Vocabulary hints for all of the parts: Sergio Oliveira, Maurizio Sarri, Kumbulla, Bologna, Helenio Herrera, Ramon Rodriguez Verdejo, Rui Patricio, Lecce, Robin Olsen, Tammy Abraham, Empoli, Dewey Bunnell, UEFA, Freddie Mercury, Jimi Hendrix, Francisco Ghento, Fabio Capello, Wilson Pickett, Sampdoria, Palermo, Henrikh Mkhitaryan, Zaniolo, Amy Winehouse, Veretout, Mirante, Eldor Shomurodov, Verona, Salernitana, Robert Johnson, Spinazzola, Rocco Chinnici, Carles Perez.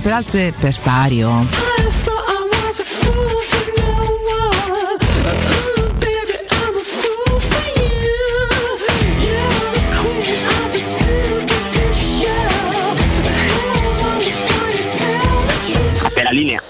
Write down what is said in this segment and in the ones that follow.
Peraltro è per Tario. Appena linea.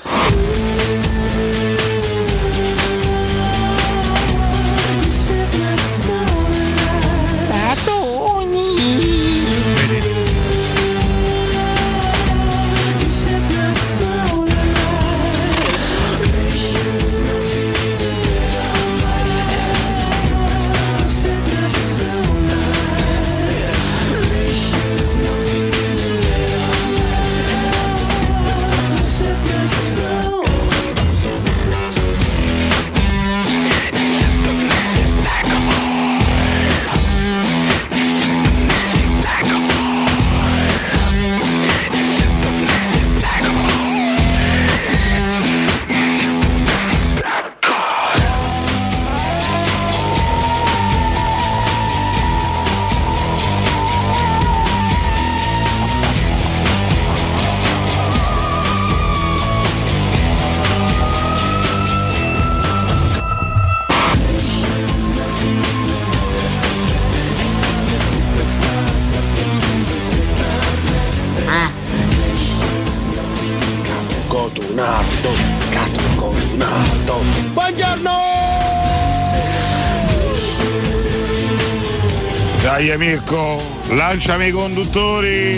Dai Mirko, lanciami i conduttori.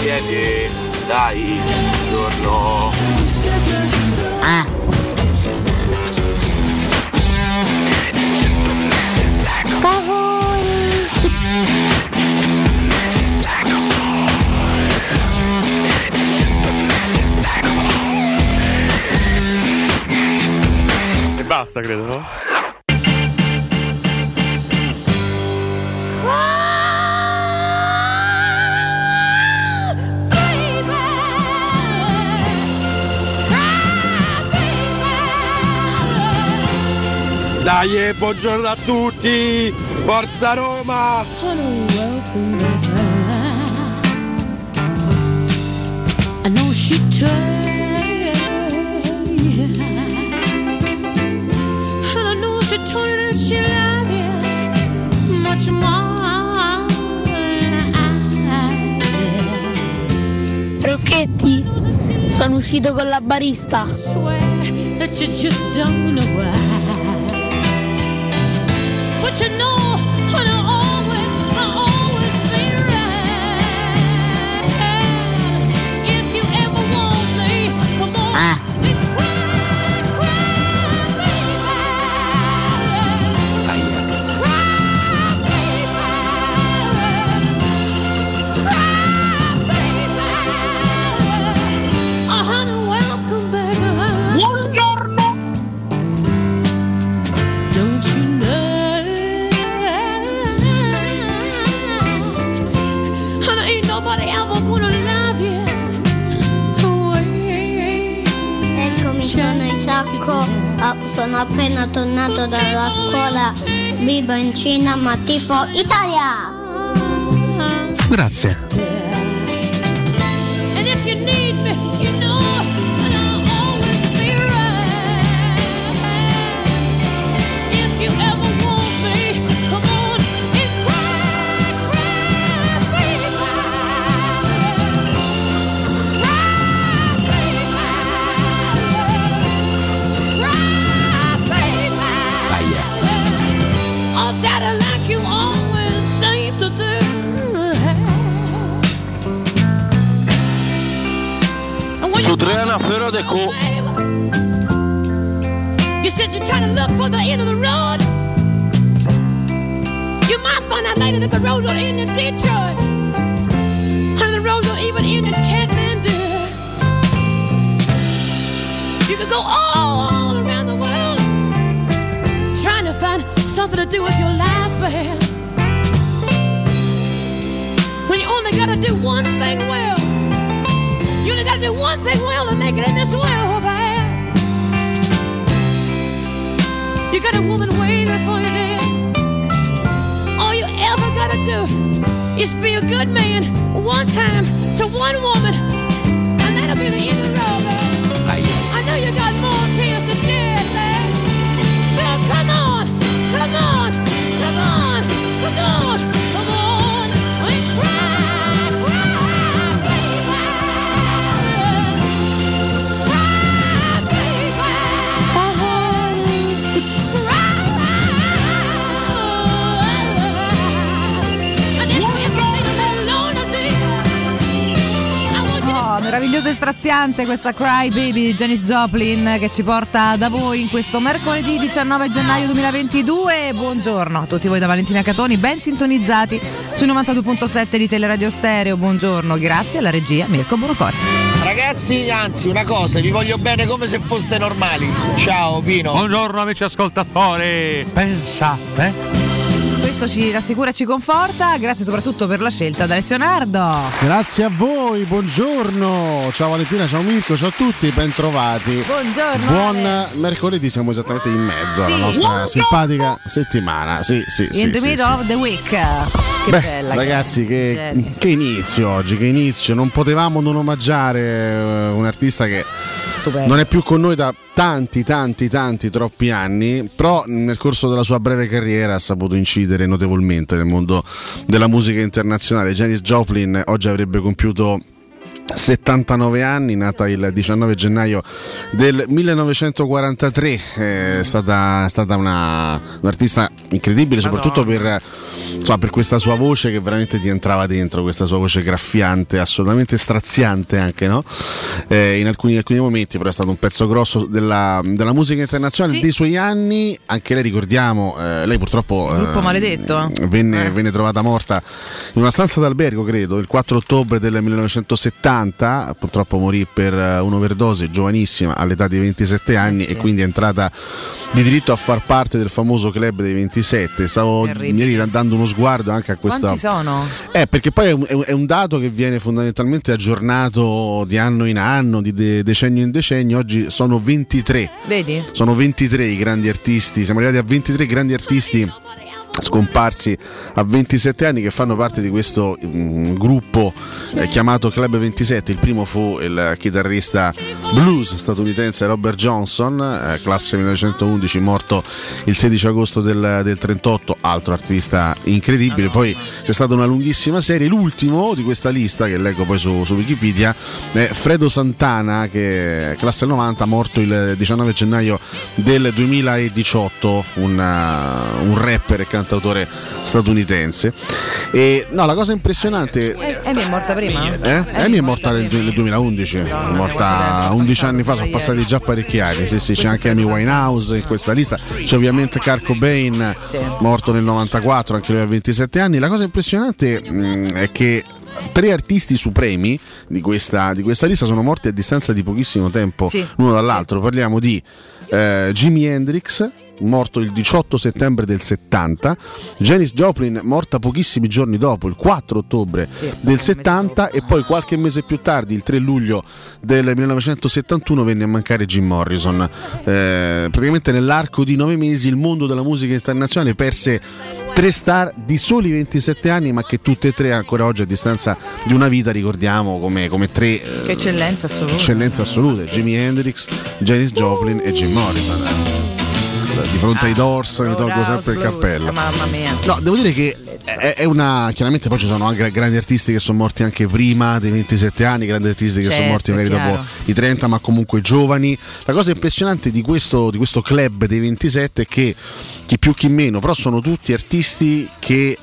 Vieni, dai, buongiorno. Ah. E basta, credo, no? Dai, buongiorno a tutti! Forza Roma! I know she turned, and I know she told you that she loved you much more than I did. Rocchetti, sono uscito con la barista. That you just don't know why. You know, and I always be right. If you ever want me, come on, and cry, baby. Cry, baby. Honey, welcome back. Buongiorno. Popoliamo con le navi. Eccomi, sono Isacco, sono appena tornato dalla scuola, vivo in Cina ma tifo Italia. Grazie. Sudrena Ferro de Co. You said you're trying to look for the end of the road. You might find out later that the road will end in Detroit. And the road will even end in Kathmandu. You could go all around the world trying to find something to do with your life, man. When you only gotta do one thing well. You only gotta do one thing well to make it in this world, babe. You got a woman waiting for you, dear. All you ever gotta do is be a good man one time to one woman, and that'll be the end of the road, babe. I know you got more tears to shed, babe. So come on, come on, come on, come on. Meravigliosa e straziante questa Cry Baby di Janis Joplin, che ci porta da voi in questo mercoledì 19 gennaio 2022. Buongiorno a tutti voi da Valentina Catoni, ben sintonizzati sui 92.7 di Teleradio Stereo. Buongiorno, grazie alla regia Mirko Bonocor. Ragazzi, anzi una cosa, vi voglio bene come se foste normali. Ciao Pino. Buongiorno amici ascoltatori. Pensate. Questo ci rassicura e ci conforta, grazie soprattutto per la scelta da Alessio Nardo. Grazie a voi, buongiorno, ciao Valentina, ciao Mirko, ciao a tutti, bentrovati. Buongiorno. Buon mercoledì, siamo esattamente in mezzo alla nostra simpatica settimana. Sì. In the middle of the week. Che bella, ragazzi, che inizio oggi, che inizio. Non potevamo non omaggiare un artista che stupendo. Non è più con noi da tanti, troppi anni, però nel corso della sua breve carriera ha saputo incidere notevolmente nel mondo della musica internazionale. Janis Joplin oggi avrebbe compiuto 79 anni, nata il 19 gennaio del 1943, è stata un'artista incredibile, soprattutto per questa sua voce che veramente ti entrava dentro, questa sua voce graffiante, assolutamente straziante anche, no? In alcuni momenti, però è stato un pezzo grosso della musica internazionale, sì. Dei suoi anni, anche lei ricordiamo, lei purtroppo gruppo maledetto venne trovata morta in una stanza d'albergo, credo, il 4 ottobre del 1970. Purtroppo morì per un'overdose giovanissima all'età di 27 anni, sì. E quindi è entrata di diritto a far parte del famoso club dei 27. Stavo dando uno sguardo anche a questa. Quanti sono? Perché poi è un dato che viene fondamentalmente aggiornato di anno in anno, di decennio in decennio. Oggi sono 23. Vedi? Sono 23 i grandi artisti, siamo arrivati a 23 grandi artisti scomparsi a 27 anni che fanno parte di questo gruppo chiamato Club 27. Il primo fu il chitarrista blues statunitense Robert Johnson, classe 1911, morto il 16 agosto del 38, altro artista incredibile. Poi c'è stata una lunghissima serie, l'ultimo di questa lista che leggo poi su Wikipedia è Fredo Santana, che classe 90, morto il 19 gennaio del 2018, un rapper e cantautore statunitense. E no, la cosa impressionante, Amy è morta prima? Amy è morta nel 2011, è morta 11 anni fa, sono passati già parecchi anni. Sì, c'è anche Amy Winehouse in questa lista, c'è ovviamente Kurt Cobain, morto nel 94, anche lui a 27 anni. La cosa impressionante è che tre artisti supremi di questa lista sono morti a distanza di pochissimo tempo, sì, l'uno dall'altro. Parliamo di Jimi Hendrix, morto il 18 settembre del 70, Janis Joplin, morta pochissimi giorni dopo, il 4 ottobre del 70, e poi qualche mese più tardi, il 3 luglio del 1971, venne a mancare Jim Morrison. Praticamente nell'arco di 9 mesi il mondo della musica internazionale perse 3 star di soli 27 anni, ma che tutte e 3 ancora oggi, a distanza di una vita, ricordiamo come 3 eccellenze assolute: Jimi Hendrix, Janis Joplin e Jim Morrison. Di fronte ai Doors mi tolgo sempre il cappello. Mamma mia. No, devo dire che è una, chiaramente poi ci sono anche grandi artisti che sono morti anche prima dei 27 anni, grandi artisti che sono morti magari dopo i 30, ma comunque giovani. La cosa impressionante di questo club dei 27 è che chi più chi meno, però sono tutti artisti che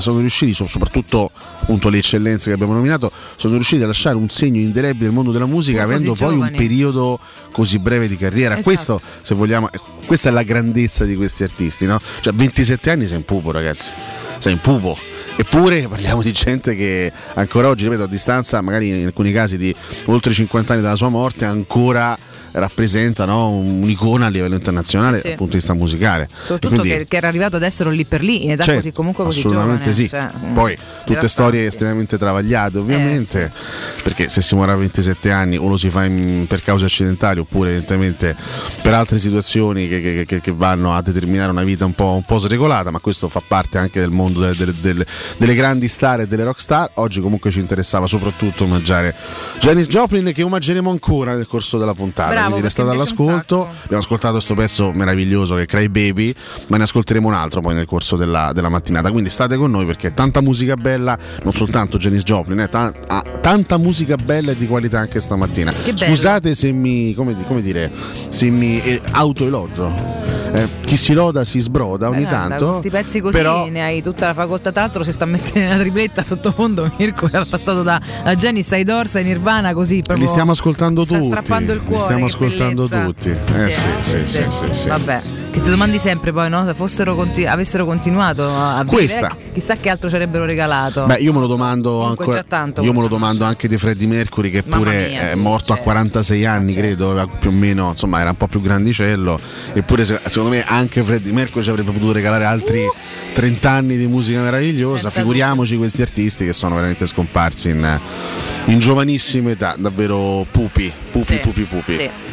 sono riusciti, soprattutto appunto le eccellenze che abbiamo nominato, sono riusciti a lasciare un segno indelebile nel mondo della musica, avendo poi giovani. Un periodo così breve di carriera. Esatto. Questo, se vogliamo, questa è la grandezza di questi artisti, no? Cioè 27 anni sei un pupo, ragazzi. Sei un pupo. Eppure parliamo di gente che ancora oggi, ripeto, a distanza magari in alcuni casi di oltre 50 anni dalla sua morte, ancora rappresenta, no, un'icona a livello internazionale dal punto di vista musicale. Soprattutto che era arrivato ad essere lì per lì, ed è comunque così assolutamente giovane. Cioè, poi tutte storie estremamente travagliate, ovviamente, perché se si muore a 27 anni o lo si fa per cause accidentali, oppure evidentemente per altre situazioni che vanno a determinare una vita un po' sregolata, ma questo fa parte anche del mondo delle grandi star e delle rock star. Oggi comunque ci interessava soprattutto omaggiare Janis Joplin, che omaggeremo ancora nel corso della puntata. Quindi restate all'ascolto. Abbiamo ascoltato questo pezzo meraviglioso che è Cry Baby, ma ne ascolteremo un altro poi nel corso della mattinata, quindi state con noi, perché tanta musica bella, non soltanto Janis Joplin, tanta musica bella e di qualità anche stamattina. Scusate se mi se mi autoelogio. Chi si loda si sbroda ogni tanto, con questi pezzi così, però ne hai tutta la facoltà. Tra l'altro si sta mettendo una tripletta sottofondo, Mirko, è passato da Janis ai Dorsa, in Nirvana, così proprio li stiamo ascoltando tutti, sta strappando il cuore, li stiamo ascoltando tutti. Sì. Vabbè, che ti domandi sempre poi, no? Se avessero continuato a questa, chissà che altro ci avrebbero regalato. Beh, io me lo domando ancora, io me lo domando anche di Freddie Mercury, che pure è morto a 46 anni, credo, più o meno, insomma era un po' più grandicello, eppure secondo me anche Freddie Mercury ci avrebbe potuto regalare altri 30 anni di musica meravigliosa. Senza figuriamoci questi artisti che sono veramente scomparsi in giovanissima età, davvero pupi. Sì.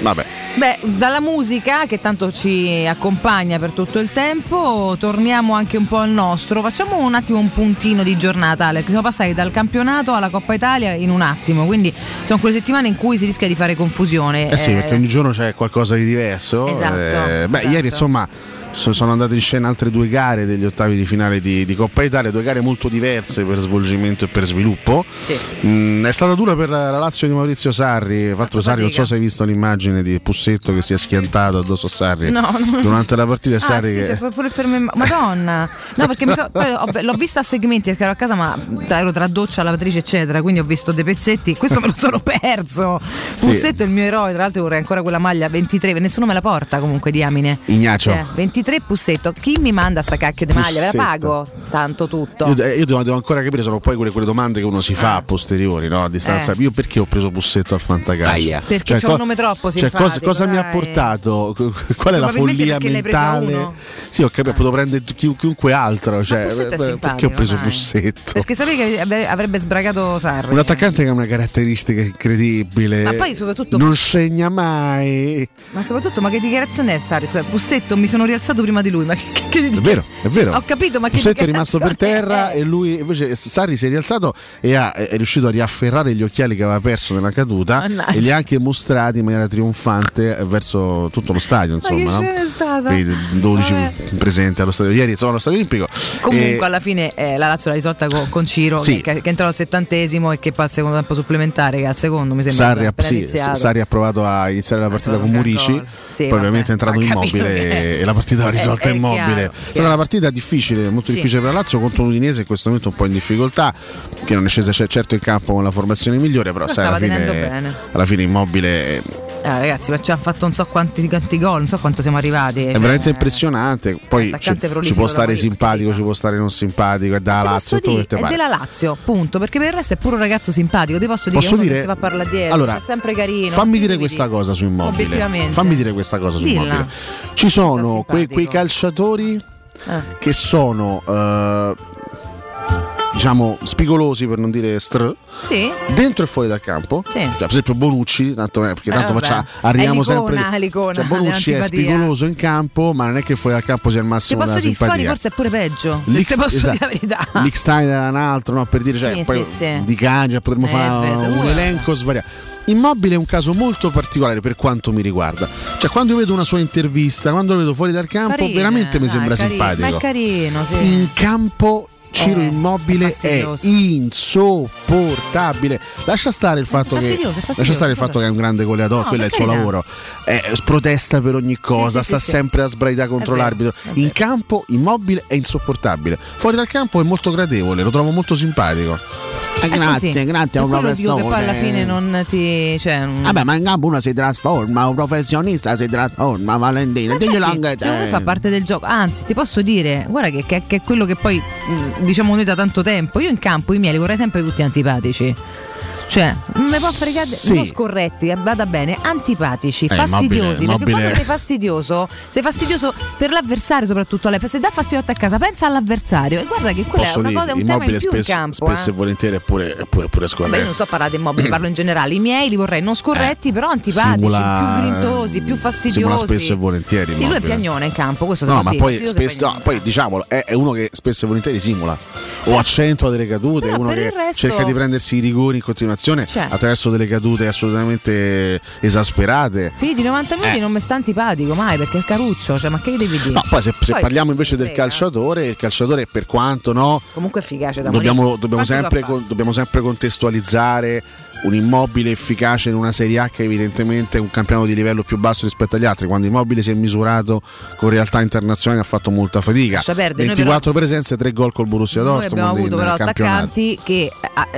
Vabbè. Beh, dalla musica che tanto ci accompagna per tutto il tempo, torniamo anche un po' al nostro. Facciamo un attimo un puntino di giornata, Alex. Siamo passati dal campionato alla Coppa Italia in un attimo, quindi sono quelle settimane in cui si rischia di fare confusione. Sì, perché ogni giorno c'è qualcosa di diverso. Esatto. Ieri insomma sono andate in scena altre 2 gare degli ottavi di finale di Coppa Italia, 2 gare molto diverse per svolgimento e per sviluppo. È stata dura per la Lazio di Maurizio Sarri. Tra l'altro, Sarri, non so se hai visto l'immagine di Pussetto che si è schiantato addosso a Sarri durante la partita. Sarri che... pure fermo in... Madonna, no, perché l'ho vista a segmenti perché ero a casa, ma ero tra doccia, lavatrice eccetera, quindi ho visto dei pezzetti. Questo me lo sono perso. Pussetto è il mio eroe, tra l'altro vorrei ancora quella maglia 23, nessuno me la porta comunque, diamine. Ignacio 23 Pussetto, chi mi manda sta cacchio di maglia? Ve la pago tanto tutto. Io devo ancora capire, sono poi quelle domande che uno si fa a posteriori, no? A distanza. Io perché ho preso Pussetto al fantacalcio? Perché c'è un nome troppo simpatico. Cosa mi ha portato? Qual è la follia mentale? Sì, ho capito, potevo prendere chiunque altro, cioè, perché ho preso Pussetto? Perché sapevi che avrebbe sbragato Sarri. Un attaccante che ha una caratteristica incredibile, ma poi soprattutto non segna mai. Ma soprattutto, ma che dichiarazione è Sarri? Scusa, Pussetto, mi sono rialzato prima di lui, ma che è vero. Ho capito, ma Pussetto che è rimasto per terra e lui invece, Sarri si è rialzato e è riuscito a riafferrare gli occhiali che aveva perso nella caduta. Mannaggia. E li ha anche mostrati in maniera trionfante verso tutto lo stadio, insomma, no? E 12 presenti allo stadio ieri, insomma, allo stadio olimpico. Comunque alla fine la Lazio l'ha risolta con Ciro che entrò al 70° e che passa al secondo tempo supplementare, che al secondo mi sembra Sarri ha provato a iniziare la partita con Murici, poi ovviamente è entrato Immobile e la partita risolta Immobile. Sarà una partita difficile, molto difficile per la Lazio, contro l'Udinese in questo momento un po' in difficoltà, che non è scesa certo in campo con la formazione migliore, però alla fine Immobile Ragazzi, ma ci ha fatto non so quanti gol, non so quanto siamo arrivati. È veramente impressionante. Poi ci può stare simpatico, ci può stare non simpatico, è della Lazio, è della Lazio, punto. Perché per il resto è pure un ragazzo simpatico. Ti posso dire? Si va a parlare dietro, allora, è sempre carino. Fammi dire questa cosa su Immobile. Fammi dire questa cosa su Immobile. Ci sono quei calciatori che sono diciamo spigolosi, per non dire dentro e fuori dal campo, sì. Cioè, per esempio Bonucci, arriviamo sempre l'icona, cioè Bonucci è spigoloso in campo, ma non è che fuori dal campo sia il massimo della simpatia. Fuori forse è pure peggio, se posso dire la verità. Lickstein era un altro, no, per dire, cioè, di Cagna potremmo fare un elenco svariato. Immobile è un caso molto particolare per quanto mi riguarda, cioè quando io vedo una sua intervista, quando lo vedo fuori dal campo, veramente mi sembra simpatico, ma è carino, sì. In campo Ciro Immobile è insopportabile. Lascia stare il fatto che è un grande goleador, quello è il suo lavoro. Protesta per ogni cosa, sta sempre a sbraità contro l'arbitro. In campo Immobile è insopportabile. Fuori dal campo è molto gradevole, lo trovo molto simpatico. Grazie a un professore. Che poi alla fine non ti. Vabbè, ma in campo uno si trasforma, un professionista si trasforma, Valentina. Diglielo, fa parte del gioco. Anzi, ti posso dire, guarda che è quello che poi diciamo noi da tanto tempo. Io in campo i miei li vorrei sempre tutti antipatici. Cioè, non mi può fregare, non scorretti, vada bene, antipatici, fastidiosi, Immobile. Perché quando sei fastidioso per l'avversario, soprattutto all'epoca. Se dà fastidio a te a casa, pensa all'avversario e guarda che quella è una cosa, è un tema in più in campo. Spesso e volentieri è pure scorretto. Io non sto parlando di Immobile, parlo in generale. I miei li vorrei non scorretti, però antipatici, più grintosi, più fastidiosi. Spesso e volentieri. Sì, lui è piagnone in campo, questo no, ma poi poi diciamolo, è uno che spesso e volentieri simula o accentua delle cadute, è uno che cerca di prendersi i rigori in continuazione. Attraverso delle cadute assolutamente esasperate. Figli di 90 minuti non mi sta antipatico mai, perché è caruccio, cioè, ma che devi dire? No, poi se parliamo invece del calciatore, il calciatore per quanto comunque efficace da dobbiamo sempre contestualizzare. Un Immobile efficace in una Serie H evidentemente è un campionato di livello più basso rispetto agli altri. Quando Immobile si è misurato con realtà internazionali ha fatto molta fatica. 24 presenze, 3 gol col Borussia Dortmund. Abbiamo avuto però attaccanti che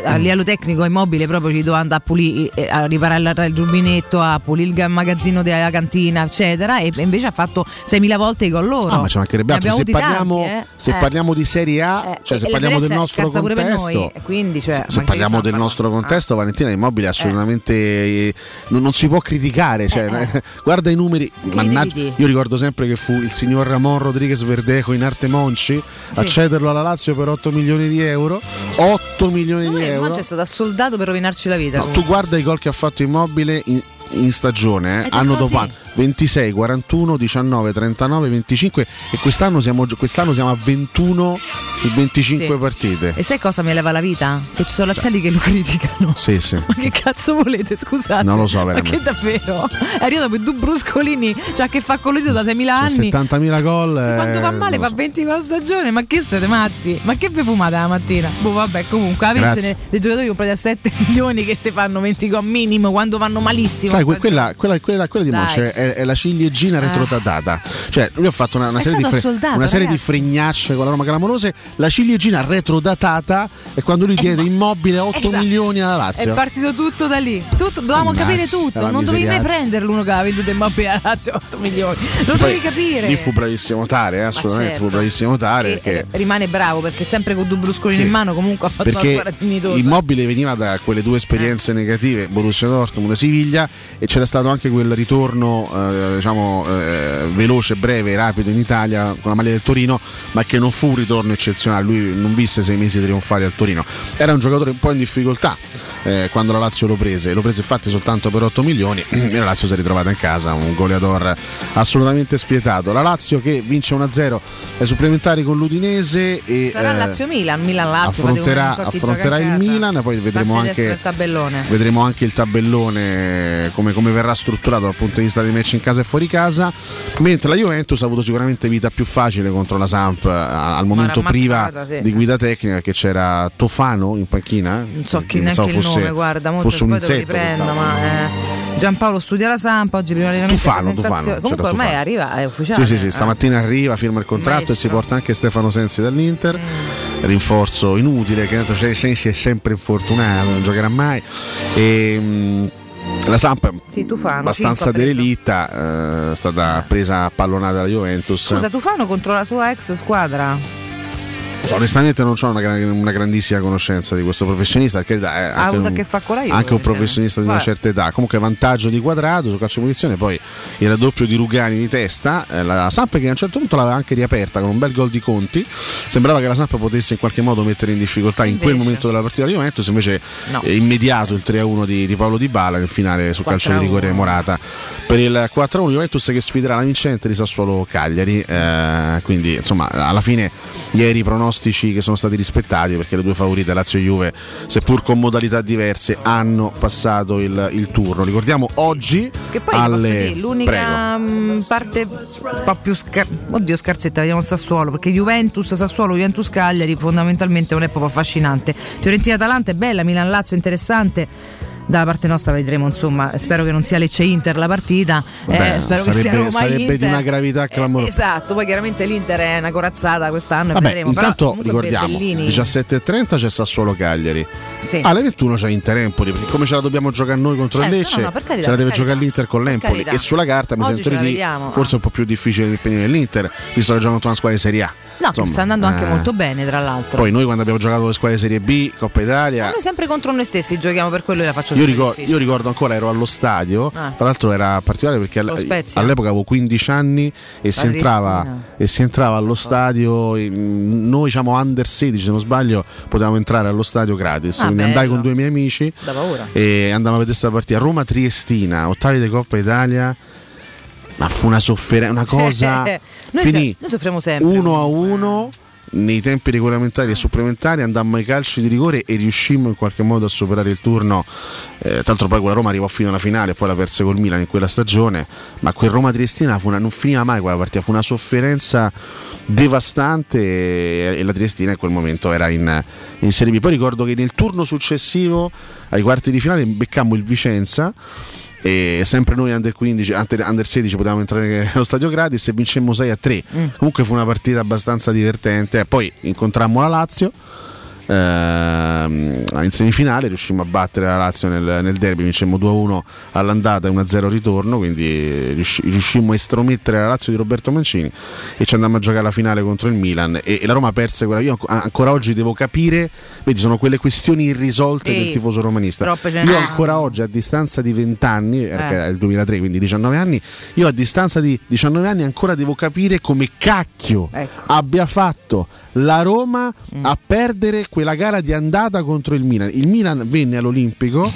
a livello tecnico Immobile proprio ci doveva andare a pulire, a riparare il rubinetto, a pulire il magazzino della cantina, eccetera, e invece ha fatto 6.000 volte i gol loro. Ma ci mancherebbe altro. Se parliamo di Serie A, cioè se parliamo del nostro contesto, quindi se parliamo del nostro contesto, Valentina, Immobile assolutamente non si può criticare, guarda i numeri. Io ricordo sempre che fu il signor Ramon Rodriguez Verdejo in arte Monci a cederlo alla Lazio per 8 milioni di euro. 8 milioni di euro. Monci è stato assoldato per rovinarci la vita. Tu guarda i gol che ha fatto Immobile in stagione, anno dopo anno: 26, 41, 19, 39, 25, e quest'anno siamo a 21 e 25 partite. E sai cosa mi leva la vita? Che ci sono laziali che lo criticano. Sì. Ma che cazzo volete? Scusate. Non lo so veramente. Ma che davvero? È arrivato per due bruscolini, cioè che fa con lui da 6.000 anni. 70.000 gol. Quando fa male fa 20 gol a stagione, ma che siete matti? Ma che vi fumate la mattina? Boh, vabbè, comunque, avete dei giocatori comprati a 7 milioni che se fanno 20 gol minimo quando vanno malissimo. Sai, quella di Monci è la ciliegina retrodatata. Cioè, lui ha fatto una serie di fregnacce con la Roma clamorose. La ciliegina retrodatata è quando lui chiede Immobile 8 milioni alla Lazio. È partito tutto da lì. Dovevamo capire tutto. Non dovevi mai prenderlo uno che aveva venduto Immobile alla Lazio 8 milioni. Lo dovevi capire. Lì fu bravissimo Tare, assolutamente fu bravissimo Tare. Che rimane bravo perché sempre con due bruscolini in mano comunque ha fatto una squadra dignitosa. Immobile veniva da quelle due esperienze negative, Borussia Dortmund e Siviglia, e c'era stato anche quel ritorno veloce, breve, rapido in Italia con la maglia del Torino, ma che non fu un ritorno eccezionale. Lui non visse 6 mesi trionfali al Torino, era un giocatore un po' in difficoltà quando la Lazio lo prese infatti soltanto per 8 milioni, e la Lazio si è ritrovata in casa un goleador assolutamente spietato. La Lazio che vince 1-0 ai supplementari con l'Udinese, e sarà Lazio-Milan, Milan-Lazio affronterà il Milan, poi vedremo anche il tabellone come verrà strutturato dal punto di vista dei match in casa e fuori casa, mentre la Juventus ha avuto sicuramente vita più facile contro la Samp, al momento priva di guida tecnica, che c'era Tofano in panchina, non so chi neanche il nome, guarda, fosse un insetto, Giampaolo studia la Sampa, oggi prima allenamento Tufano. Comunque ormai Tufano arriva, è ufficiale. Sì, stamattina arriva, firma il contratto e si porta anche Stefano Sensi dall'Inter. Rinforzo inutile, che Sensi è sempre infortunato, non giocherà mai. La Samp sì, Tufano, abbastanza derelitta, è stata presa a pallonata dalla Juventus. Scusa, Tufano contro la sua ex squadra? Onestamente non ho una grandissima conoscenza di questo professionista, perché anche un professionista di una certa età. Comunque vantaggio di Quadrato su calcio di punizione, poi il raddoppio di Rugani di testa, la Samp che a un certo punto l'aveva anche riaperta con un bel gol di Conti, sembrava che la Samp potesse in qualche modo mettere in difficoltà invece, in quel momento della partita di Juventus, invece no. Immediato il 3-1 di Paolo Dybala nel finale sul calcio di rigore Morata per il 4-1 Juventus che sfiderà la vincente di Sassuolo Cagliari, quindi insomma alla fine ieri pronostici che sono stati rispettati, perché le due favorite Lazio e Juve, seppur con modalità diverse, hanno passato il turno. Ricordiamo oggi che poi l'unica parte un po' più scarsetta vediamo il Sassuolo, perché Juventus-Sassuolo, Juventus-Cagliari fondamentalmente non è proprio affascinante. Fiorentina-Atalanta è bella, Milan-Lazio interessante. Dalla parte nostra vedremo, insomma, spero che non sia Lecce-Inter la partita. Beh, spero che sia Roma-Inter. Di una gravità clamorosa. Esatto, poi chiaramente l'Inter è una corazzata quest'anno. Vabbè, e vedremo. Intanto però, ricordiamo, Bertellini... 17:30 c'è Sassuolo-Cagliari. Sì. Alle 21 c'è Inter-Empoli, perché come ce la dobbiamo giocare noi contro il Lecce, ce la deve giocare l'Inter con l'Empoli. E sulla carta mi sento di forse un po' più difficile l'impegno dell'Inter, visto che giocano con una squadra di Serie A. No, insomma, che sta andando anche molto bene, tra l'altro. Poi noi quando abbiamo giocato le squadre Serie B, Coppa Italia, ma noi sempre contro noi stessi giochiamo, per quello la faccio. Io ricordo ancora, ero allo stadio, tra l'altro era particolare perché all'epoca avevo 15 anni e si entrava allo stadio, noi diciamo under 16 se non sbaglio, potevamo entrare allo stadio gratis, quindi andai con due miei amici e andavamo a vedere questa partita Roma Triestina, ottavi di Coppa Italia. Ma fu una sofferenza, una cosa. Noi soffriamo sempre 1-1 nei tempi regolamentari e supplementari, andammo ai calci di rigore e riuscimmo in qualche modo a superare il turno. Tanto poi quella Roma arrivò fino alla finale e poi la perse col Milan in quella stagione, ma quel Roma Triestina non finiva mai quella partita, fu una sofferenza devastante e la Triestina in quel momento era in Serie B. Poi ricordo che nel turno successivo ai quarti di finale beccammo il Vicenza e sempre noi under 15, under 16 potevamo entrare allo stadio gratis e vincemmo 6-3. Comunque fu una partita abbastanza divertente. Poi incontrammo la Lazio in semifinale, riuscimmo a battere la Lazio nel derby, vincemmo 2-1 all'andata e 1-0 al ritorno, quindi riuscimmo a estromettere la Lazio di Roberto Mancini e ci andammo a giocare la finale contro il Milan e la Roma perse quella. Io ancora oggi devo capire, vedi, sono quelle questioni irrisolte del tifoso romanista. Io ancora oggi a distanza di 20 anni, perché era il 2003, quindi 19 anni, io a distanza di 19 anni ancora devo capire come cacchio abbia fatto la Roma a perdere quella gara di andata contro il Milan. Il Milan venne all'Olimpico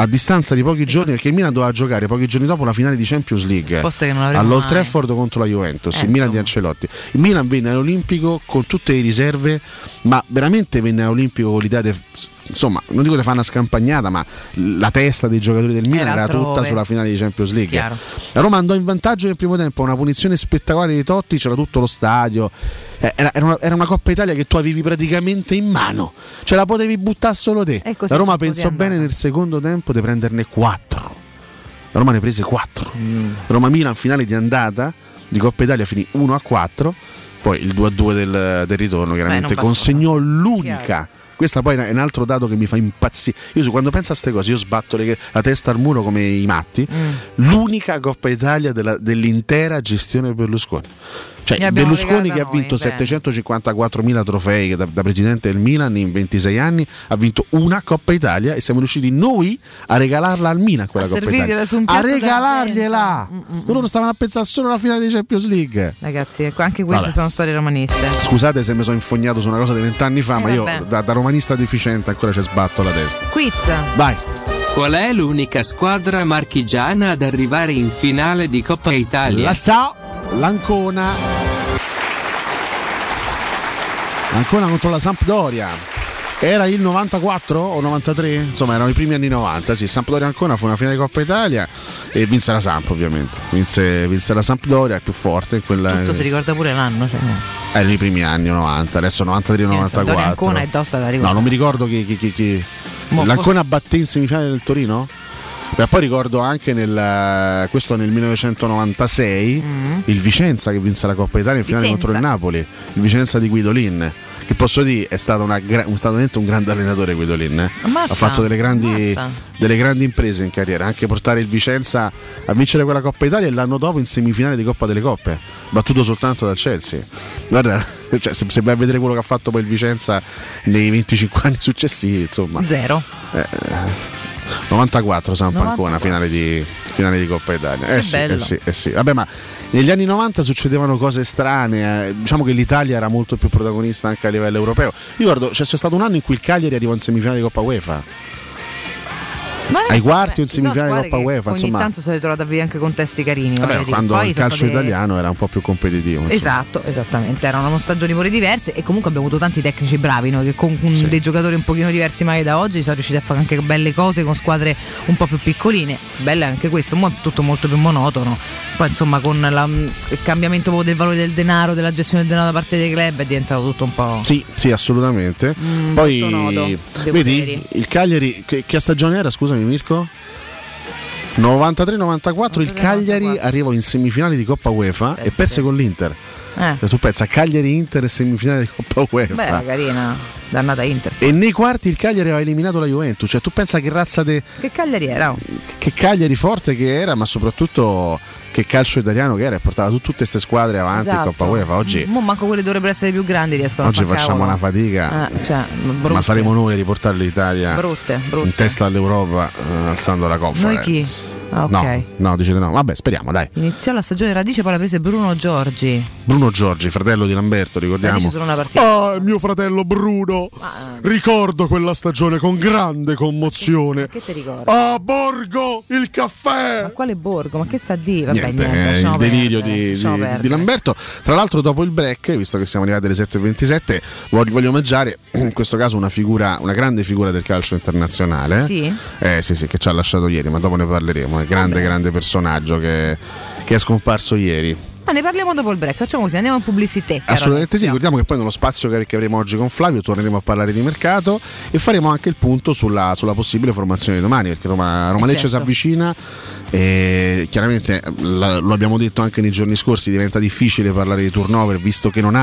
a distanza di pochi giorni, perché il Milan doveva giocare pochi giorni dopo la finale di Champions League all'Old Trafford contro la Juventus, il Milan di Ancelotti. Il Milan venne all'Olimpico con tutte le riserve, ma veramente venne all'Olimpico con l'idea insomma, non dico che fa una scampagnata, ma la testa dei giocatori del Milan era tutta sulla finale di Champions League. Chiaro. La Roma andò in vantaggio nel primo tempo, una punizione spettacolare di Totti, c'era tutto lo stadio, era una Coppa Italia che tu avevi praticamente in mano, ce la potevi buttare solo te. La Roma pensò bene nel secondo tempo di prenderne 4, la Roma ne prese 4. Roma-Milan finale di andata di Coppa Italia finì 1-4, poi il 2-2 del ritorno chiaramente consegnò l'unica. Chiaro. Questa poi è un altro dato che mi fa impazzire. Io quando penso a queste cose io sbatto la testa al muro come i matti. L'unica Coppa Italia dell'intera gestione Berlusconi. Cioè Berlusconi che ha vinto 754.000 trofei da presidente del Milan in 26 anni, ha vinto una Coppa Italia e siamo riusciti noi a regalarla al Milan quella Coppa Italia, a regalargliela. Loro stavano a pensare solo alla finale di Champions League. Ragazzi, anche queste sono storie romaniste. Scusate se mi sono infognato su una cosa di 20 anni fa, ma io da romanista deficiente ancora ci sbatto la testa. Quiz. Vai. Qual è l'unica squadra marchigiana ad arrivare in finale di Coppa Italia? La so, l'Ancona contro la Sampdoria. Era il 94 o 93? Insomma erano i primi anni 90, sì. Sampdoria-Ancona fu una finale di Coppa Italia e vinse la Samp, ovviamente. Vinse la Sampdoria, è più forte quella. Tutto si ricorda pure l'anno, cioè. Erano i primi anni 90, adesso 93-94. L'Ancona è tosta da ricordare. No, non mi ricordo chi. L'Ancona batté in semifinale del Torino? Beh, poi ricordo anche nel 1996 il Vicenza che vinse la Coppa Italia in finale contro il Napoli, il Vicenza di Guidolin, che posso dire, è stato un grande allenatore Guidolin, Ha fatto delle grandi imprese in carriera, anche portare il Vicenza a vincere quella Coppa Italia e l'anno dopo in semifinale di Coppa delle Coppe, battuto soltanto dal Chelsea. Guarda, cioè, se vai a vedere quello che ha fatto poi il Vicenza nei 25 anni successivi, insomma, zero. 94 Samp Ancona, finale di Coppa Italia. Sì. Vabbè, ma negli anni 90 succedevano cose strane. Diciamo che l'Italia era molto più protagonista anche a livello europeo. Ricordo, c'è stato un anno in cui il Cagliari arrivò in semifinale di Coppa UEFA. Ai quarti o in semifinale di Coppa UEFA. Ogni tanto sono ritrovato a vedere anche contesti carini. Vabbè, quando poi il calcio italiano era un po' più competitivo. Insomma. Esatto, esattamente. Erano stagioni pure diverse e comunque abbiamo avuto tanti tecnici bravi, noi che con dei giocatori un pochino diversi magari da oggi sono riusciti a fare anche belle cose con squadre un po' più piccoline. Bello anche questo, tutto molto più monotono. Poi insomma con il cambiamento del valore del denaro, della gestione del denaro da parte dei club è diventato tutto un po'... Sì, assolutamente. Poi nodo, vedi, il Cagliari che stagione era, scusami Mirko? 93-94, il Cagliari arrivò in semifinale di Coppa UEFA e perse con l'Inter. Tu pensa, Cagliari-Inter e semifinale di Coppa UEFA. Beh, carina, dannata Inter. E nei quarti il Cagliari aveva eliminato la Juventus. Cioè tu pensa che razza di... Che Cagliari era? Che Cagliari forte che era, ma soprattutto che calcio italiano che era, e portava tutte queste squadre avanti. Esatto. Coppa UEFA. Oggi manco quelle dovrebbero essere più grandi riescono oggi a fare. Oggi facciamo una fatica, ma saremo noi a riportare l'Italia brutte in testa all'Europa, alzando la Conference. Noi chi? Ah, okay. No, dicete no, vabbè, speriamo, dai. Iniziò la stagione radice, poi la prese Bruno Giorgi, fratello di Lamberto, ricordiamo. Mio fratello Bruno. Ricordo quella stagione con grande commozione. Che te ricordi? A Borgo il caffè. Ma quale Borgo? Ma che sta a dire? Vabbè, niente, il delirio di Lamberto. Tra l'altro dopo il break, visto che siamo arrivati alle 7:27, voglio omaggiare in questo caso una grande figura del calcio internazionale. Sì? Sì, che ci ha lasciato ieri, ma dopo ne parleremo. Grande personaggio che è scomparso ieri. Ma ne parliamo dopo il break, facciamo così, andiamo in pubblicità. Assolutamente sì, ricordiamo che poi nello spazio che avremo oggi con Flavio torneremo a parlare di mercato e faremo anche il punto sulla possibile formazione di domani, perché Roma Lecce si avvicina e chiaramente lo abbiamo detto anche nei giorni scorsi, diventa difficile parlare di turnover visto che non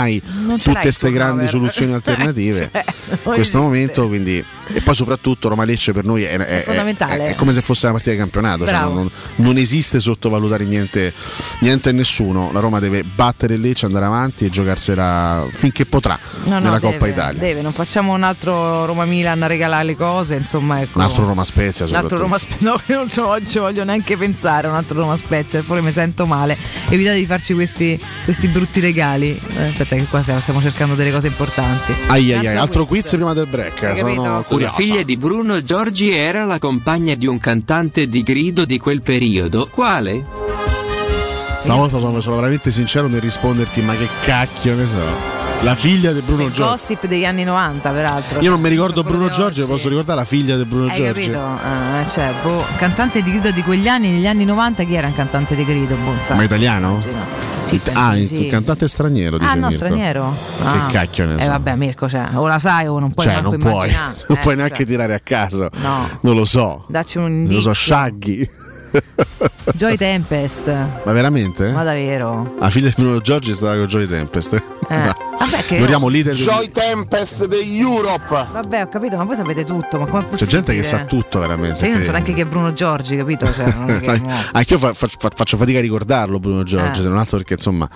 tutte queste grandi soluzioni alternative in questo momento, quindi. E poi soprattutto Roma Lecce per noi è fondamentale, è come se fosse una partita di campionato, cioè non esiste sottovalutare niente a nessuno. La Roma deve battere il Lecce, andare avanti e giocarsela finché potrà nella Coppa Italia. Non facciamo un altro Roma-Milan a regalare le cose, insomma, ecco. Un altro Roma-Spezia, soprattutto. Non ci voglio neanche pensare, un altro Roma-Spezia, fuori mi sento male. Evitate di farci questi brutti regali. Aspetta che qua stiamo cercando delle cose importanti. Altro quiz prima del break. Sono curiosa. La figlia di Bruno Giorgi era la compagna di un cantante di grido di quel periodo. Quale? Stavolta sono veramente sincero nel risponderti, ma che cacchio ne so. La figlia di Bruno Giorgi. Gossip degli anni 90, peraltro. Io non mi ricordo Bruno Giorgi, posso ricordare la figlia di Bruno Giorgi. Cantante di grido di quegli anni, negli anni 90 chi era un cantante di grido? Ma italiano? Sì, un cantante straniero, dice Mirko. Straniero. Che cacchio ne so. Vabbè Mirko, o la sai o non puoi neanche immaginare. Non puoi neanche tirare a caso. No. Non lo so. Dacci un indizio. Non lo so, Shaggy. Joy Tempest. Ma veramente? Ma davvero? La figlia di Bruno Giorgi stava con Joy Tempest. Guardiamo leader Joy Tempest dei Europe. Vabbè, ho capito, ma voi sapete tutto, ma come c'è gente che sa tutto veramente. Io non so neanche chi è Bruno Giorgi, capito? Cioè, non è che anche io faccio fatica a ricordarlo Bruno Giorgi, se non altro perché insomma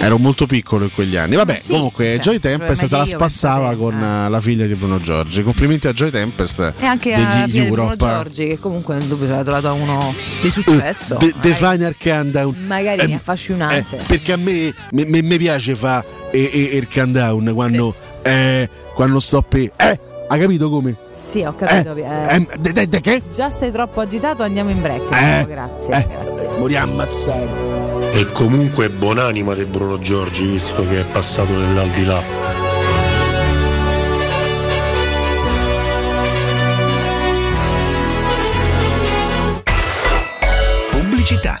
ero molto piccolo in quegli anni. Vabbè, comunque Joy Tempest se la spassava con la figlia di Bruno Giorgi. Complimenti a Joy Tempest e anche a Bruno Giorgi, che comunque nel dubbio si era trovato uno di successo. The Final Countdown. Magari affascinante. Perché a me mi piace fa il countdown quando stoppi. Hai capito come? Sì, ho capito. Che? Già sei troppo agitato, andiamo in break. Grazie. Moriamo ammazzati. E comunque buon'anima di Bruno Giorgi, visto che è passato nell'aldilà. Pubblicità.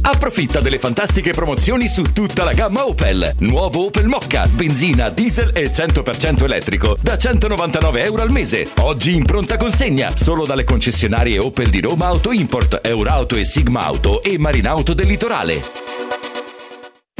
Approfitta delle fantastiche promozioni su tutta la gamma Opel. Nuovo Opel Mokka, benzina, diesel e 100% elettrico, da €199 al mese. Oggi in pronta consegna, solo dalle concessionarie Opel di Roma Auto Import, Eurauto e Sigma Auto e Marinauto del Litorale.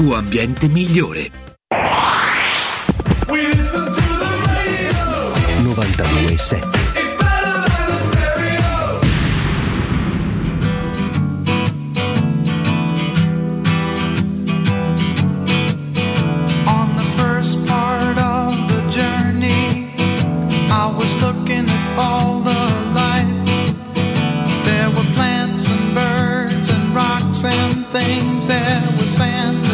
tuo ambiente migliore. 92.7. On the first part of the journey, I was looking at all the life. There were plants and birds and rocks and things. There was sand. And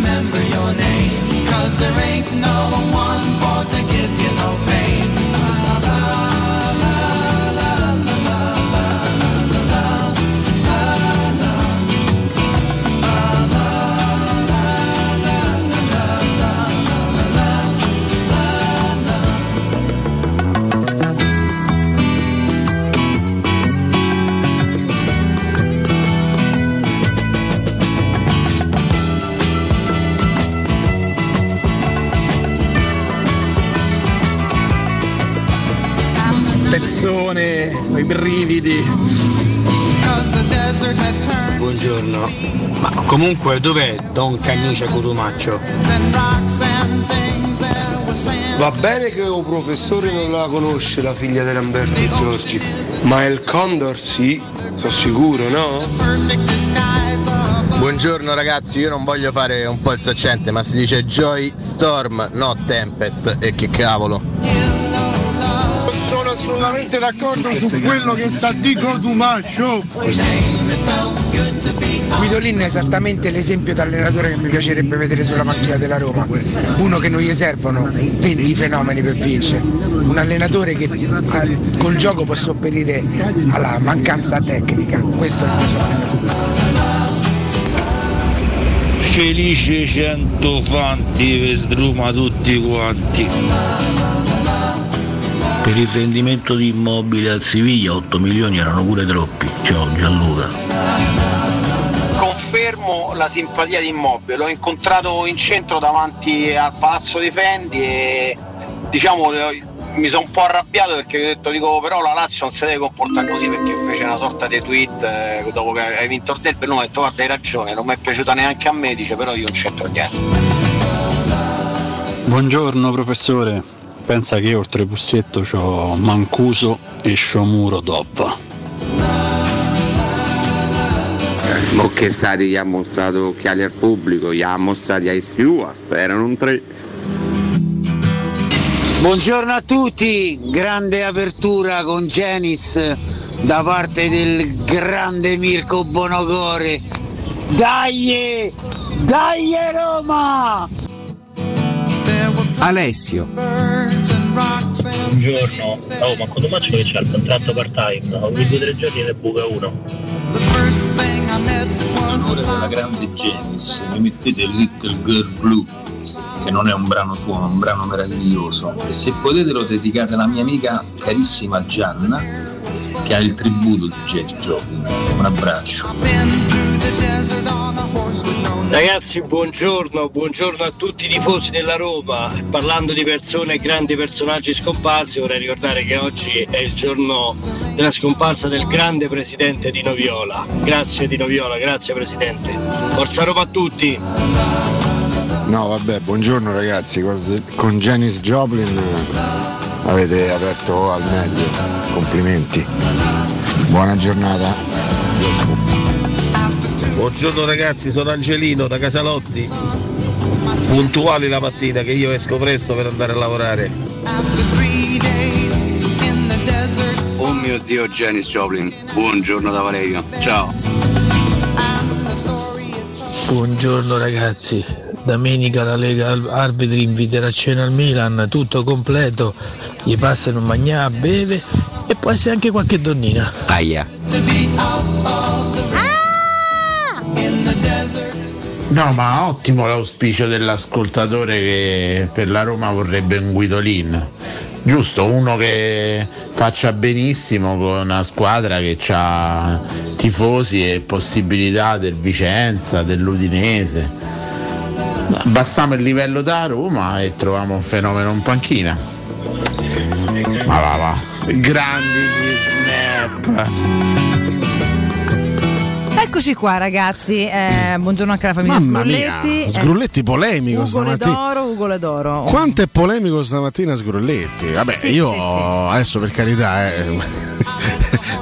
remember your name, 'cause there ain't no one for to give you no pain. La la la la la la la la la la la la persone, i brividi. Buongiorno, ma comunque dov'è Don Canicia Cotumaccio? Va bene che o professore non la conosce la figlia di Lamberto e Giorgi, ma il Condor sì, sono sicuro, no? Buongiorno ragazzi, io non voglio fare un po' il saccente, ma si dice Joy Storm, no Tempest, e che cavolo. Sono assolutamente d'accordo su quello che sta di Cotumaccio. Guidolin è esattamente l'esempio d'allenatore che mi piacerebbe vedere sulla macchina della Roma, uno che non gli servono 20 fenomeni per vincere, un allenatore che col gioco può sopperire alla mancanza tecnica, questo è il mio sogno. Felice Centofanti per sdruma tutti quanti. Per il rendimento di Immobile al Siviglia 8 milioni erano pure troppi. Ciao Gianluca. Confermo la simpatia di Immobile, l'ho incontrato in centro davanti al Palazzo dei Fendi e diciamo mi sono un po' arrabbiato perché ho detto, dico, però la Lazio non si deve comportare così, perché fece una sorta di tweet dopo che hai vinto il derby, ho detto guarda hai ragione, non mi è piaciuta neanche a me, dice, però io non c'entro niente. Buongiorno professore. Pensa che io oltre Pussetto c'ho Mancuso e Sciomuro Doppa. Mo che Sari gli ha mostrato occhiali al pubblico, gli ha mostrati ai Stewart, erano un tre. Buongiorno a tutti, grande apertura con Janis da parte del grande Mirko Bonocore. Dai! Dai Roma! Alessio. Buongiorno, oh, ma Cotumaccio che c'ha il contratto part-time, ho avuto 2-3 giorni ne buca uno. L'onore della grande Janis, mi mettete Little Girl Blue, che non è un brano suo, ma un brano meraviglioso, e se potete lo dedicate alla mia amica carissima Gianna, che ha il tributo di Janis Joplin. Un abbraccio. Ragazzi, buongiorno a tutti i tifosi della Roma. Parlando di persone e grandi personaggi scomparsi, vorrei ricordare che oggi è il giorno della scomparsa del grande presidente Dino Viola. Grazie Dino Viola, grazie presidente. Forza Roma a tutti. No vabbè, buongiorno ragazzi, con Janis Joplin avete aperto al meglio, complimenti, buona giornata. Buongiorno ragazzi, sono Angelino da Casalotti, puntuali la mattina che io esco presto per andare a lavorare. Oh mio Dio, Janis Joplin, buongiorno da Valerio, ciao. Buongiorno ragazzi, domenica la Lega Arbitri inviterà a cena al Milan, tutto completo, gli passano mangiare, beve e può essere anche qualche donnina. Aia. No, ma ottimo l'auspicio dell'ascoltatore che per la Roma vorrebbe un Guidolin, giusto? Uno che faccia benissimo con una squadra che ha tifosi e possibilità del Vicenza, dell'Udinese. Abbassiamo il livello da Roma e troviamo un fenomeno in panchina. Ma va, grandi gli snap. Eccoci qua ragazzi, buongiorno anche alla famiglia Sgrulletti. Sgrulletti polemico stamattina. Ugo Ledoro. Quanto è polemico stamattina Sgrulletti? Vabbè, sì, io sì. Adesso per carità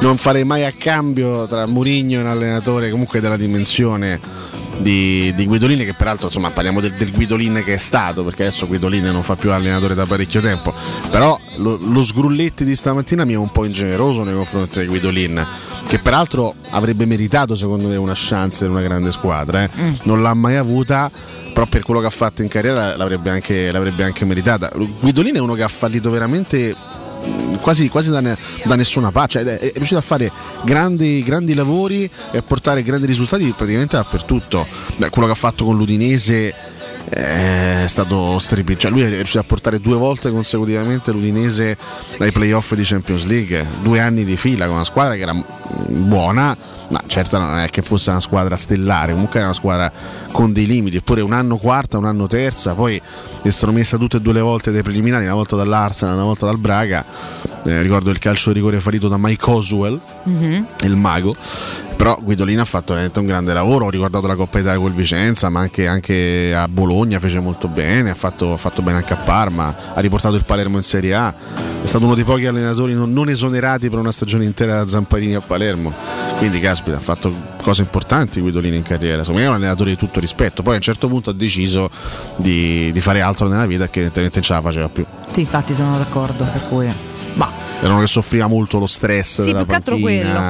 non farei mai a cambio tra Mourinho e un allenatore comunque della dimensione di Guidolin, che peraltro insomma parliamo del Guidolin che è stato, perché adesso Guidolin non fa più allenatore da parecchio tempo, però lo Sgrulletti di stamattina mi è un po' ingeneroso nei confronti di Guidolin, che peraltro avrebbe meritato secondo me una chance in una grande squadra. Non l'ha mai avuta, però per quello che ha fatto in carriera l'avrebbe anche meritata. Guidolin è uno che ha fallito veramente quasi da nessuna pace, cioè è riuscito a fare grandi lavori e a portare grandi risultati praticamente dappertutto. Quello che ha fatto con l'Udinese è stato strepitoso, cioè lui è riuscito a portare 2 volte consecutivamente l'Udinese ai playoff di Champions League, 2 anni di fila, con una squadra che era buona, ma certo non è che fosse una squadra stellare, comunque era una squadra con dei limiti. Eppure un anno quarta, un anno terza, poi le sono messa tutte e 2 le volte dai preliminari, una volta dall'Arsenal, una volta dal Braga. Ricordo il calcio di rigore fallito da Mike Oswell, il mago. Però Guidolin ha fatto veramente un grande lavoro. Ho ricordato la Coppa Italia col Vicenza, ma anche a Bologna fece molto bene, ha fatto bene anche a Parma, ha riportato il Palermo in Serie A, è stato uno dei pochi allenatori non esonerati per una stagione intera da Zamparini a Palermo. Quindi caspita, ha fatto cose importanti Guidolin in carriera, secondo me è un allenatore di tutto rispetto. Poi a un certo punto ha deciso di fare altro nella vita, che evidentemente non ce la faceva più. Sì, infatti sono d'accordo, per cui era uno che soffriva molto lo stress. Sì, della più che altro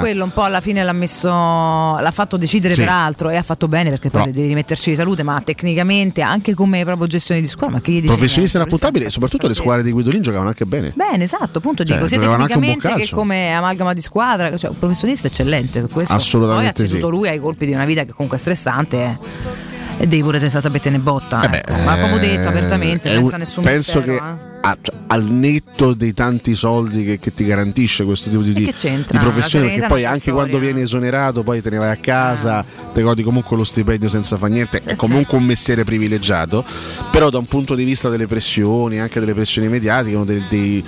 quello un po' alla fine l'ha fatto decidere, sì, per altro, e ha fatto bene, perché poi devi rimetterci di salute, ma tecnicamente anche come proprio gestione di squadra, ma che gli dici, professionista inappuntabile, soprattutto le squadre di Guidolin giocavano anche bene, esatto, appunto, dico, sia tecnicamente che come amalgama di squadra, cioè un professionista eccellente su questo. Assolutamente. Poi ha ceduto lui ai colpi di una vita che comunque è stressante, e devi pure sapere te ne botta, ma proprio detto apertamente, senza nessun penso mistero, che al netto dei tanti soldi che ti garantisce questo tipo di professione, perché poi anche quando vieni esonerato poi te ne vai a casa, ti godi comunque lo stipendio senza far niente, è comunque un mestiere privilegiato. Però da un punto di vista delle pressioni, anche delle pressioni mediatiche, uno dei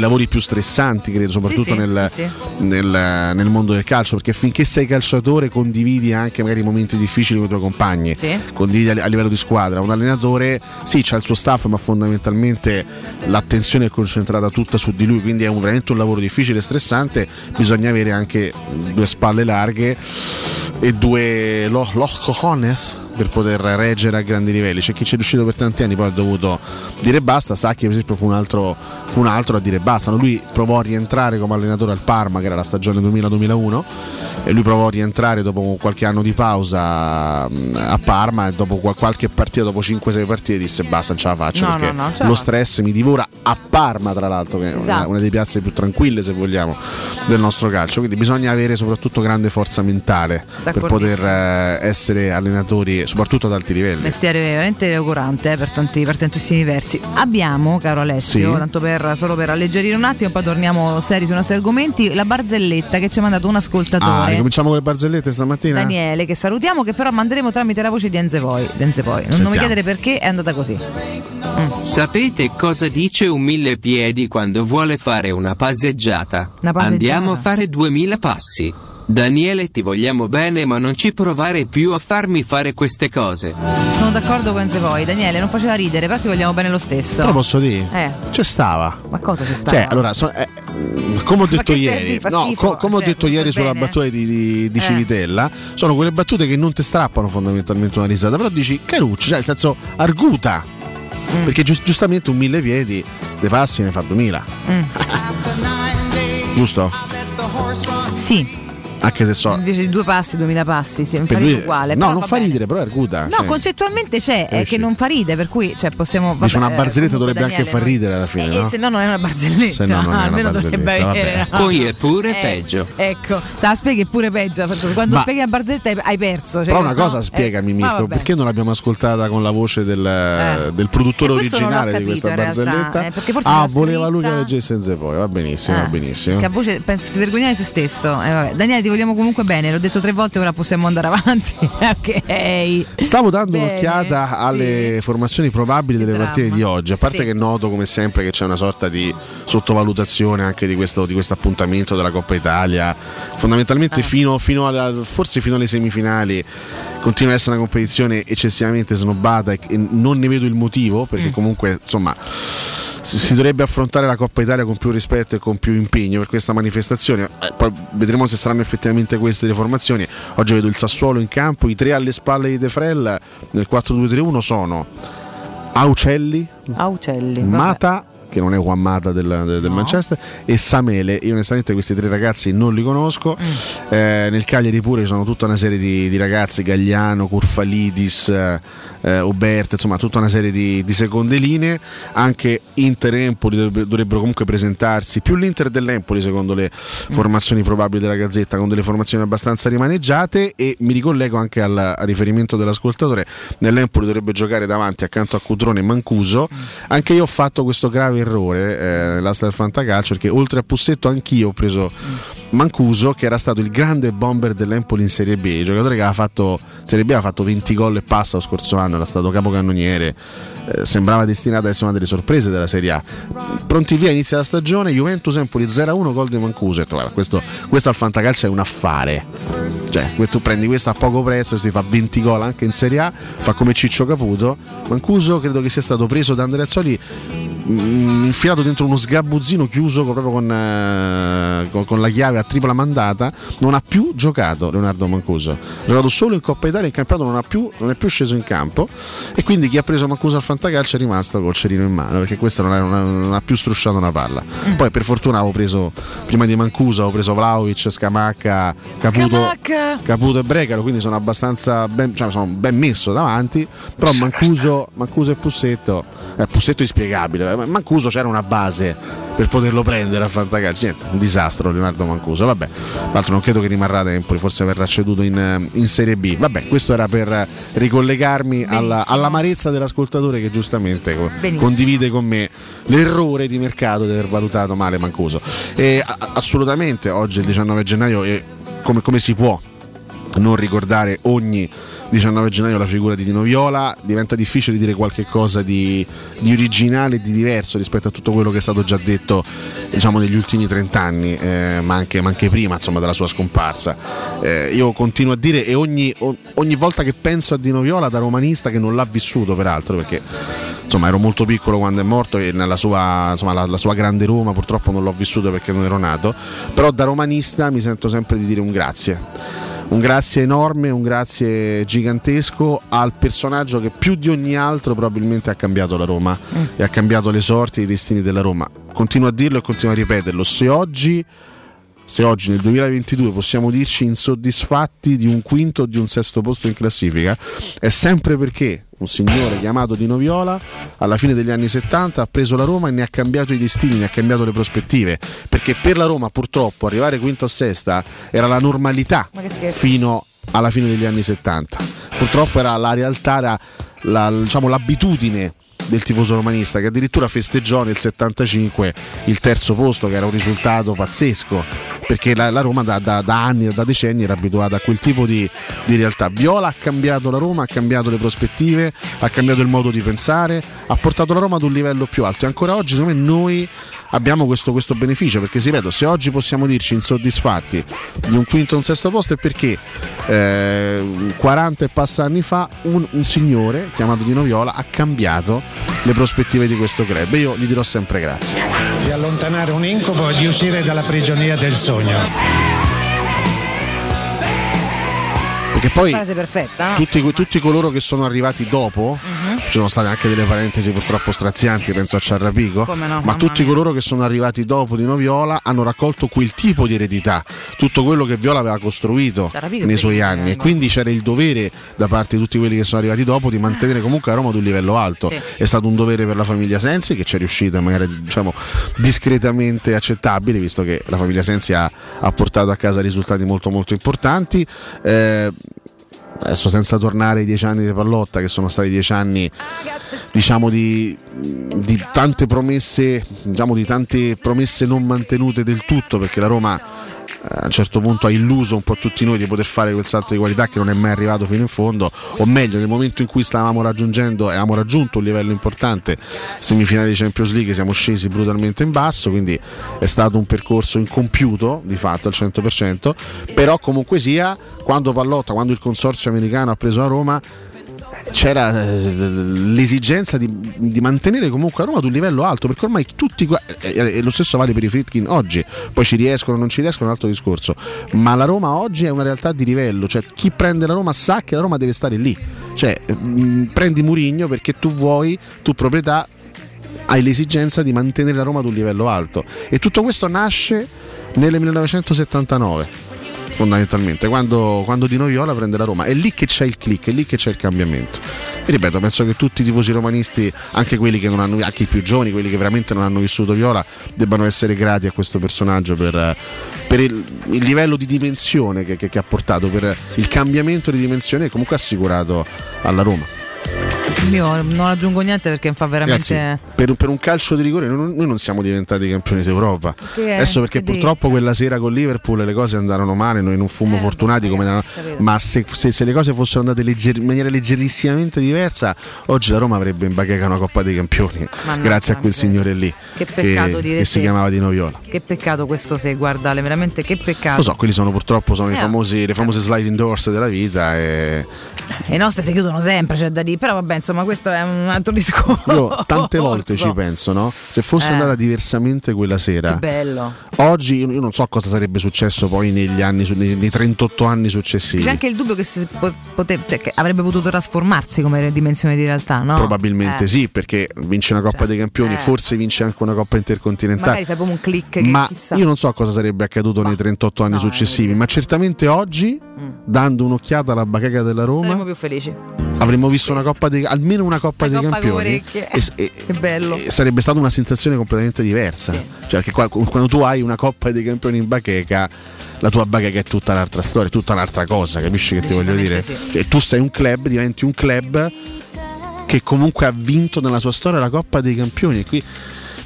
lavori più stressanti, credo, soprattutto nel mondo del calcio, perché finché sei calciatore condividi anche magari momenti difficili con i tuoi compagni, condividi a livello di squadra. Un allenatore sì, c'ha il suo staff, ma fondamentalmente l'attenzione è concentrata tutta su di lui, quindi è veramente un lavoro difficile e stressante. Bisogna avere anche 2 spalle larghe e 2 cojones per poter reggere a grandi livelli. C'è chi ci è riuscito per tanti anni, poi ha dovuto dire basta. Sacchi per esempio fu un altro a dire basta. Lui provò a rientrare come allenatore al Parma, che era la stagione 2000-2001, e lui provò a rientrare dopo qualche anno di pausa a Parma, e dopo qualche partita, dopo 5-6 partite disse basta, non ce la faccio, perché lo stress mi divora, a Parma tra l'altro, che è una delle piazze più tranquille, se vogliamo, del nostro calcio. Quindi bisogna avere soprattutto grande forza mentale per poter essere allenatori, soprattutto ad alti livelli. Mestiere veramente augurante per tantissimi versi. Abbiamo, caro Alessio, tanto solo per alleggerire un attimo, poi torniamo seri sui nostri argomenti, la barzelletta che ci ha mandato un ascoltatore. Ricominciamo con le barzellette stamattina. Daniele, che salutiamo, che però manderemo tramite la voce di Enze Poi. Non mi chiedere perché, è andata così. Sapete cosa dice un millepiedi quando vuole fare una passeggiata? Andiamo a fare 2000 passi. Daniele, ti vogliamo bene, ma non ci provare più a farmi fare queste cose. Sono d'accordo con voi, Daniele, non faceva ridere, però ti vogliamo bene lo stesso. Però posso dire? C'è stava. Ma cosa c'è stava? Cioè, allora, come ho detto ieri, sulla battuta di Civitella, sono quelle battute che non ti strappano fondamentalmente una risata, però dici carucci, cioè nel senso arguta, perché giustamente un millepiedi dei passi ne fa 2000. Giusto? Sì. Anche se invece di 2 passi 2000 passi, sì, per lui, uguale. No, non fa ridere, però è arguta. No, cioè, concettualmente c'è, è che non fa ridere, per cui cioè, possiamo. Vabbè, una barzelletta dovrebbe Daniele, anche far ridere alla fine. No? Se no non è una barzelletta. Se no, non è almeno dovrebbe. Poi è pure peggio. Ecco, la spieghi pure peggio. Quando spieghi la barzelletta hai perso. Cioè, però una cosa spiegami, Mirko, perché non l'abbiamo ascoltata con la voce del produttore originale di questa barzelletta? Voleva lui che leggesse Enze Poi, va benissimo, va benissimo. Che a voce si vergogna di se stesso. Daniele, vogliamo comunque bene, l'ho detto 3 volte, ora possiamo andare avanti. Ok, stavo dando un'occhiata alle formazioni probabili delle partite di oggi, a parte che noto come sempre che c'è una sorta di sottovalutazione anche di questo appuntamento della Coppa Italia, fondamentalmente fino alle semifinali. Continua ad essere una competizione eccessivamente snobbata, e non ne vedo il motivo, perché comunque insomma si dovrebbe affrontare la Coppa Italia con più rispetto e con più impegno per questa manifestazione. Poi vedremo se saranno effettivamente queste le formazioni. Oggi vedo il Sassuolo in campo, i 3 alle spalle di De Frel nel 4-2-3-1 sono Aucelli, Mata, che non è Juan Mata del Manchester, e Samele. Io onestamente questi tre ragazzi non li conosco. Nel Cagliari pure ci sono tutta una serie di ragazzi, Gagliano, Kurfalidis, Obert, insomma tutta una serie di seconde linee. Anche Inter e Empoli dovrebbero comunque presentarsi, più l'Inter dell'Empoli secondo le formazioni probabili della Gazzetta, con delle formazioni abbastanza rimaneggiate. E mi ricollego anche al riferimento dell'ascoltatore, nell'Empoli dovrebbe giocare davanti accanto a Cutrone e Mancuso. Anche io ho fatto questo grave errore l'asta del Fantacalcio, perché oltre a Pussetto anch'io ho preso Mancuso, che era stato il grande bomber dell'Empoli in Serie B, il giocatore che aveva fatto Serie B, ha fatto 20 gol e passa lo scorso anno, era stato capocannoniere, sembrava destinato ad essere una delle sorprese della Serie A. Pronti via, inizia la stagione, Juventus Empoli 0-1, gol di Mancuso. Guarda, questo al Fantacalcio è un affare, cioè tu prendi questo a poco prezzo, ti fa 20 gol anche in Serie A, fa come Ciccio Caputo. Mancuso credo che sia stato preso da Andrea Azzoli, infilato dentro uno sgabuzzino chiuso proprio con la chiave a tripla mandata. Non ha più giocato Leonardo Mancuso, ha giocato solo in Coppa Italia, in campionato non è più sceso in campo, e quindi chi ha preso Mancuso al Fantacalcio è rimasto col cerino in mano, perché questo non ha più strusciato una palla. Poi per fortuna avevo preso, prima di Mancuso avevo preso Vlaovic, Scamacca, Caputo e Brecaro, quindi sono abbastanza ben messo davanti. Però Mancuso e Pussetto è inspiegabile. Mancuso c'era una base per poterlo prendere al Fantacalcio, niente, un disastro Leonardo Mancuso. Vabbè, tra l'altro non credo che rimarrà tempo, forse verrà ceduto in Serie B. Vabbè, questo era per ricollegarmi all'amarezza dell'ascoltatore che giustamente condivide con me l'errore di mercato di aver valutato male Mancuso. E assolutamente oggi è il 19 gennaio e come si può non ricordare ogni 19 gennaio la figura di Dino Viola? Diventa difficile dire qualche cosa di originale e di diverso rispetto a tutto quello che è stato già detto, diciamo, negli ultimi 30 anni, ma anche prima, insomma, della sua scomparsa. Io continuo a dire, e ogni volta che penso a Dino Viola, da romanista che non l'ha vissuto peraltro, perché insomma ero molto piccolo quando è morto e nella sua, insomma, la sua grande Roma purtroppo non l'ho vissuto perché non ero nato, però da romanista mi sento sempre di dire un grazie enorme, un grazie gigantesco al personaggio che più di ogni altro probabilmente ha cambiato la Roma e ha cambiato le sorti e i destini della Roma. Continuo a dirlo e continuo a ripeterlo: se oggi nel 2022 possiamo dirci insoddisfatti di un quinto o di un sesto posto in classifica, è sempre perché un signore chiamato Dino Viola alla fine degli anni 70 ha preso la Roma e ne ha cambiato i destini, ne ha cambiato le prospettive, perché per la Roma purtroppo arrivare quinta o sesta era la normalità fino alla fine degli anni 70, purtroppo era la realtà, era l'abitudine del tifoso romanista, che addirittura festeggiò nel 75 il terzo posto, che era un risultato pazzesco, perché la Roma da anni, da decenni era abituata a quel tipo di realtà. Viola ha cambiato la Roma, ha cambiato le prospettive, ha cambiato il modo di pensare, ha portato la Roma ad un livello più alto, e ancora oggi secondo me noi abbiamo questo beneficio, perché si vedo, se oggi possiamo dirci insoddisfatti di un quinto o un sesto posto è perché 40 e passa anni fa un signore chiamato Dino Viola ha cambiato le prospettive di questo club. Io gli dirò sempre grazie. Di allontanare un incubo, di uscire dalla prigionia del sogno. Perché poi tutti coloro che sono arrivati dopo, ci sono state anche delle parentesi purtroppo strazianti, penso a Ciarrapico, no, ma tutti coloro che sono arrivati dopo Dino Viola hanno raccolto quel tipo di eredità, tutto quello che Viola aveva costruito nei suoi anni, e quindi c'era il dovere da parte di tutti quelli che sono arrivati dopo di mantenere comunque a Roma ad un livello alto. Sì. È stato un dovere per la famiglia Sensi, che ci è riuscita magari, diciamo, discretamente accettabile, visto che la famiglia Sensi ha portato a casa risultati molto molto importanti. Adesso, senza tornare ai 10 anni di Pallotta, che sono stati 10 anni, diciamo, di tante promesse, diciamo di tante promesse non mantenute del tutto, perché la Roma a un certo punto ha illuso un po' tutti noi di poter fare quel salto di qualità che non è mai arrivato fino in fondo, o meglio, nel momento in cui stavamo raggiungendo e avevamo raggiunto un livello importante, semifinale di Champions League, siamo scesi brutalmente in basso, quindi è stato un percorso incompiuto di fatto al 100%. Però comunque sia, quando Pallotta, quando il consorzio americano ha preso la Roma, c'era l'esigenza di mantenere comunque a Roma ad un livello alto, perché ormai tutti, e lo stesso vale per i Friedkin oggi, poi ci riescono o non ci riescono è un altro discorso, ma la Roma oggi è una realtà di livello, cioè chi prende la Roma sa che la Roma deve stare lì, cioè prendi Mourinho perché tu proprietà hai l'esigenza di mantenere la Roma ad un livello alto, e tutto questo nasce nel 1979 fondamentalmente, quando Dino Viola prende la Roma. È lì che c'è il click, è lì che c'è il cambiamento. E ripeto, penso che tutti i tifosi romanisti, anche quelli che non hanno, anche i più giovani, quelli che veramente non hanno vissuto Viola, debbano essere grati a questo personaggio per il livello di dimensione che ha portato, per il cambiamento di dimensione che comunque ha assicurato alla Roma. Io non aggiungo niente perché fa veramente. Ragazzi, per un calcio di rigore noi non siamo diventati campioni d'Europa. Perché, adesso perché purtroppo quella sera con Liverpool le cose andarono male, noi non fummo fortunati come ma se le cose fossero andate in maniera leggerissimamente diversa, oggi la Roma avrebbe in bacheca una Coppa dei Campioni, grazie a quel signore lì. Che peccato che si chiamava Dino Viola. Che peccato questo, se guardale, veramente che peccato. Lo so, quelli sono purtroppo sono le famose sliding doors della vita, e le nostre si chiudono sempre, c'è da dire. Però vabbè, insomma, questo è un altro discorso. Io tante volte ci penso, no? Se fosse andata diversamente quella sera, che bello. Oggi io non so cosa sarebbe successo poi negli anni, nei 38 anni successivi. C'è anche il dubbio che si poteva, cioè che avrebbe potuto trasformarsi come dimensione di realtà, no? Probabilmente sì, perché vince una Coppa dei Campioni, forse vince anche una Coppa Intercontinentale. Magari fai proprio un click che ma chissà. Io non so cosa sarebbe accaduto nei 38 anni successivi, ma certamente oggi, dando un'occhiata alla bacheca della Roma, saremmo più felici. Avremmo visto una Coppa dei, almeno una Coppa dei Campioni, che bello. E sarebbe stata una sensazione completamente diversa, cioè che quando tu hai una Coppa dei Campioni in bacheca, la tua bacheca è tutta un'altra storia, è tutta un'altra cosa, capisci che ti voglio dire? Cioè, tu sei un club, diventi un club che comunque ha vinto nella sua storia la Coppa dei Campioni. E qui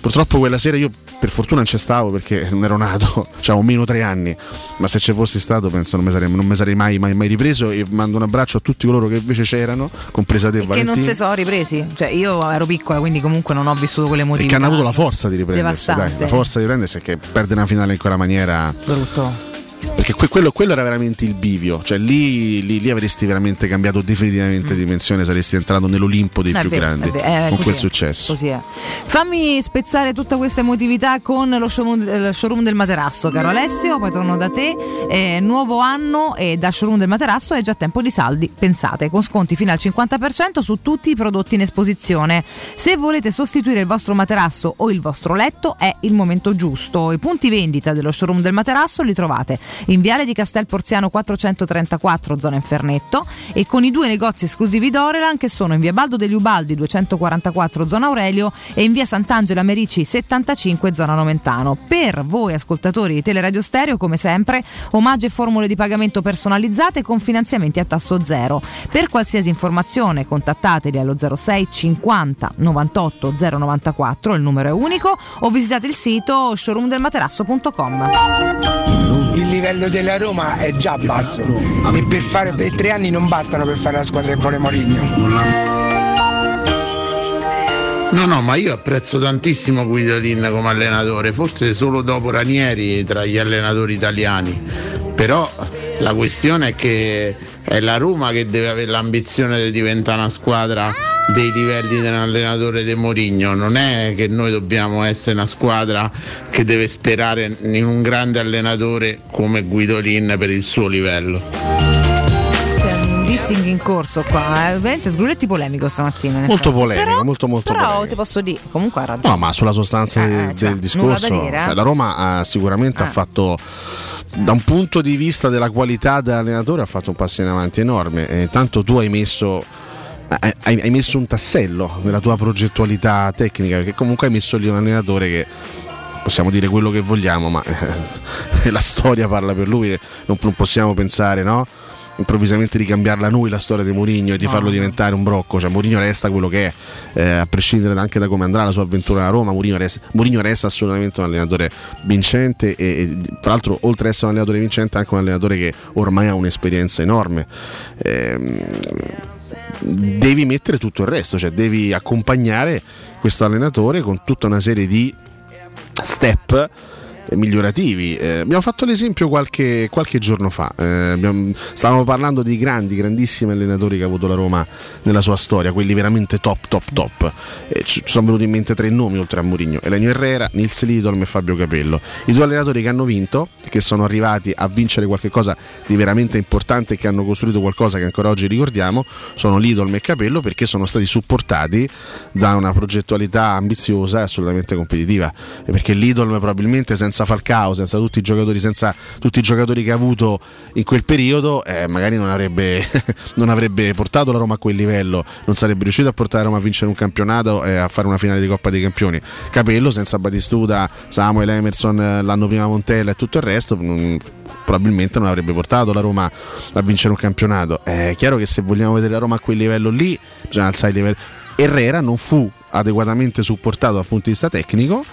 purtroppo quella sera io per fortuna non ci stavo perché non ero nato, avevo meno 3 anni, ma se ci fossi stato penso non mi sarei mai ripreso. E mando un abbraccio a tutti coloro che invece c'erano, compresa te, Valentina, che non si sono ripresi, cioè io ero piccola quindi comunque non ho vissuto quelle emozioni, e che hanno avuto la forza di riprendersi, la forza di riprendersi, che perde una finale in quella maniera brutto. Perché quello era veramente il bivio, cioè lì avresti veramente cambiato definitivamente dimensione, saresti entrato nell'Olimpo dei più grandi con quel successo. Così è. Fammi spezzare tutta questa emotività con lo showroom del materasso, caro Alessio, poi torno da te. Nuovo anno e da showroom del materasso è già tempo di saldi, pensate, con sconti fino al 50% su tutti i prodotti in esposizione. Se volete sostituire il vostro materasso o il vostro letto è il momento giusto. I punti vendita dello showroom del materasso li trovate in Viale di Castel Porziano 434, zona Infernetto, e con i 2 negozi esclusivi d'Orelan che sono in Via Baldo degli Ubaldi 244, zona Aurelio, e in Via Sant'Angela Merici 75, zona Noventano. Per voi ascoltatori di Teleradio Stereo, come sempre, omaggi e formule di pagamento personalizzate con finanziamenti a tasso zero. Per qualsiasi informazione contattateli allo 06 50 98 094, il numero è unico, o visitate il sito showroomdelmaterasso.com. Il livello della Roma è già basso e per 3 anni non bastano per fare la squadra che vuole Mourinho. No, ma io apprezzo tantissimo Guidolin come allenatore, forse solo dopo Ranieri tra gli allenatori italiani, però la questione è che è la Roma che deve avere l'ambizione di diventare una squadra dei livelli dell'allenatore De Mourinho, non è che noi dobbiamo essere una squadra che deve sperare in un grande allenatore come Guidolin per il suo livello. In corso qua, veramente sgruretti polemico stamattina. Molto polemico, però, molto però polemico. Ti posso dire, comunque ha ragione. No, ma sulla sostanza del discorso, la Roma sicuramente ha fatto, da un punto di vista della qualità dell'allenatore, ha fatto un passo in avanti enorme. Tanto tu hai messo un tassello nella tua progettualità tecnica, perché comunque hai messo lì un allenatore che, possiamo dire quello che vogliamo, ma la storia parla per lui, non possiamo pensare, no? Improvvisamente di cambiarla noi la storia di Mourinho e di farlo diventare un brocco, cioè Mourinho resta quello che è, a prescindere anche da come andrà la sua avventura a Roma. Mourinho resta assolutamente un allenatore vincente e tra l'altro, oltre ad essere un allenatore vincente, anche un allenatore che ormai ha un'esperienza enorme. Devi mettere tutto il resto, cioè devi accompagnare questo allenatore con tutta una serie di step migliorativi. Abbiamo fatto l'esempio qualche giorno fa, stavamo parlando dei grandissimi allenatori che ha avuto la Roma nella sua storia, quelli veramente top. Ci sono venuti in mente tre nomi oltre a Mourinho: Helenio Herrera, Nils Liedholm e Fabio Capello, i due allenatori che hanno vinto, che sono arrivati a vincere qualche cosa di veramente importante e che hanno costruito qualcosa che ancora oggi ricordiamo. Sono Liedholm e Capello perché sono stati supportati da una progettualità ambiziosa e assolutamente competitiva, perché Liedholm probabilmente senza Falcao, senza tutti i giocatori che ha avuto in quel periodo, magari non avrebbe portato la Roma a quel livello, non sarebbe riuscito a portare la Roma a vincere un campionato e a fare una finale di Coppa dei Campioni. Capello senza Batistuta, Samuel Emerson, l'anno prima Montella e tutto il resto, probabilmente non avrebbe portato la Roma a vincere un campionato. È chiaro che se vogliamo vedere la Roma a quel livello lì bisogna alzare il livello. Herrera non fu adeguatamente supportato dal punto di vista tecnico,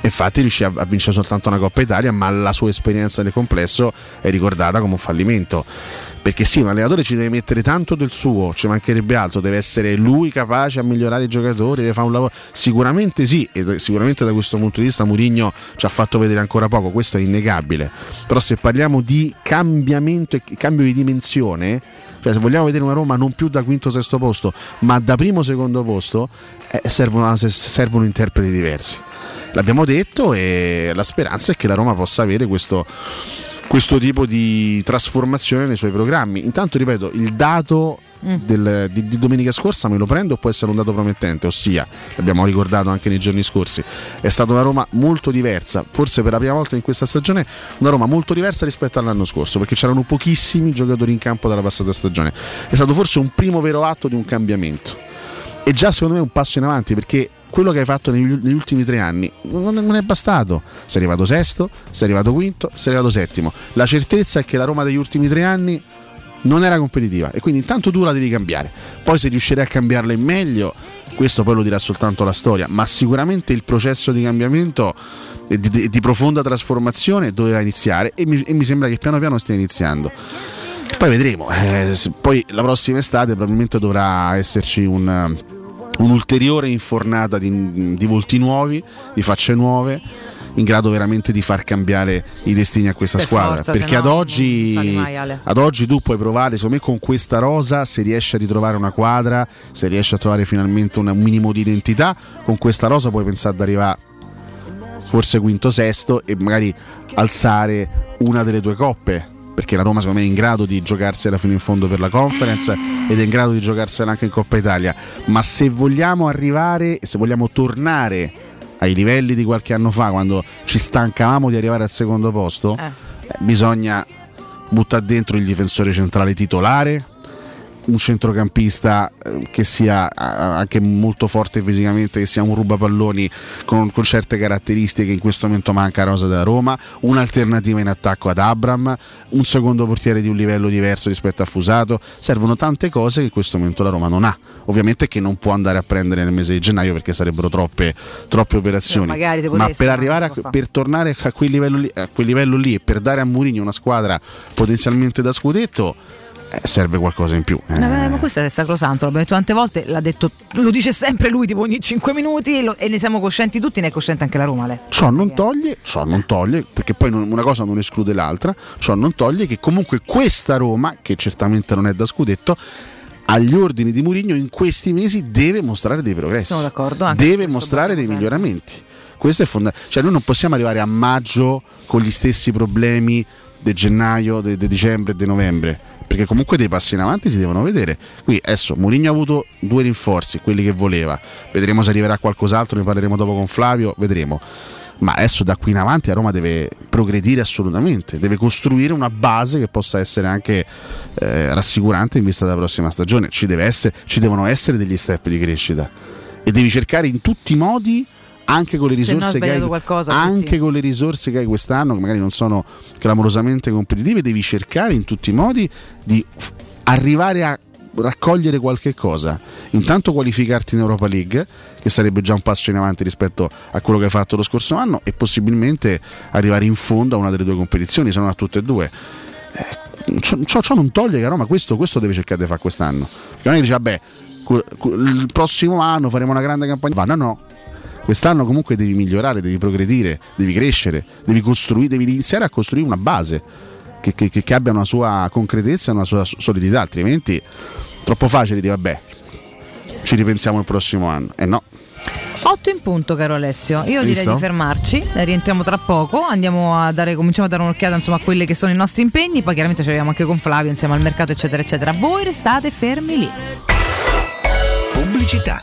infatti riuscì a vincere soltanto una Coppa Italia, ma la sua esperienza nel complesso è ricordata come un fallimento, perché sì, un allenatore ci deve mettere tanto del suo, ci mancherebbe altro, deve essere lui capace a migliorare i giocatori, deve fare un lavoro, sicuramente sì, e sicuramente da questo punto di vista Mourinho ci ha fatto vedere ancora poco, questo è innegabile. Però se parliamo di cambiamento e cambio di dimensione, cioè se vogliamo vedere una Roma non più da quinto o sesto posto ma da primo o secondo posto, servono interpreti diversi, l'abbiamo detto, e la speranza è che la Roma possa avere questo tipo di trasformazione nei suoi programmi. Intanto ripeto, il dato di domenica scorsa me lo prendo, può essere un dato promettente, ossia, l'abbiamo ricordato anche nei giorni scorsi, è stata una Roma molto diversa, forse per la prima volta in questa stagione una Roma molto diversa rispetto all'anno scorso, perché c'erano pochissimi giocatori in campo dalla passata stagione. È stato forse un primo vero atto di un cambiamento e già secondo me un passo in avanti, perché quello che hai fatto negli ultimi 3 anni non è bastato. Sei arrivato sesto, sei arrivato quinto, sei arrivato settimo. La certezza è che la Roma degli ultimi 3 anni non era competitiva, e quindi intanto tu la devi cambiare. Poi se riuscirai a cambiarla in meglio, questo poi lo dirà soltanto la storia, ma sicuramente il processo di cambiamento e di profonda trasformazione doveva iniziare, e mi sembra che piano piano stia iniziando. Poi vedremo, poi la prossima estate probabilmente dovrà esserci un'ulteriore infornata di volti nuovi, di facce nuove, in grado veramente di far cambiare i destini a questa squadra, perché ad oggi tu puoi provare, secondo me con questa rosa, se riesci a ritrovare una quadra, se riesci a trovare finalmente un minimo di identità, con questa rosa puoi pensare ad arrivare forse quinto, sesto e magari alzare una delle due coppe, perché la Roma secondo me è in grado di giocarsela fino in fondo per la Conference ed è in grado di giocarsela anche in Coppa Italia. Ma se vogliamo arrivare, se vogliamo tornare ai livelli di qualche anno fa, quando ci stancavamo di arrivare al secondo posto, bisogna buttare dentro il difensore centrale titolare, un centrocampista che sia anche molto forte fisicamente, che sia un rubapalloni con certe caratteristiche in questo momento manca a rosa della Roma, un'alternativa in attacco ad Abraham, un secondo portiere di un livello diverso rispetto a Fusato. Servono tante cose che in questo momento la Roma non ha, ovviamente, che non può andare a prendere nel mese di gennaio perché sarebbero troppe operazioni, ma per arrivare per tornare a quel livello lì e per dare a Mourinho una squadra potenzialmente da scudetto serve qualcosa in più. Ma questo è sacrosanto, l'abbiamo detto tante volte, lo dice sempre lui tipo ogni 5 minuti e ne siamo coscienti tutti, ne è cosciente anche la Roma. Ciò non toglie, perché poi una cosa non esclude l'altra, ciò non toglie che comunque questa Roma, che certamente non è da scudetto, agli ordini di Mourinho in questi mesi deve mostrare dei progressi. Sono d'accordo, anche deve mostrare dei miglioramenti. Questo è fondamentale, cioè noi non possiamo arrivare a maggio con gli stessi problemi di gennaio, di dicembre e di novembre, perché comunque dei passi in avanti si devono vedere. Qui adesso Mourinho ha avuto 2 rinforzi, quelli che voleva, vedremo se arriverà qualcos'altro, ne parleremo dopo con Flavio, vedremo, ma adesso da qui in avanti la Roma deve progredire assolutamente, deve costruire una base che possa essere anche rassicurante in vista della prossima stagione. Ci devono essere degli step di crescita e devi cercare in tutti i modi, anche con le risorse che hai quest'anno, che magari non sono clamorosamente competitive, devi cercare in tutti i modi di arrivare a raccogliere qualche cosa. Intanto qualificarti in Europa League, che sarebbe già un passo in avanti rispetto a quello che hai fatto lo scorso anno, e possibilmente arrivare in fondo a una delle due competizioni, se non a tutte e due. Ciò non toglie che Roma questo deve cercare di fare quest'anno. Perché non è che dice, vabbè, il prossimo anno faremo una grande campagna. No. Quest'anno comunque devi migliorare, devi progredire, devi crescere, devi costruire, devi iniziare a costruire una base che abbia una sua concretezza e una sua solidità, altrimenti troppo facile dire vabbè, ci ripensiamo il prossimo anno. E no. 8 in punto, caro Alessio. Io direi di fermarci, rientriamo tra poco, andiamo a dare, cominciamo a dare un'occhiata insomma a quelli che sono i nostri impegni, poi chiaramente ci arriviamo anche con Flavio insieme al mercato eccetera eccetera. Voi restate fermi lì. Pubblicità.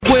Vuoi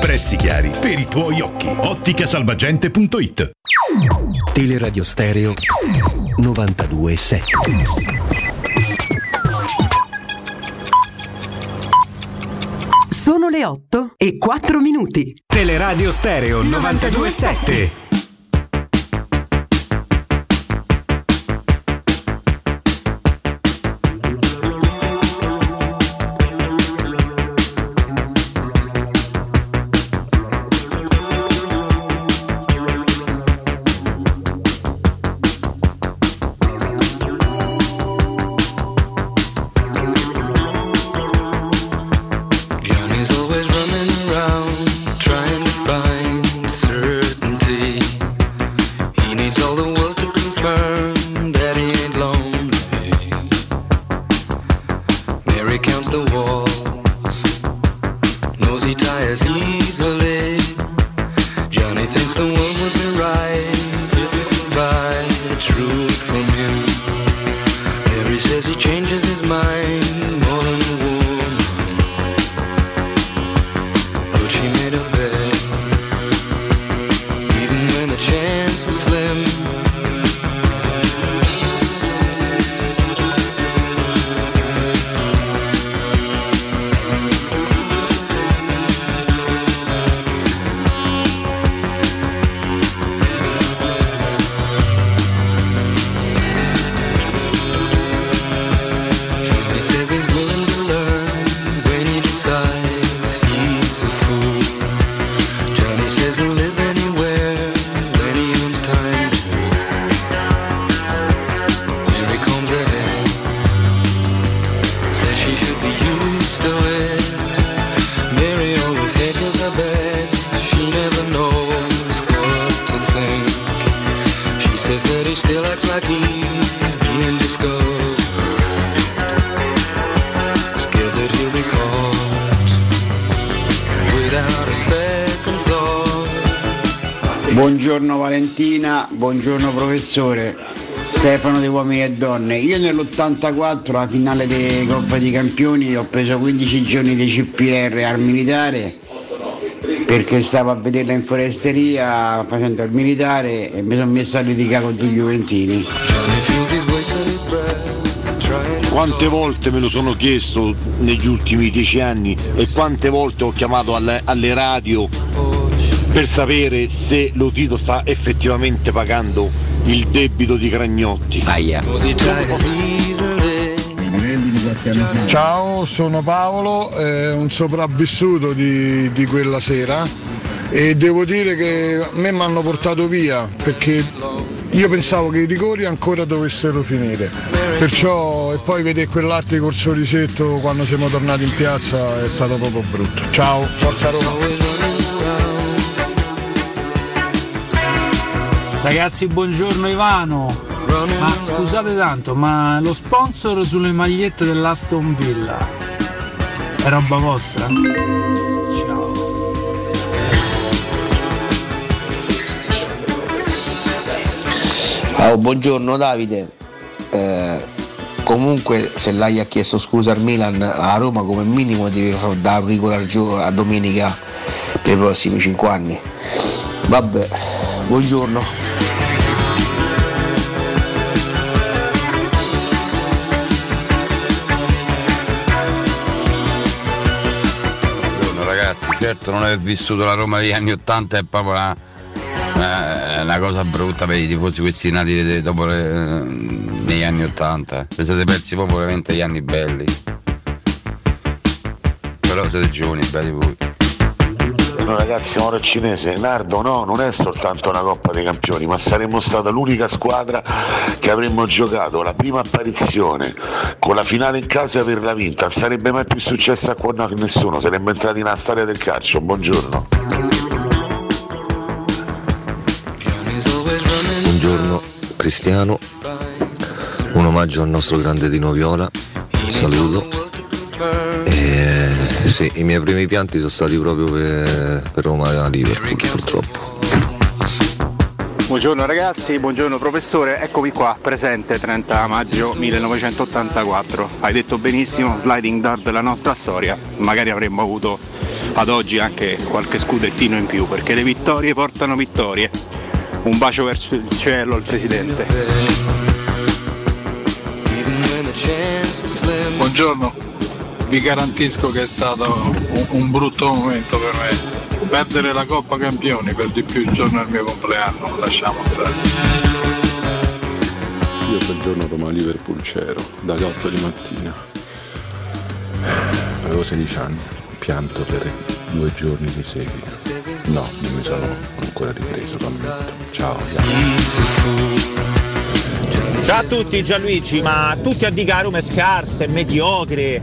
Prezzi chiari per i tuoi occhi. Otticasalvagente.it. Teleradio Stereo 92.7. Sono le 8:04. Teleradio Stereo 92.7. Buongiorno Valentina, buongiorno professore Stefano di Uomini e Donne. Io nell'84 alla finale di Coppa dei Campioni ho preso 15 giorni di CPR al militare perché stavo a vederla in foresteria facendo il militare e mi sono messo a litigare con due juventini. Quante volte me lo sono chiesto negli ultimi 10 anni e quante volte ho chiamato alle radio per sapere se lo Tito sta effettivamente pagando il debito di Cragnotti. Aia. Ciao, sono Paolo, un sopravvissuto di quella sera e devo dire che a me mi hanno portato via perché io pensavo che i rigori ancora dovessero finire. Perciò e poi vedere quell'arte col sorrisetto quando siamo tornati in piazza è stato proprio brutto. Ciao, forza Roma. Ragazzi, buongiorno Ivano, ma scusate tanto, ma lo sponsor sulle magliette dell'Aston Villa è roba vostra? Ciao. Oh, buongiorno Davide, comunque se l'Aia ha chiesto scusa al Milan, a Roma come minimo deve dare un rigore a domenica per i prossimi 5 anni. Vabbè, buongiorno. Certo non aver vissuto la Roma degli anni 80 è proprio una cosa brutta per i tifosi questi nati dopo negli anni 80. Vi siete persi proprio veramente gli anni belli. Però siete giovani, belli voi. Ragazzi, ora cinese, Nardo, no, non è soltanto una Coppa dei Campioni, ma saremmo stata l'unica squadra che avremmo giocato la prima apparizione con la finale in casa e averla vinta. Sarebbe mai più successo a nessuno, saremmo entrati nella storia del calcio. Buongiorno. Buongiorno Cristiano, un omaggio al nostro grande Dino Viola, un saluto. Sì, i miei primi pianti sono stati proprio per Roma Liverpool, purtroppo. Buongiorno ragazzi, buongiorno professore, eccomi qua, presente 30 maggio 1984. Hai detto benissimo, sliding door della nostra storia. Magari avremmo avuto ad oggi anche qualche scudettino in più, perché le vittorie portano vittorie. Un bacio verso il cielo al presidente. Buongiorno. Vi garantisco che è stato un brutto momento per me. Perdere la Coppa Campioni, per di più il giorno del mio compleanno, lasciamo stare. Io quel giorno Roma Liverpool c'ero, dalle 8 di mattina. Avevo 16 anni, ho pianto per 2 giorni di seguito. No, non mi sono ancora ripreso, lo ammetto. Ciao, ciao a tutti. Gianluigi, ma tutti a dire che Roma è scarsa, è mediocre,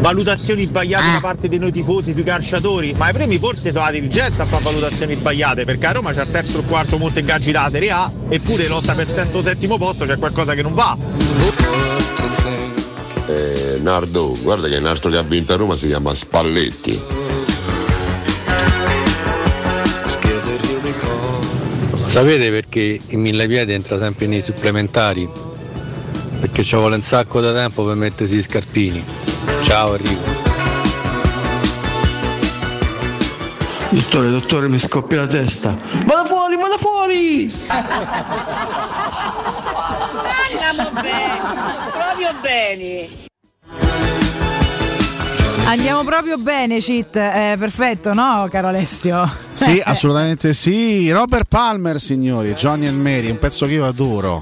valutazioni sbagliate da parte dei noi tifosi sui calciatori, ma i premi forse sono la dirigenza a fare valutazioni sbagliate, perché a Roma c'è il terzo o il quarto molto ingaggi dalla Serie A, eppure lotta per sesto settimo posto, c'è qualcosa che non va. Nardo, guarda che un altro che ha vinto a Roma si chiama Spalletti. Sapete perché il Millepiedi entra sempre nei supplementari? Perché ci vuole un sacco di tempo per mettersi gli scarpini. Ciao, arrivo. Dottore, mi scoppia la testa. Vada fuori! Andiamo bene, proprio bene. Andiamo proprio bene, Cit. Perfetto, no, caro Alessio? Sì, assolutamente sì. Robert Palmer, signori, Johnny and Mary, un pezzo che io adoro.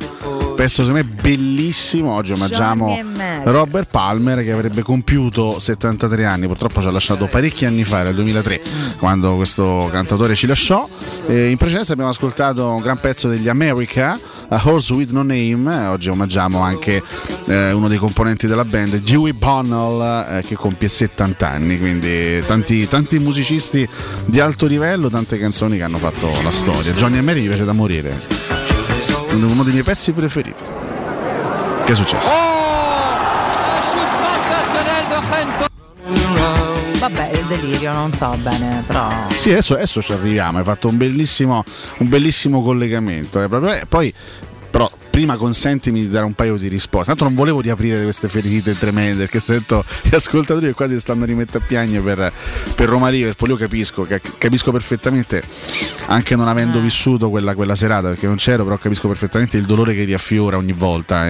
Pezzo secondo me bellissimo. Oggi omaggiamo Robert Palmer che avrebbe compiuto 73 anni, purtroppo ci ha lasciato parecchi anni fa, nel 2003 quando questo cantatore ci lasciò. In precedenza abbiamo ascoltato un gran pezzo degli America, A Horse With No Name. Oggi omaggiamo anche uno dei componenti della band, Dewey Bunnell, che compie 70 anni, quindi tanti musicisti di alto livello, tante canzoni che hanno fatto la storia. Johnny and Mary mi piace da morire, uno dei miei pezzi preferiti. Che è successo? vabbè, il delirio, non so bene, però sì, adesso ci arriviamo. Hai fatto un bellissimo collegamento, poi però prima consentimi di dare un paio di risposte. Tanto non volevo riaprire queste ferite tremende, perché sento gli ascoltatori che quasi stanno a rimettere a piagne per Roma Liverpool. Io capisco perfettamente, anche non avendo vissuto quella serata, perché non c'ero, però capisco perfettamente il dolore che riaffiora ogni volta.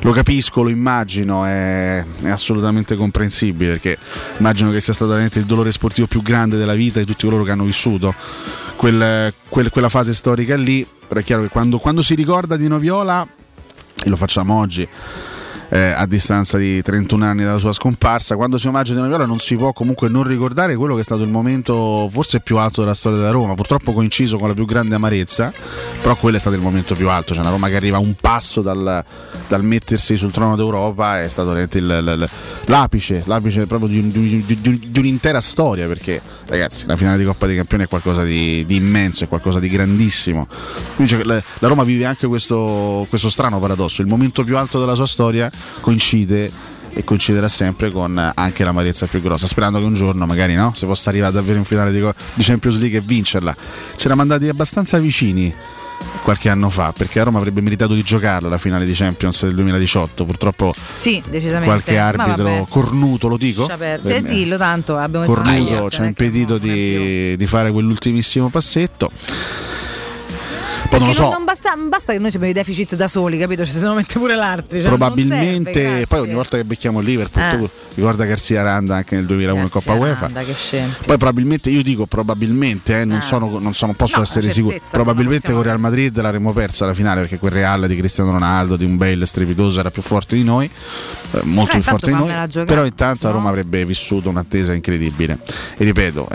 Lo capisco, lo immagino, è assolutamente comprensibile, perché immagino che sia stato veramente il dolore sportivo più grande della vita di tutti coloro che hanno vissuto quella fase storica lì. Però è chiaro che quando si ricorda Dino Viola, e lo facciamo oggi, a distanza di 31 anni dalla sua scomparsa, quando si omaggia Dino Viola non si può comunque non ricordare quello che è stato il momento forse più alto della storia della Roma, purtroppo coinciso con la più grande amarezza, però quello è stato il momento più alto. Cioè, una Roma che arriva un passo dal mettersi sul trono d'Europa è stato veramente l'apice proprio di un'intera storia, perché ragazzi, la finale di Coppa dei Campioni è qualcosa di immenso, è qualcosa di grandissimo. Quindi, cioè, la Roma vive anche questo strano paradosso: il momento più alto della sua storia coincide e coinciderà sempre con anche l'amarezza più grossa, sperando che un giorno magari, no, si possa arrivare davvero in finale di Champions League e vincerla. C'erano andati abbastanza vicini qualche anno fa, perché la Roma avrebbe meritato di giocarla la finale di Champions del 2018, purtroppo sì, decisamente. Qualche arbitro cornuto, lo dico, dillo tanto, abbiamo cornuto ci ha impedito di fare quell'ultimissimo passetto. Perché non lo so. Non basta che noi abbiamo i deficit da soli, capito? Cioè, se no mette pure l'arte. Cioè, probabilmente serve, poi ogni volta che becchiamo il Liverpool, tu ricorda Garcia Randa anche nel 2001 in Coppa UEFA. Poi probabilmente, io dico probabilmente, non posso essere sicuro. Probabilmente con Real Madrid l'avremmo persa la finale, perché quel Real di Cristiano Ronaldo, di un Bale strepitoso, era più forte di noi, molto più forte di noi. Però intanto la Roma avrebbe vissuto un'attesa incredibile. E ripeto,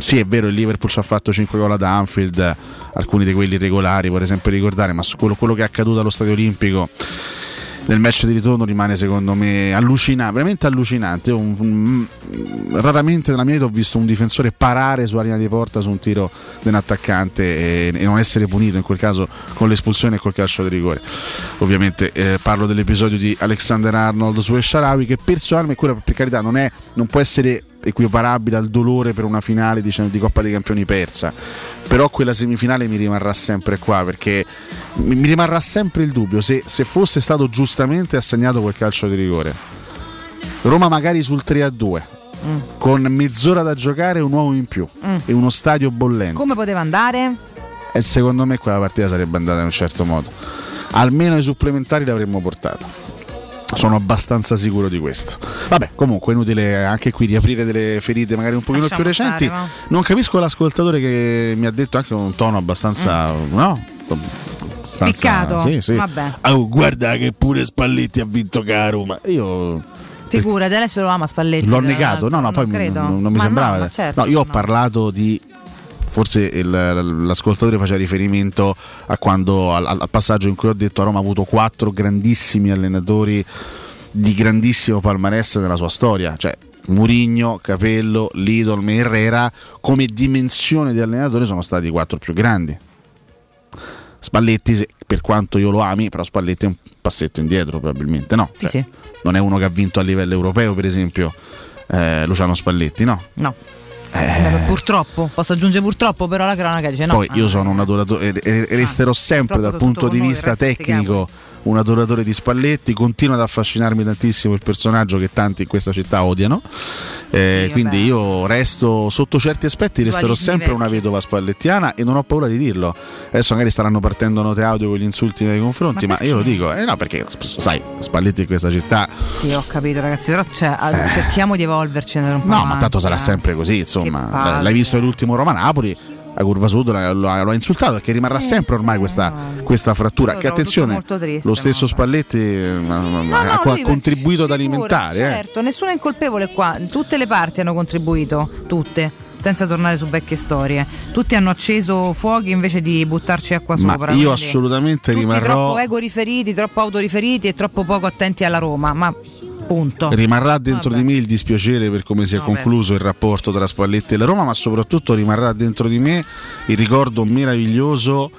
sì, è vero, il Liverpool ci ha fatto 5 gol ad Anfield, alcuni di quelli regolari vorrei sempre ricordare, ma su quello che è accaduto allo Stadio Olimpico nel match di ritorno rimane secondo me veramente allucinante. Io raramente nella mia vita ho visto un difensore parare sulla linea di porta su un tiro di un attaccante e non essere punito, in quel caso con l'espulsione e col calcio di rigore. Ovviamente parlo dell'episodio di Alexander Arnold su El Shaarawy, che personalmente, quella per carità non può essere equiparabile al dolore per una finale, diciamo, di Coppa dei Campioni persa, però quella semifinale mi rimarrà sempre qua, perché mi rimarrà sempre il dubbio se fosse stato giustamente assegnato quel calcio di rigore. Roma magari sul 3-2 con mezz'ora da giocare, un uomo in più e uno stadio bollente, come poteva andare? E secondo me quella partita sarebbe andata in un certo modo, almeno ai supplementari l'avremmo portata. Sono abbastanza sicuro di questo. Vabbè, comunque inutile anche qui riaprire delle ferite magari un pochino più recenti. Non capisco l'ascoltatore che mi ha detto anche con un tono abbastanza piccato. Sì. Vabbè. Oh, guarda che pure Spalletti ha vinto caro, ma io figurati, adesso lo ama Spalletti. L'ho negato. No, poi non mi sembrava. No, certo, no, io ho parlato di, forse l'ascoltatore faceva riferimento a quando al passaggio in cui ho detto a Roma ha avuto 4 grandissimi allenatori di grandissimo palmarès nella sua storia, cioè Mourinho, Capello, Liedholm e Herrera. Come dimensione di allenatore sono stati i 4 più grandi. Spalletti, per quanto io lo ami, però Spalletti è un passetto indietro probabilmente, no? Cioè, sì. Non è uno che ha vinto a livello europeo, per esempio, Luciano Spalletti, no? No. Purtroppo, posso aggiungere purtroppo, però la cronaca dice no. Poi io sono un adoratore e resterò sempre dal punto di vista tecnico un adoratore di Spalletti. Continua ad affascinarmi tantissimo il personaggio che tanti in questa città odiano, sì, quindi io resto, sotto certi aspetti resterò sempre una vedova spallettiana e non ho paura di dirlo. Adesso magari staranno partendo note audio con gli insulti nei confronti, ma io lo dico, no, perché sai, Spalletti in questa città. Sì, ho capito ragazzi, però cerchiamo di evolverci un po'. No, ma tanto sarà sempre così, insomma. L'hai visto l'ultimo Roma-Napoli? La curva sud lo ha insultato, perché rimarrà sempre ormai questa frattura. Che attenzione, lo stesso Spalletti ha contribuito ad alimentare. Certo, nessuno è incolpevole qua, tutte le parti hanno contribuito, tutte. Senza tornare su vecchie storie, tutti hanno acceso fuochi invece di buttarci acqua sopra. Ma io assolutamente rimarrò troppo egoriferiti, troppo autoriferiti e troppo poco attenti alla Roma, ma punto. Rimarrà dentro di me il dispiacere per come si è concluso il rapporto tra Spalletti e la Roma, ma soprattutto rimarrà dentro di me il ricordo meraviglioso,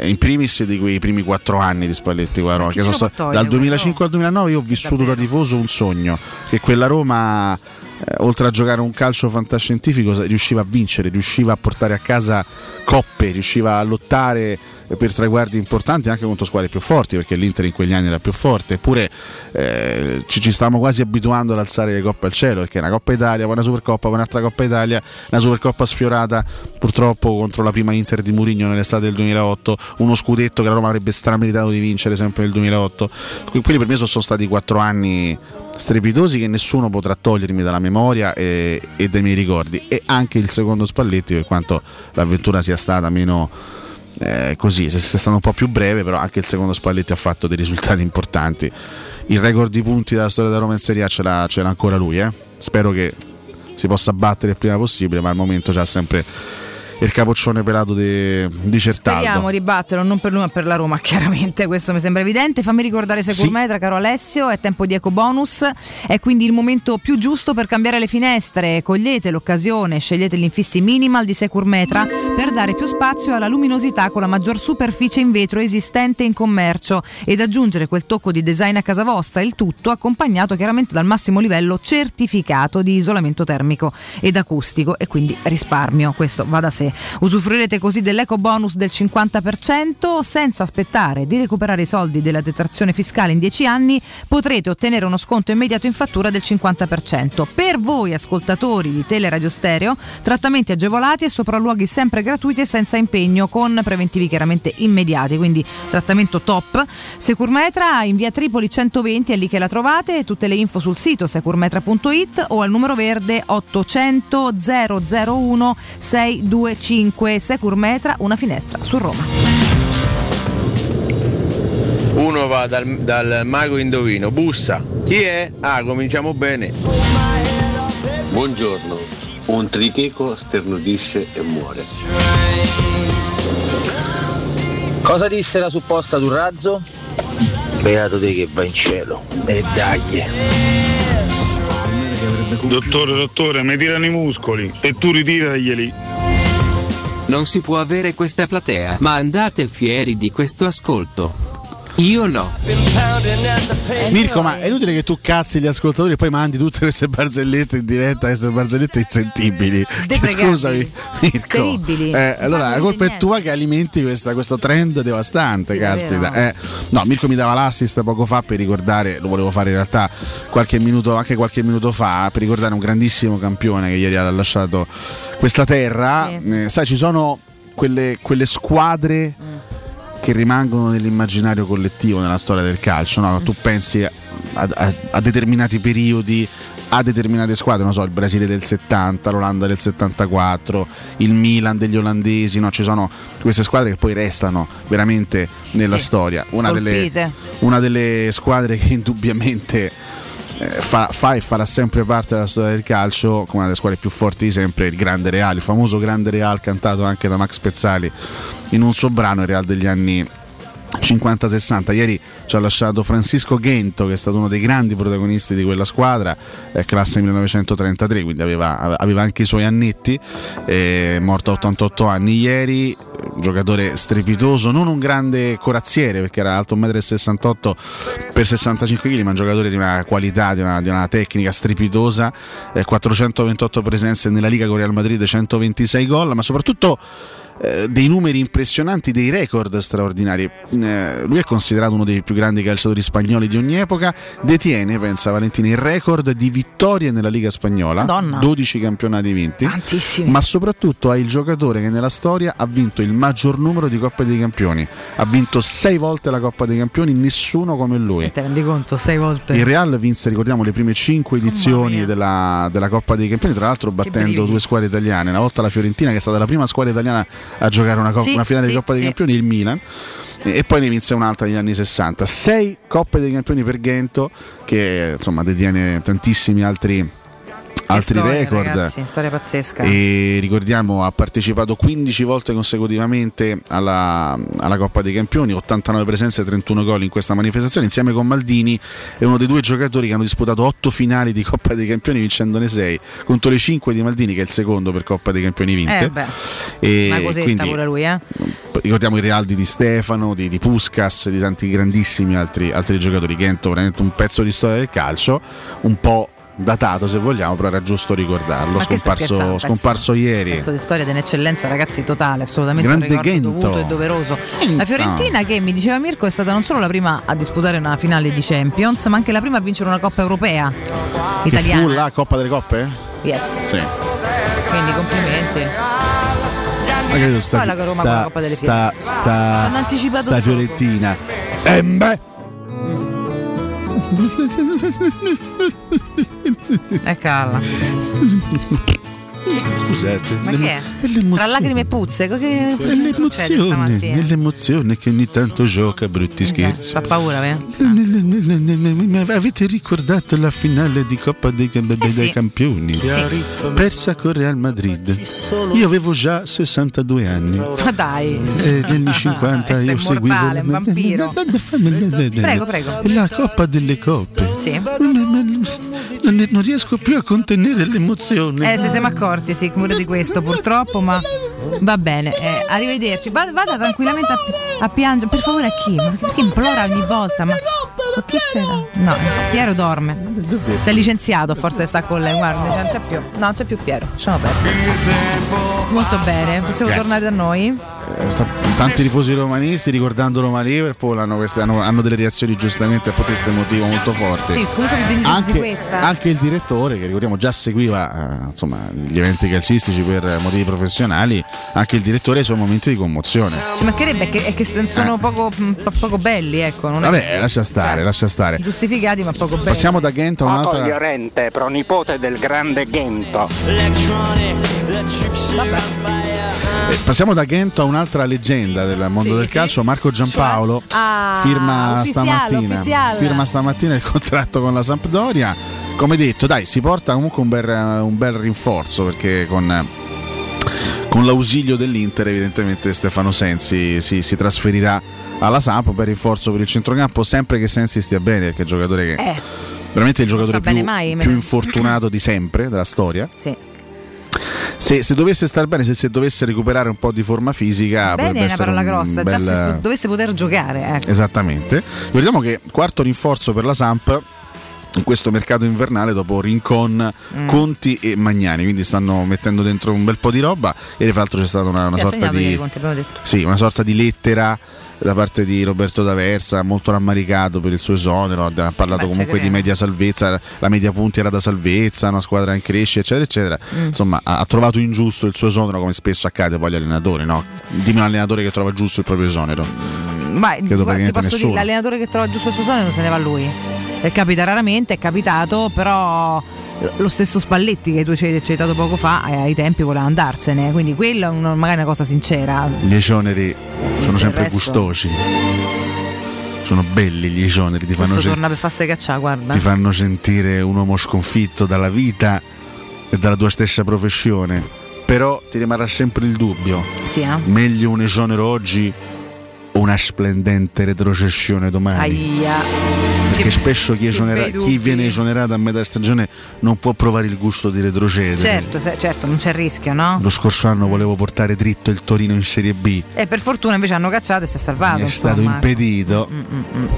in primis, di quei primi 4 anni di Spalletti con la Roma, che sono dal 2005 al 2009. Io ho vissuto da tifoso un sogno, che quella Roma oltre a giocare un calcio fantascientifico, riusciva a vincere, riusciva a portare a casa coppe, riusciva a lottare per traguardi importanti anche contro squadre più forti, perché l'Inter in quegli anni era più forte. Eppure ci stavamo quasi abituando ad alzare le coppe al cielo, perché una Coppa Italia, poi una Supercoppa, poi un'altra Coppa Italia, una Supercoppa sfiorata purtroppo contro la prima Inter di Mourinho nell'estate del 2008, uno scudetto che la Roma avrebbe strameritato di vincere sempre nel 2008. Quelli per me sono stati 4 anni strepitosi che nessuno potrà togliermi dalla memoria e dai miei ricordi, e anche il secondo Spalletti, per quanto l'avventura sia stata meno così, se stanno un po' più breve, però anche il secondo Spalletti ha fatto dei risultati importanti. Il record di punti della storia della Roma in Serie A ce l'ha ancora lui, eh? Spero che si possa battere il prima possibile, ma al momento c'ha sempre il capoccione pelato di Certaldo. Speriamo di batterlo, non per lui ma per la Roma, chiaramente, questo mi sembra evidente. Fammi ricordare Securmetra, caro Alessio, è tempo di ecobonus, è quindi il momento più giusto per cambiare le finestre. Cogliete l'occasione, scegliete gli infissi minimal di Securmetra per dare più spazio alla luminosità con la maggior superficie in vetro esistente in commercio ed aggiungere quel tocco di design a casa vostra, il tutto accompagnato chiaramente dal massimo livello certificato di isolamento termico ed acustico, e quindi risparmio, questo va da sé. Usufruirete così dell'eco bonus del 50%, senza aspettare di recuperare i soldi della detrazione fiscale in 10 anni potrete ottenere uno sconto immediato in fattura del 50%. Per voi ascoltatori di Teleradio Stereo, trattamenti agevolati e sopralluoghi sempre gratuiti e senza impegno, con preventivi chiaramente immediati, quindi trattamento top. Securmetra in via Tripoli 120, è lì che la trovate, tutte le info sul sito securmetra.it o al numero verde 800 001 622 5. Securmetra, una finestra su Roma. Uno va dal mago indovino, bussa. Chi è? Ah, cominciamo bene. Buongiorno, un tricheco sternudisce e muore. Cosa disse la supposta D'Urrazzo? Beato te che va in cielo. E dai. Dottore, mi tirano i muscoli e tu ritiraglieli. Non si può avere questa platea, ma andate fieri di questo ascolto. Io no. Mirko, ma è inutile che tu cazzi gli ascoltatori e poi mandi tutte queste barzellette in diretta, queste barzellette insentibili. Scusami, Mirko. Terribili. Allora la colpa è tua che alimenti questo trend devastante, sì, caspita. No, Mirko mi dava l'assist poco fa per ricordare, lo volevo fare in realtà qualche minuto fa, per ricordare un grandissimo campione che ieri ha lasciato questa terra. Sì. Sai, ci sono quelle squadre che rimangono nell'immaginario collettivo nella storia del calcio, no? Tu pensi a determinati periodi, a determinate squadre, non so, il Brasile del 70, l'Olanda del 74, il Milan degli olandesi, no? Ci sono queste squadre che poi restano veramente nella storia. Una delle squadre che indubbiamente fa e farà sempre parte della storia del calcio, come una delle squadre più forti di sempre, il grande Real, il famoso grande Real cantato anche da Max Pezzali in un suo brano, il Real degli anni 50-60. Ieri ci ha lasciato Francisco Ghento, che è stato uno dei grandi protagonisti di quella squadra, classe 1933, quindi aveva anche i suoi annetti, morto a 88 anni ieri, giocatore strepitoso, non un grande corazziere perché era alto 1,68 m per 65 kg, ma un giocatore di una qualità, di una tecnica strepitosa, 428 presenze nella Liga con Real Madrid, 126 gol, ma soprattutto dei numeri impressionanti, dei record straordinari. Lui è considerato uno dei più grandi calciatori spagnoli di ogni epoca, detiene, pensa Valentini, il record di vittorie nella Liga spagnola. Madonna. 12 campionati vinti. Tantissimi. Ma soprattutto è il giocatore che nella storia ha vinto il maggior numero di Coppe dei Campioni, ha vinto 6 volte la Coppa dei Campioni, nessuno come lui. Ti rendi conto, 6 volte? Il Real vinse, ricordiamo, le prime 5 edizioni della Coppa dei Campioni, tra l'altro battendo 2 squadre italiane, una volta la Fiorentina, che è stata la prima squadra italiana a giocare una finale di Coppa dei Campioni, il Milan, e poi ne vinse un'altra negli anni 60. 6 Coppe dei Campioni per Ghento, che insomma detiene tantissimi altri storia, record, ragazzi, storia pazzesca. E ricordiamo, ha partecipato 15 volte consecutivamente alla Coppa dei Campioni, 89 presenze e 31 gol in questa manifestazione, insieme con Maldini è uno dei 2 giocatori che hanno disputato 8 finali di Coppa dei Campioni, vincendone 6 contro le 5 di Maldini, che è il secondo per Coppa dei Campioni vinte. Una cosetta, quindi, pure lui, ricordiamo i Real di Stefano, di Puskas, di tanti grandissimi altri giocatori. Ghento veramente un pezzo di storia del calcio, un po' datato se vogliamo, però era giusto ricordarlo. Scomparso ieri. Pezzo di storia dell'eccellenza, ragazzi, totale, assolutamente grande, un ricordo dovuto e doveroso. La Fiorentina, che mi diceva Mirko, è stata non solo la prima a disputare una finale di Champions, ma anche la prima a vincere una Coppa Europea italiana. Che fu la Coppa delle Coppe? Yes. Sì. Quindi complimenti. Ma credo sta Fiorentina. E beh, e calla, scusate, ma che è? Tra lacrime e puzze, che è l'emozione che ogni tanto gioca brutti scherzi, fa paura, eh? Avete ricordato la finale di Coppa dei Campioni, persa con Real Madrid? Io avevo già 62 anni, ma dai, negli 50 io seguivo la Coppa delle Coppe, non riesco più a contenere l'emozione. Se siamo accorti, sì, pure di questo purtroppo, ma va bene, arrivederci. Vada tranquillamente a piangere, per favore. A chi? Ma perché implora ogni volta? Ma chi c'era? No, Piero dorme. Si è licenziato, forse sta con lei. Guarda, non c'è più. No, non c'è più Piero. Lasciamo perdere. Molto bene, possiamo tornare da noi. Tanti tifosi romanisti, ricordando Roma-Liverpool, hanno delle reazioni giustamente a protesta emotiva molto forte. Sì, comunque anche il direttore, che ricordiamo già seguiva gli eventi calcistici per motivi professionali, anche il direttore ha i suoi momenti di commozione. Ci mancherebbe, che sono poco belli, ecco. Non vabbè, è... lascia stare. Giustificati, ma poco belli. Passiamo da Ghento a un'altra. Llorente, pronipote del grande Ghento. Passiamo da Ghento a un'altra leggenda del mondo del calcio, Marco Giampaolo, firma stamattina il contratto con la Sampdoria. Come detto, dai, si porta comunque un bel rinforzo, perché con l'ausilio dell'Inter evidentemente Stefano Sensi si trasferirà alla Samp. Per rinforzo per il centrocampo, sempre che Sensi stia bene, perché è il giocatore che veramente è il giocatore più infortunato di sempre della storia. Sì. Se dovesse star bene, se dovesse recuperare un po' di forma fisica, bene è una parola grossa, già se dovesse poter giocare, ecco. Esattamente. Vediamo che quarto rinforzo per la Samp in questo mercato invernale, dopo Rincon, Conti e Magnani, quindi stanno mettendo dentro un bel po' di roba. Ieri fra l'altro c'è stata una sorta di lettera da parte di Roberto D'Aversa, molto rammaricato per il suo esonero. Ha parlato comunque di media salvezza, la media punti era da salvezza, una squadra in crescita, eccetera eccetera. Insomma, ha trovato ingiusto il suo esonero, come spesso accade poi agli allenatori, no? Dimmi un allenatore che trova giusto il proprio esonero. Ma ti posso dire, l'allenatore che trova giusto il suo esonero se ne va lui, e capita raramente, è capitato, però lo stesso Spalletti che tu ci hai citato poco fa, ai tempi voleva andarsene, quindi quello è magari una cosa sincera. Gli esoneri sono sempre gustosi, sono belli gli esoneri, ti fanno torna per farsi cacciare, guarda. Ti fanno sentire un uomo sconfitto dalla vita e dalla tua stessa professione, però ti rimarrà sempre il dubbio, meglio un esonero oggi, una splendente retrocessione domani. Aia. Perché spesso chi viene esonerato a metà stagione non può provare il gusto di retrocedere. Certo, non c'è rischio, no? Lo scorso anno volevo portare dritto il Torino in Serie B, e per fortuna invece hanno cacciato e si è salvato. Mi è stato impedito.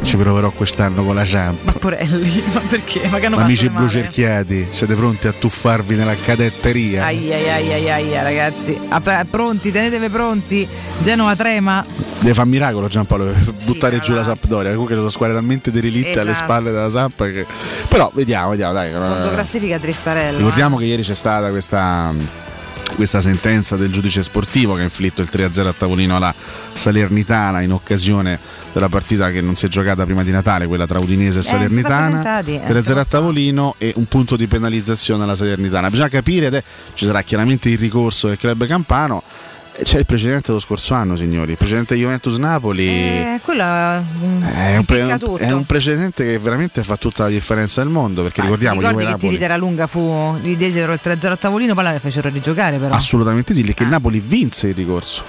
Ci proverò quest'anno con la Samp. Ma porelli, ma perché? Ma che hanno amici fatto blucerchiati, siete pronti a tuffarvi nella cadetteria? Aia, ragazzi, pronti, tenetevi pronti. Genova trema. Deve far mirare con lo Giampaolo buttare giù la Sampdoria, comunque c'è una squadra talmente derelitta alle spalle della Samp che... però vediamo dai, fondo classifica tristarella. Ricordiamo che ieri c'è stata questa sentenza del giudice sportivo che ha inflitto il 3-0 a tavolino alla Salernitana in occasione della partita che non si è giocata prima di Natale, quella tra Udinese e Salernitana. 3-0 a tavolino e un punto di penalizzazione alla Salernitana. Bisogna capire, ci sarà chiaramente il ricorso del club campano. C'è il precedente dello scorso anno, signori, il precedente Juventus-Napoli, è un precedente che veramente fa tutta la differenza del mondo, perché ricordiamo che il tiro della lunga fu, gli diedero il 3-0 a tavolino, poi la fecero rigiocare, però assolutamente sì, che il Napoli vinse il ricorso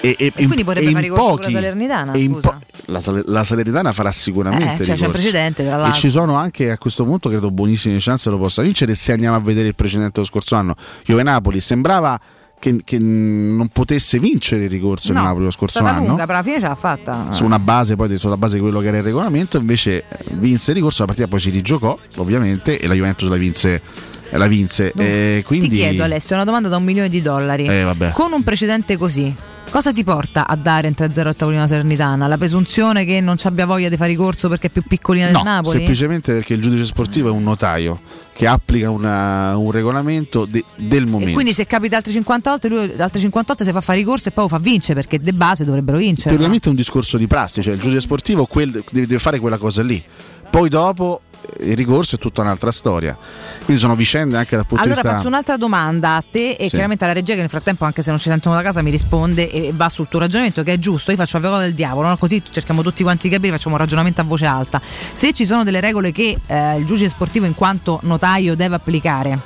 e quindi potrebbe fare ricorso con la Salernitana. La Salernitana farà sicuramente c'è il precedente, tra l'altro, e ci sono anche a questo punto credo buonissime chance lo possa vincere se andiamo a vedere il precedente dello scorso anno. Juve-Napoli sembrava che non potesse vincere il ricorso in Napoli lo scorso anno, lunga, però alla fine ce l'ha fatta su una base, poi sulla base di quello che era il regolamento. Invece vinse il ricorso, la partita poi si rigiocò ovviamente e la Juventus la vinse. Quindi ti chiedo, Alessio, una domanda da $1 milione, con un precedente così, cosa ti porta a dare in 3-0 al tavolino Salernitana? La presunzione che non ci abbia voglia di fare ricorso perché è più piccolina del Napoli? No, semplicemente perché il giudice sportivo è un notaio che applica un regolamento del momento. E quindi se capita altre 50 volte, lui altre 50 volte si fa fare ricorso e poi lo fa vincere, perché de base dovrebbero vincere. Teoricamente è un discorso di prassi, cioè il giudice sportivo deve fare quella cosa lì. Poi dopo il ricorso è tutta un'altra storia, quindi sono vicende anche dal punto di vista. Allora faccio un'altra domanda a te e chiaramente alla regia, che nel frattempo, anche se non ci sentono da casa, mi risponde e va sul tuo ragionamento, che è giusto. Io faccio avvocato del diavolo, no? Così cerchiamo tutti quanti di capire, facciamo un ragionamento a voce alta. Se ci sono delle regole che il giudice sportivo in quanto notaio deve applicare,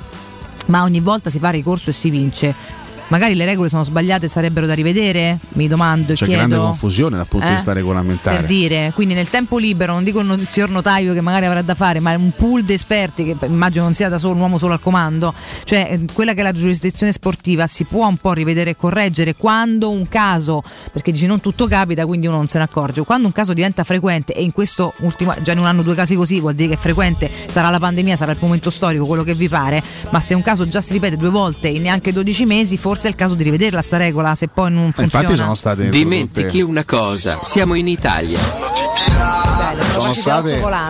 ma ogni volta si fa ricorso e si vince, magari le regole sono sbagliate, sarebbero da rivedere? Mi domando, c'è grande confusione dal punto di vista regolamentare, per dire. Quindi nel tempo libero, non dico il signor notaio che magari avrà da fare, ma un pool di esperti, che immagino non sia da solo un uomo solo al comando, cioè quella che è la giurisdizione sportiva, si può un po' rivedere e correggere quando un caso, perché dici non tutto capita quindi uno non se ne accorge, quando un caso diventa frequente, e in questo ultimo già in un anno due casi così vuol dire che è frequente, sarà la pandemia, sarà il momento storico, quello che vi pare, ma se un caso già si ripete due volte in neanche 12 mesi, forse è il caso di rivederla sta regola, se poi non funziona. Infatti sono state dimentichi una cosa, siamo in Italia.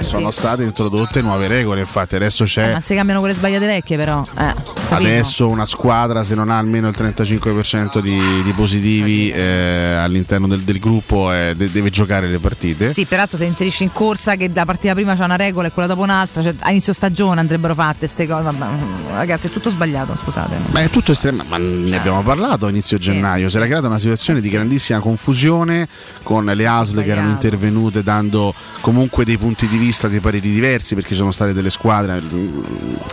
Sono state introdotte nuove regole, infatti adesso c'è, ma se cambiano quelle sbagliate vecchie, però adesso una squadra se non ha almeno il 35% di positivi all'interno del gruppo deve giocare le partite. Sì, peraltro se inserisci in corsa che la partita prima c'è una regola e quella dopo un'altra, cioè, a inizio stagione andrebbero fatte queste cose. Vabbè, ragazzi, è tutto sbagliato, scusate. Ma è tutto esterno, ma ne abbiamo parlato a inizio gennaio. Si era creata una situazione di grandissima confusione, con le ASL che erano intervenute dando comunque dei punti di vista, dei pareri diversi, perché sono state delle squadre,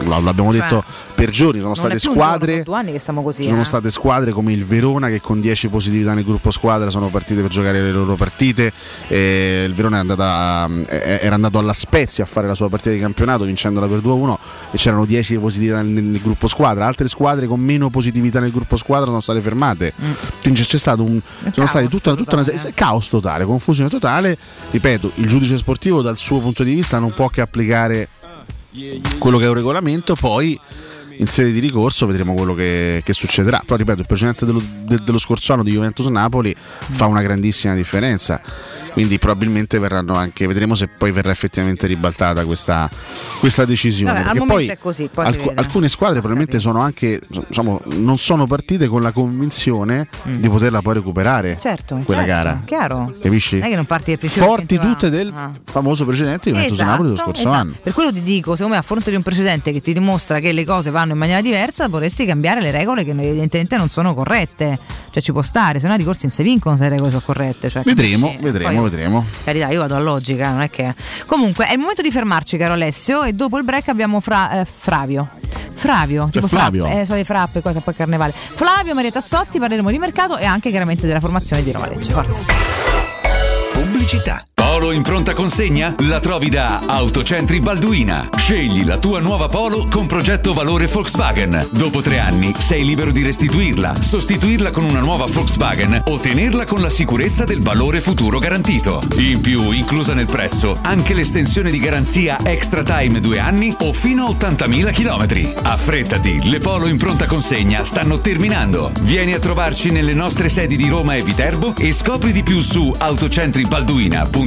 l'abbiamo detto per giorni, sono state squadre, sono 2 anni che stiamo così, sono state squadre come il Verona che con 10 positività nel gruppo squadra sono partite per giocare le loro partite, il Verona era andato alla Spezia a fare la sua partita di campionato vincendola per 2-1 e c'erano 10 positività nel gruppo squadra. Altre squadre con meno positività nel gruppo squadra sono state fermate, quindi c'è stato un caos totale, confusione totale. Ripeto, il giudice sportivo dal suo punto di vista non può che applicare quello che è un regolamento, poi in sede di ricorso vedremo quello che succederà. Però ripeto, il precedente dello scorso anno di Juventus-Napoli fa una grandissima differenza, quindi probabilmente verranno anche, vedremo se poi verrà effettivamente ribaltata questa decisione. Vabbè, perché poi è così, poi alcune squadre probabilmente sono anche, diciamo, non sono partite con la convinzione di poterla poi recuperare quella gara, chiaro, capisci? È che non parti forti tutte del famoso precedente di Juventus-Napoli dello scorso anno. Per quello ti dico, secondo me a fronte di un precedente che ti dimostra che le cose vanno in maniera diversa, vorresti cambiare le regole che evidentemente non sono corrette, cioè ci può stare, se no i ricorsi non si vincono se le regole sono corrette, cioè, vedremo. Carità, io vado a logica, non è che. Comunque è il momento di fermarci, caro Alessio, e dopo il break abbiamo Flavio, cioè Flavio. Le frappe qua che poi Carnevale. Flavio, Maria Tassotti, parleremo di mercato e anche chiaramente della formazione di Roma Lecce. Forza. Pubblicità. Polo in pronta consegna? La trovi da Autocentri Balduina. Scegli la tua nuova Polo con progetto valore Volkswagen. Dopo 3 anni sei libero di restituirla, sostituirla con una nuova Volkswagen o tenerla con la sicurezza del valore futuro garantito. In più, inclusa nel prezzo, anche l'estensione di garanzia Extra Time 2 anni o fino a 80.000 km. Affrettati, le Polo in pronta consegna stanno terminando. Vieni a trovarci nelle nostre sedi di Roma e Viterbo e scopri di più su autocentribalduina.com.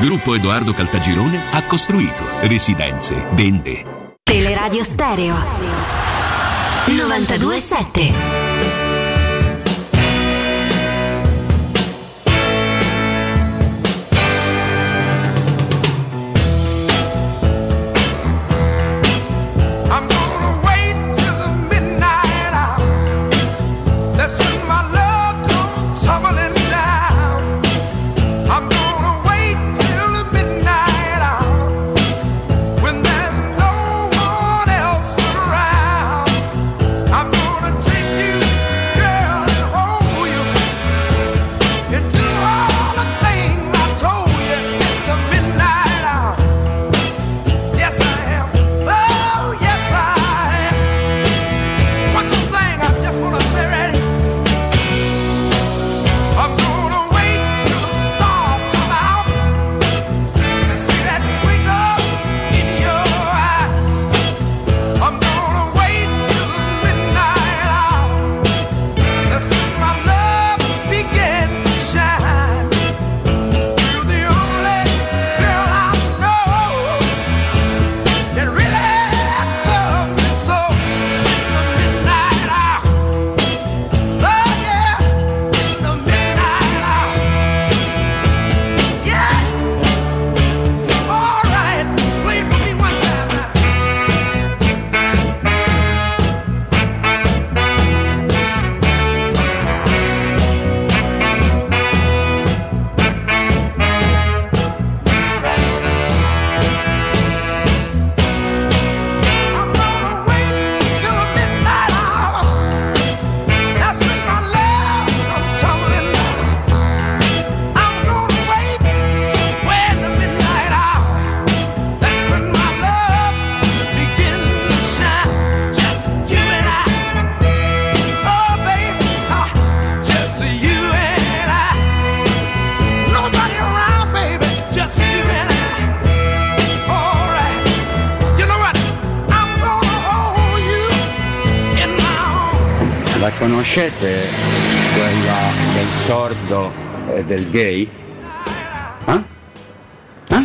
Gruppo Edoardo Caltagirone ha costruito Residenze, vende. Teleradio Stereo 92.7. Conoscete quella del sordo e del gay? Eh? Eh?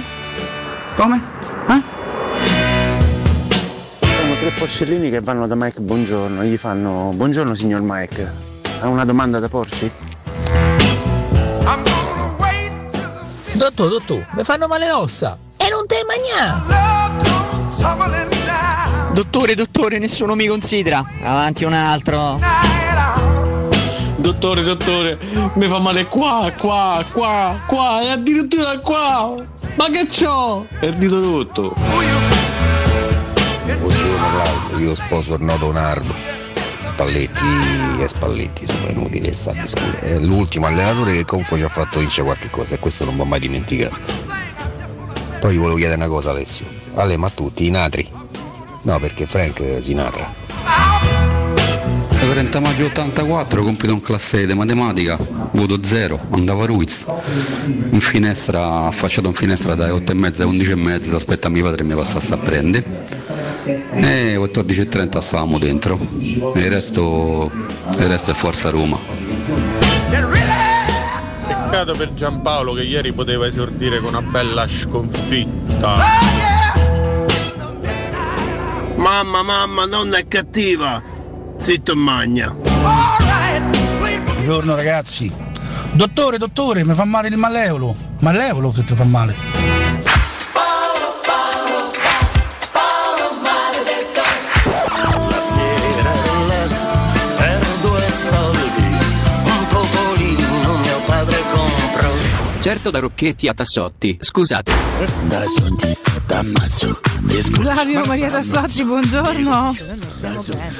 Come? Eh? Sono tre porcellini che vanno da Mike Buongiorno, gli fanno: buongiorno signor Mike, ha una domanda da porci? Dottor, mi fanno male le ossa e non te magna. Dottore, nessuno mi considera. Avanti un altro. Dottore, mi fa male qua e addirittura qua. Ma che c'ho? È il dito rotto. Buongiorno Claudio, io sposo il noto Nardo. Spalletti sono inutili, sta a discutere. È l'ultimo allenatore che comunque ci ha fatto vincere qualche cosa e questo non va mai dimenticato. Poi vi volevo chiedere una cosa, Alessio. Ale, ma tutti i natri? No, perché Frank si natra. 30 maggio 84, compito in classe di matematica, voto 0, andava Ruiz. In finestra, affacciato in finestra dalle 8:30 alle 11:30, aspetta mio padre mi passasse a prendere. E 14:30 stavamo dentro. E il resto è Forza Roma. Peccato per Giampaolo che ieri poteva esordire con una bella sconfitta. Mamma, nonna è cattiva! Zitto magna. Buongiorno ragazzi. Dottore, mi fa male il malleolo. Malleolo se ti fa male. Paolo maledetto. Per due soldi un topolino mio padre comprò. Certo da Rocchetti a Tassotti, scusate. Flavio Maria Tassotti, buongiorno.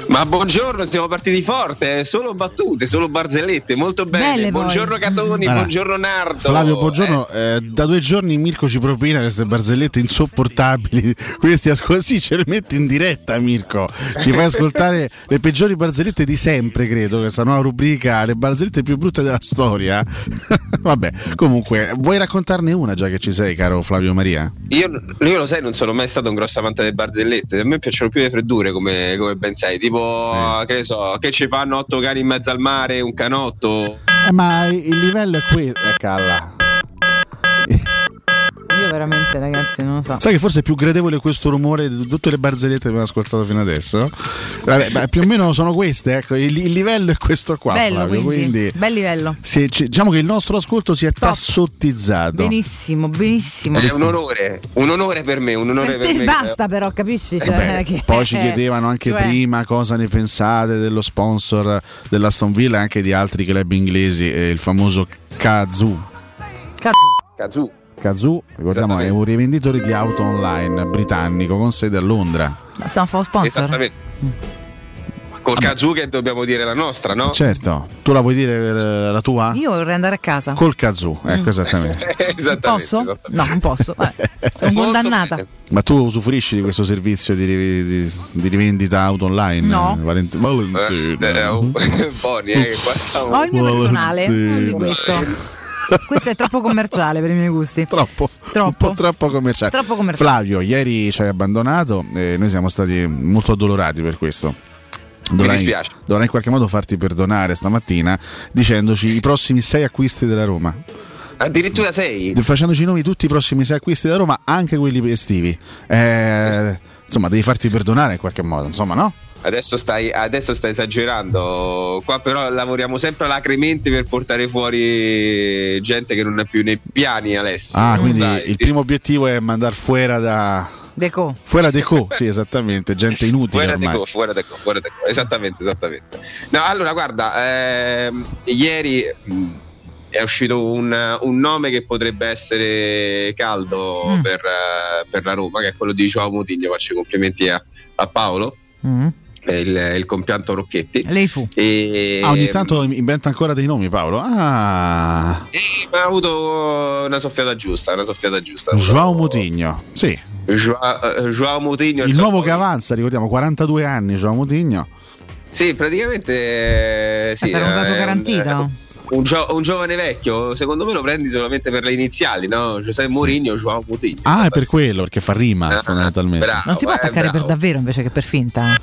Ma buongiorno, siamo partiti forte, solo battute, solo barzellette, molto belle. Buongiorno Catoni, buongiorno Nardo. Flavio, buongiorno. Da 2 giorni Mirko ci propina queste barzellette insopportabili. Questi sì, ce le metti in diretta, Mirko. Ci fai ascoltare le peggiori barzellette di sempre, credo, questa nuova rubrica, le barzellette più brutte della storia. Vabbè, comunque, vuoi raccontarne una già che ci sei, caro Flavio Maria? Io lo sai, non sono mai stato un grosso amante delle barzellette. A me piacciono più le freddure, come ben sai, tipo sì. Che ne so, che ci fanno 8 cani in mezzo al mare, un canotto. Ma il livello è qui, calla. Io veramente, ragazzi, non lo so. Sai che forse è più gradevole questo rumore di tutte le barzellette che abbiamo ascoltato fino adesso? Vabbè, più o meno sono queste, ecco. Il livello è questo qua, bello, Flavio, quindi bel livello. Sì, diciamo che il nostro ascolto si è tassottizzato. Benissimo. È un onore per me, per te. Basta però, capisci? Cioè, che... Poi ci chiedevano anche prima cosa ne pensate dello sponsor dell'Aston Villa e anche di altri club inglesi, il famoso Cazoo, ricordiamo, è un rivenditore di auto online britannico con sede a Londra. Ma stiamo a fare sponsor? Esattamente. Col Cazoo che dobbiamo dire la nostra, no? Certo. Tu la vuoi dire la tua? Io vorrei andare a casa. Col Cazoo, ecco, esattamente. Posso? No, non posso. Sono condannata. Ma tu usufruisci di questo servizio di rivendita auto online? No. Buoni, che qua stiamo. Ho il mio personale, non di questo. Questo è troppo commerciale per i miei gusti. Troppo. Un po' troppo commerciale. Flavio, ieri ci hai abbandonato e noi siamo stati molto addolorati per questo. Mi dispiace. Dovrai in qualche modo farti perdonare stamattina dicendoci i prossimi 6 acquisti della Roma. Addirittura 6? Facendoci i nomi tutti i prossimi 6 acquisti della Roma, anche quelli estivi. Insomma, devi farti perdonare in qualche modo, insomma, no? Adesso stai esagerando. Qua però lavoriamo sempre lacrimente per portare fuori gente che non è più nei piani, Alessio. Ah, quindi il primo obiettivo è mandar fuera da Deco. Fuera Deco, sì, esattamente, gente inutile fuera ormai. Fuera Deco. Esattamente. No, allora guarda, ieri è uscito un nome che potrebbe essere caldo per la Roma, che è quello di João Moutinho. Faccio i complimenti a Paolo. Il compianto Rocchetti. Lei fu. Ogni tanto inventa ancora dei nomi, Paolo. Ha avuto una soffiata giusta. João Moutinho. Sì. João Moutinho. Il nuovo che avanza, ricordiamo, 42 anni, João Moutinho. Sì, praticamente sì. Sarà usato garantito. Un giovane vecchio, secondo me lo prendi solamente per le iniziali, no? José Mourinho, João Moutinho. Ah, è per quello, perché fa rima fondamentalmente. Bravo, non si può attaccare per davvero invece che per finta.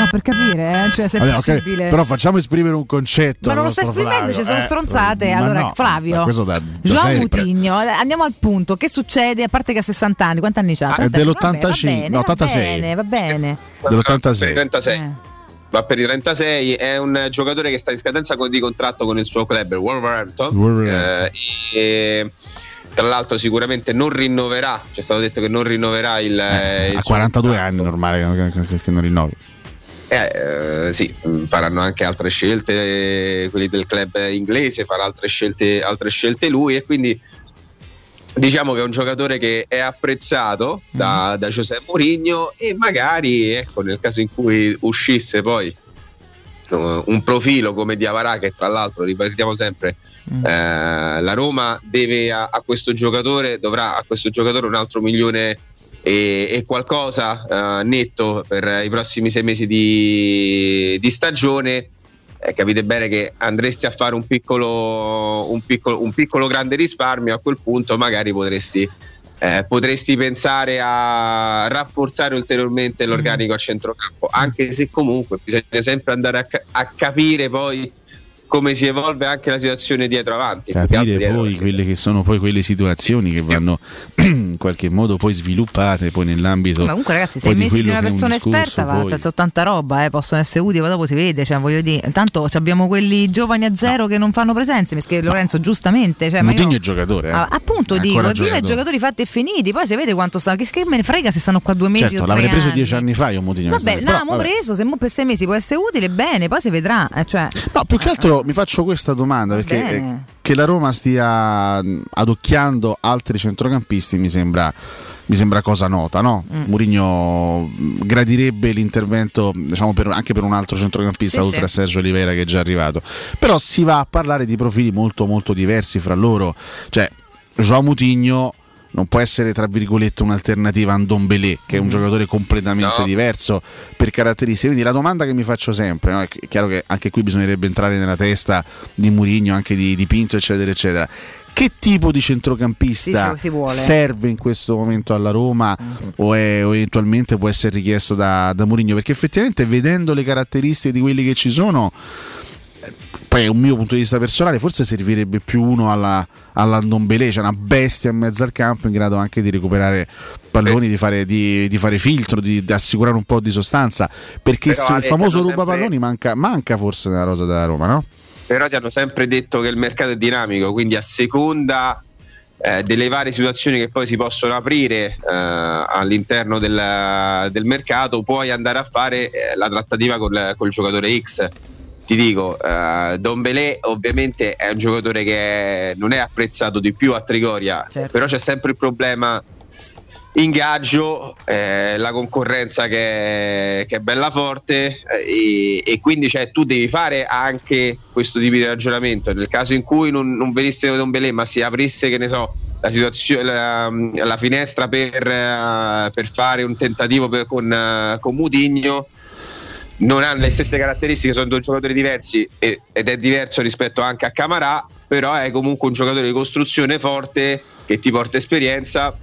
No, per capire, cioè se è possibile. Okay. Però facciamo esprimere un concetto. Ma non lo sta esprimendo, ci sono stronzate. Allora, no, Flavio, João Moutinho, andiamo al punto. Che succede? A parte che ha 60 anni, quanti anni c'ha? È dell'85, no, 86. Va bene, dell'86. Va per i 36, è un giocatore che sta in scadenza di contratto con il suo club Wolverhampton. E tra l'altro sicuramente non rinnoverà, c'è stato detto che non rinnoverà il a 42 contratto. Anni normale che non rinnovi. Sì, faranno anche altre scelte quelli del club inglese, farà altre scelte lui, e quindi diciamo che è un giocatore che è apprezzato da José Mourinho, e magari, ecco, nel caso in cui uscisse poi un profilo come Diawara, che tra l'altro ripetiamo sempre la Roma deve a questo giocatore, dovrà a questo giocatore un altro milione e qualcosa netto per i prossimi 6 mesi di stagione. Capite bene che andresti a fare un piccolo grande risparmio. A quel punto magari potresti pensare a rafforzare ulteriormente l'organico a centrocampo, anche se comunque bisogna sempre andare a capire poi come si evolve anche la situazione dietro avanti, capire poi quelle che sono poi quelle situazioni che vanno in qualche modo poi sviluppate poi nell'ambito. Ma comunque ragazzi, 6 mesi di una persona esperta sono tanta roba, possono essere utili, ma dopo si vede, cioè voglio dire, intanto abbiamo quelli giovani a zero che non fanno presenze, perché Lorenzo giustamente, cioè Moutinho è giocatore, appunto dico, prima i giocatori fatti e finiti, poi si vede quanto sta, che me ne frega se stanno qua 2 mesi, certo, o 3 anni. L'avrei preso 10 anni fa io Moutinho, vabbè, no, ma preso, se per 6 mesi può essere utile, bene, poi si vedrà, cioè. No, più che altro mi faccio questa domanda, perché che la Roma stia adocchiando altri centrocampisti mi sembra cosa nota, no? Mourinho gradirebbe l'intervento, diciamo, anche per un altro centrocampista, sì, oltre a Sergio Oliveira che è già arrivato, però si va a parlare di profili molto molto diversi fra loro, cioè João Moutinho non può essere tra virgolette un'alternativa a Ndombélé, che è un giocatore completamente diverso per caratteristiche. Quindi la domanda che mi faccio sempre, no? È chiaro che anche qui bisognerebbe entrare nella testa di Mourinho, anche di Pinto eccetera eccetera, che tipo di centrocampista serve in questo momento alla Roma o eventualmente può essere richiesto da Mourinho, perché effettivamente vedendo le caratteristiche di quelli che ci sono, poi è un mio punto di vista personale, forse servirebbe più uno alla Ndombélé, cioè una bestia in mezzo al campo in grado anche di recuperare palloni, di fare filtro, di assicurare un po' di sostanza, perché il famoso ruba palloni manca forse nella rosa della Roma, no? Però ti hanno sempre detto che il mercato è dinamico, quindi a seconda delle varie situazioni che poi si possono aprire all'interno del mercato, puoi andare a fare la trattativa col giocatore X. Ti dico, Ndombélé ovviamente è un giocatore che non è apprezzato di più a Trigoria, certo. Però c'è sempre il problema ingaggio, la concorrenza che è bella forte, e quindi cioè, tu devi fare anche questo tipo di ragionamento. Nel caso in cui non venisse Ndombélé, ma si aprisse, che ne so, la situazione, la finestra per fare un tentativo con Moutinho. Non hanno le stesse caratteristiche, sono 2 giocatori diversi ed è diverso rispetto anche a Camarà, però è comunque un giocatore di costruzione forte che ti porta esperienza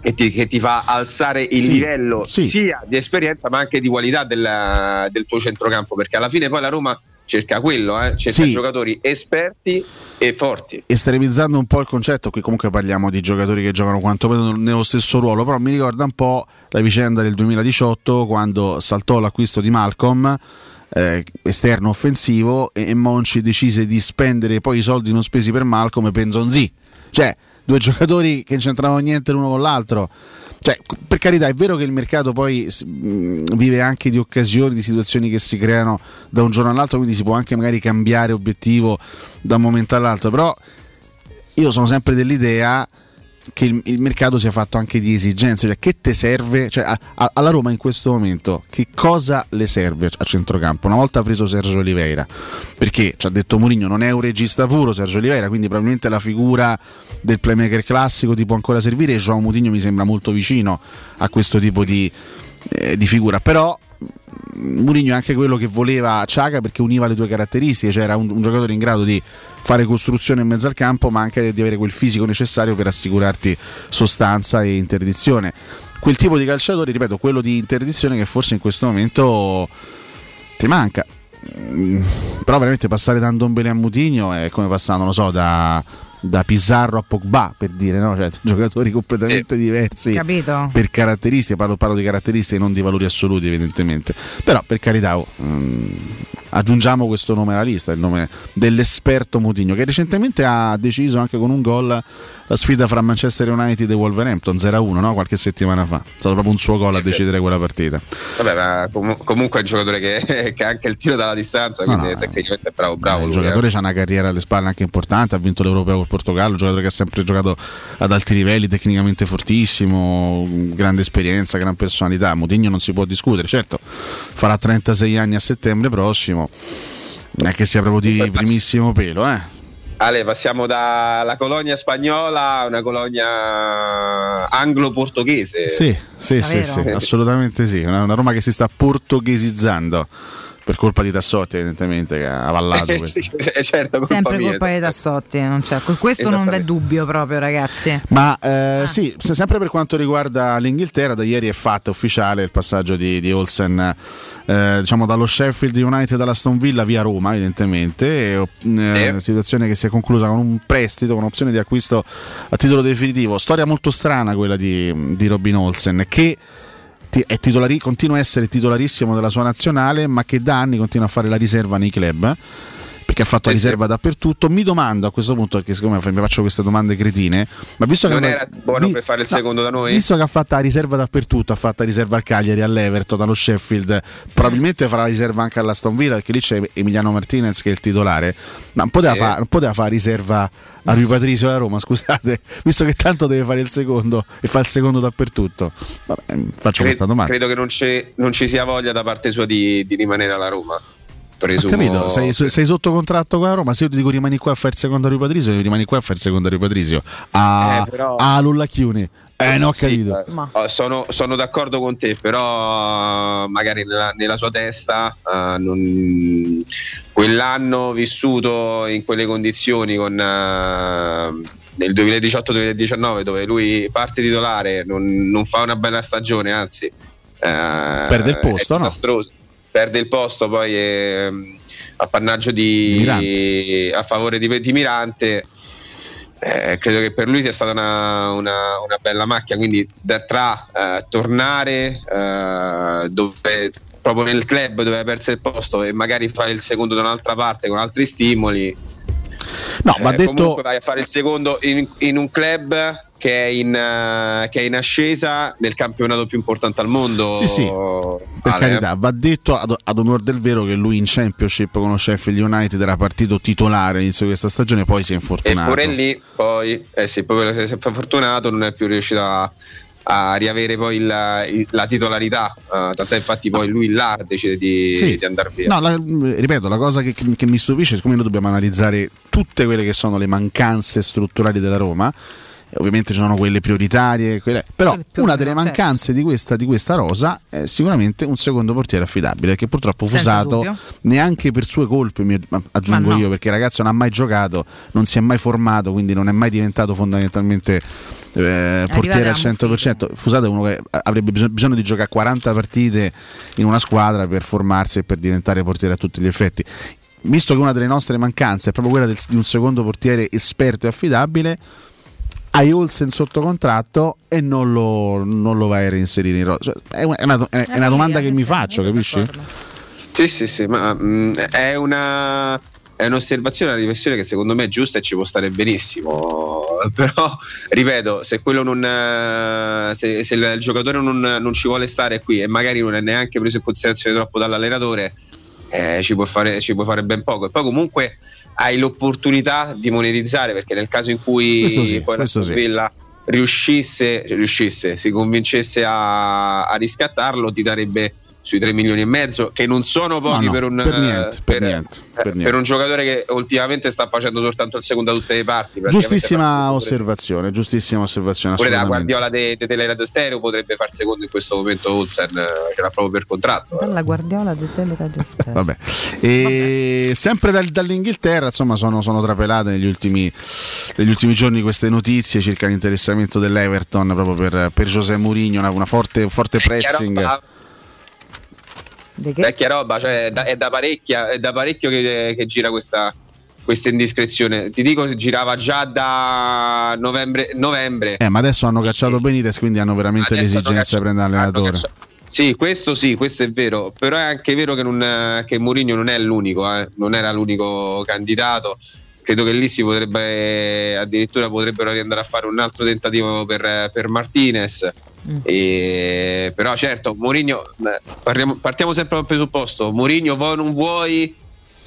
e che ti fa alzare il livello sia di esperienza ma anche di qualità del tuo centrocampo, perché alla fine poi la Roma cerca quello, cerca giocatori esperti e forti. Estremizzando un po' il concetto, qui comunque parliamo di giocatori che giocano quantomeno nello stesso ruolo, però mi ricorda un po' la vicenda del 2018 quando saltò l'acquisto di Malcolm, esterno offensivo, e Monchi decise di spendere poi i soldi non spesi per Malcolm e Penzonzi, cioè 2 giocatori che non c'entravano niente l'uno con l'altro. Cioè, per carità, è vero che il mercato poi vive anche di occasioni, di situazioni che si creano da un giorno all'altro, quindi si può anche magari cambiare obiettivo da un momento all'altro, però io sono sempre dell'idea che il mercato sia fatto anche di esigenze, cioè che te serve, cioè alla Roma in questo momento che cosa le serve a centrocampo? Una volta preso Sergio Oliveira, perché ci ha detto Mourinho non è un regista puro Sergio Oliveira, quindi probabilmente la figura del playmaker classico ti può ancora servire, e João Moutinho mi sembra molto vicino a questo tipo di figura, però Mourinho è anche quello che voleva Ciaga, perché univa le 2 caratteristiche, cioè era un giocatore in grado di fare costruzione in mezzo al campo ma anche di avere quel fisico necessario per assicurarti sostanza e interdizione, quel tipo di calciatore, ripeto, quello di interdizione che forse in questo momento ti manca. Però veramente passare da Ndombele a Moutinho è come passare, non lo so, da Pizarro a Pogba, per dire, no? Cioè, giocatori completamente diversi, capito? Per caratteristiche, parlo di caratteristiche, non di valori assoluti, evidentemente. Però, per carità, aggiungiamo questo nome alla lista, il nome dell'esperto Moutinho, che recentemente ha deciso anche con un gol la sfida fra Manchester United e Wolverhampton 0-1, no? Qualche settimana fa. È stato proprio un suo gol a decidere quella partita. Vabbè, ma comunque è un giocatore che ha anche il tiro dalla distanza, quindi tecnicamente è bravo. Il giocatore ha una carriera alle spalle anche importante, ha vinto l'Europeo col Portogallo, un giocatore che ha sempre giocato ad alti livelli, tecnicamente fortissimo, grande esperienza, gran personalità. Moutinho non si può discutere, certo, farà 36 anni a settembre prossimo, non è che sia proprio di primissimo pelo, eh. Ale, passiamo dalla colonia spagnola a una colonia anglo-portoghese. Sì, assolutamente sì. Una Roma che si sta portoghesizzando per colpa di Tassotti, evidentemente, che ha avallato. Certo, colpa di Tassotti, non c'è. Questo non v'è dubbio proprio, ragazzi. Ma sì, sempre per quanto riguarda l'Inghilterra, da ieri è fatto ufficiale il passaggio di Olsen, diciamo, dallo Sheffield United all'Aston Villa via Roma, evidentemente. Situazione che si è conclusa con un prestito, con opzione di acquisto a titolo definitivo. Storia molto strana quella di Robin Olsen, che è continua a essere titolarissimo della sua nazionale, ma che da anni continua a fare la riserva nei club, perché ha fatto la riserva dappertutto. Mi domando a questo punto, perché siccome mi faccio queste domande cretine, ma visto non che era buono per fare il secondo da noi, visto che ha fatto la riserva dappertutto, ha fatto la riserva al Cagliari, all'Everton, allo Sheffield, probabilmente farà la riserva anche all'Aston Villa, perché lì c'è Emiliano Martinez che è il titolare, ma non poteva fare riserva a Rui Patricio della Roma, scusate, visto che tanto deve fare il secondo e fa il secondo dappertutto. Vabbè, faccio questa domanda. Credo che non ci sia voglia da parte sua di rimanere alla Roma. Capito, sei sotto contratto con la Roma. Se io ti dico rimani qua a fare il secondo a Rui Patrizio, rimani qua a fare il secondo a Rui Patrizio a Lullacchiuni. No, ho capito. Sono d'accordo con te, però magari nella sua testa quell'anno vissuto in quelle condizioni con nel 2018-2019, dove lui parte titolare, non fa una bella stagione, anzi perde il posto, no? Perde il posto, poi appannaggio a favore di Mirante. Credo che per lui sia stata una bella macchia, quindi tornare dove, proprio nel club dove ha perso il posto, e magari fare il secondo da un'altra parte con altri stimoli. No, ma detto, comunque vai a fare il secondo in un club che è in ascesa nel campionato più importante al mondo. Sì, sì, per carità, va detto ad onor del vero che lui in Championship con lo Sheffield United era partito titolare all'inizio di questa stagione, poi si è infortunato. Eppure lì poi si è sempre fortunato, non è più riuscito a riavere poi la titolarità, tant'è infatti poi lui là decide di andare via. No, ripeto, la cosa che mi stupisce, siccome noi dobbiamo analizzare tutte quelle che sono le mancanze strutturali della Roma, ovviamente ci sono quelle prioritarie, però una delle mancanze di questa rosa è sicuramente un secondo portiere affidabile, che purtroppo Fusato, neanche per sue colpe, aggiungo io, perché il ragazzo non ha mai giocato, non si è mai formato, quindi non è mai diventato fondamentalmente portiere al 100%. Fusato è uno che avrebbe bisogno di giocare 40 partite in una squadra per formarsi e per diventare portiere a tutti gli effetti. Visto che una delle nostre mancanze è proprio quella di un secondo portiere esperto e affidabile, hai Olsen sotto contratto e non lo vai a reinserire in rosa. È una domanda che mi faccio, capisci? Sì, ma è un'osservazione, una riflessione che secondo me è giusta e ci può stare benissimo. Però ripeto, se quello se il giocatore non ci vuole stare qui, e magari non è neanche preso in considerazione troppo dall'allenatore, ci può fare ben poco. E poi comunque hai l'opportunità di monetizzare, perché nel caso in cui poi la Villa si convincesse a riscattarlo, ti darebbe sui 3,5 milioni, che non sono pochi per un giocatore che ultimamente sta facendo soltanto il secondo da tutte le parti. Giustissima osservazione. Pure la Guardiola di Teleradio Stereo potrebbe far secondo in questo momento Olsen, che era proprio per contratto. La Guardiola di Teleradio Stereo. Vabbè. Sempre dall'Inghilterra, insomma, sono trapelate negli ultimi giorni queste notizie circa l'interessamento dell'Everton proprio per José Mourinho, un forte pressing. Vecchia roba, cioè è da parecchio che gira questa indiscrezione. Ti dico, girava già da novembre. Ma adesso hanno cacciato Benitez, quindi hanno veramente l'esigenza di prendere l'allenatore. Sì, questo è vero, però è anche vero che Mourinho non è l'unico, non era l'unico candidato. Credo che lì si potrebbe addirittura potrebbero riandare a fare un altro tentativo per Martinez. E, però certo, Mourinho, partiamo sempre dal presupposto, Mourinho vuoi o non vuoi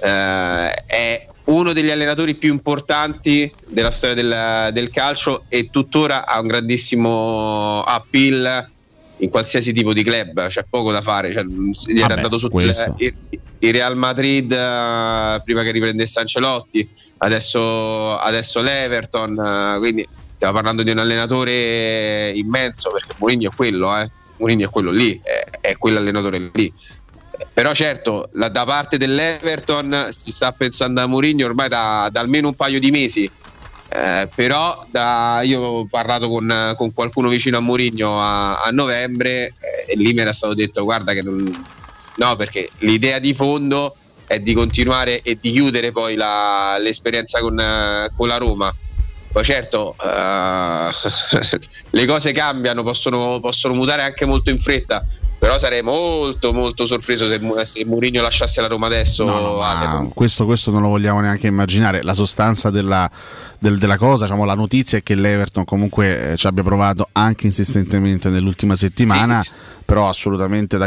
è uno degli allenatori più importanti della storia del calcio e tuttora ha un grandissimo appeal in qualsiasi tipo di club, c'è poco da fare, gli era andato sotto il Real Madrid prima che riprendesse Ancelotti, adesso l'Everton, quindi stiamo parlando di un allenatore immenso, perché Mourinho è quello, Mourinho è quello lì, è quell'allenatore lì. Però certo, da parte dell'Everton si sta pensando a Mourinho ormai da almeno un paio di mesi. Però io ho parlato con qualcuno vicino a Mourinho a novembre e lì mi era stato detto guarda che no, perché l'idea di fondo è di continuare e di chiudere poi l'esperienza con la Roma. Poi certo le cose cambiano, possono mutare anche molto in fretta, però sarei molto molto sorpreso se Mourinho lasciasse la Roma adesso. No, questo non lo vogliamo neanche immaginare. La sostanza della cosa, diciamo, la notizia è che l'Everton comunque ci abbia provato anche insistentemente nell'ultima settimana, però assolutamente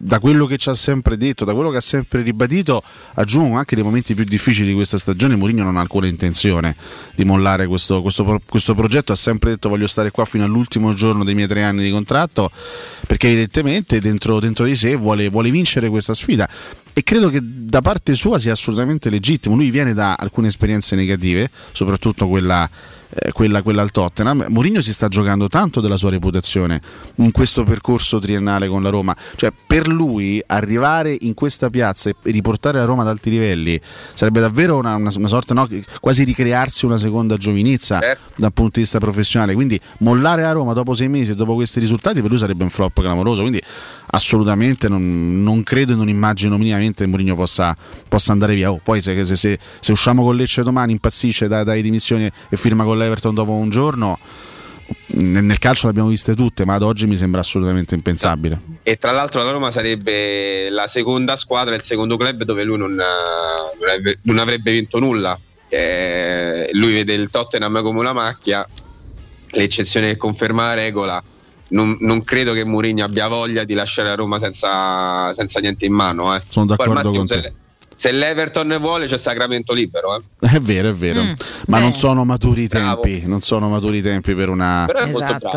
da quello che ci ha sempre detto, da quello che ha sempre ribadito, aggiungo anche dei momenti più difficili di questa stagione, Mourinho non ha alcuna intenzione di mollare questo progetto, ha sempre detto voglio stare qua fino all'ultimo giorno dei miei 3 anni di contratto, perché evidentemente dentro di sé vuole vincere questa sfida e credo che da parte sua sia assolutamente legittimo. Lui viene da alcune esperienze negative, soprattutto quella al Tottenham. Mourinho si sta giocando tanto della sua reputazione in questo percorso triennale con la Roma, cioè per lui arrivare in questa piazza e riportare la Roma ad alti livelli sarebbe davvero una sorta, no, quasi ricrearsi una seconda giovinezza dal punto di vista professionale, quindi mollare la Roma dopo 6 mesi, dopo questi risultati, per lui sarebbe un flop clamoroso, quindi assolutamente non credo e non immagino minimamente che Mourinho possa andare via. Poi se usciamo con Lecce domani, impazzisce, dai dimissioni e firma con l'Everton dopo un giorno, nel calcio l'abbiamo viste tutte, ma ad oggi mi sembra assolutamente impensabile. E tra l'altro la Roma sarebbe la seconda squadra, il secondo club dove lui non avrebbe vinto nulla. Lui vede il Tottenham come una macchia, l'eccezione che conferma la regola. Non credo che Mourinho abbia voglia di lasciare la Roma senza niente in mano. Sono d'accordo con te. Se l'Everton vuole c'è Sacramento libero. È vero. Ma non sono maturi i tempi, per una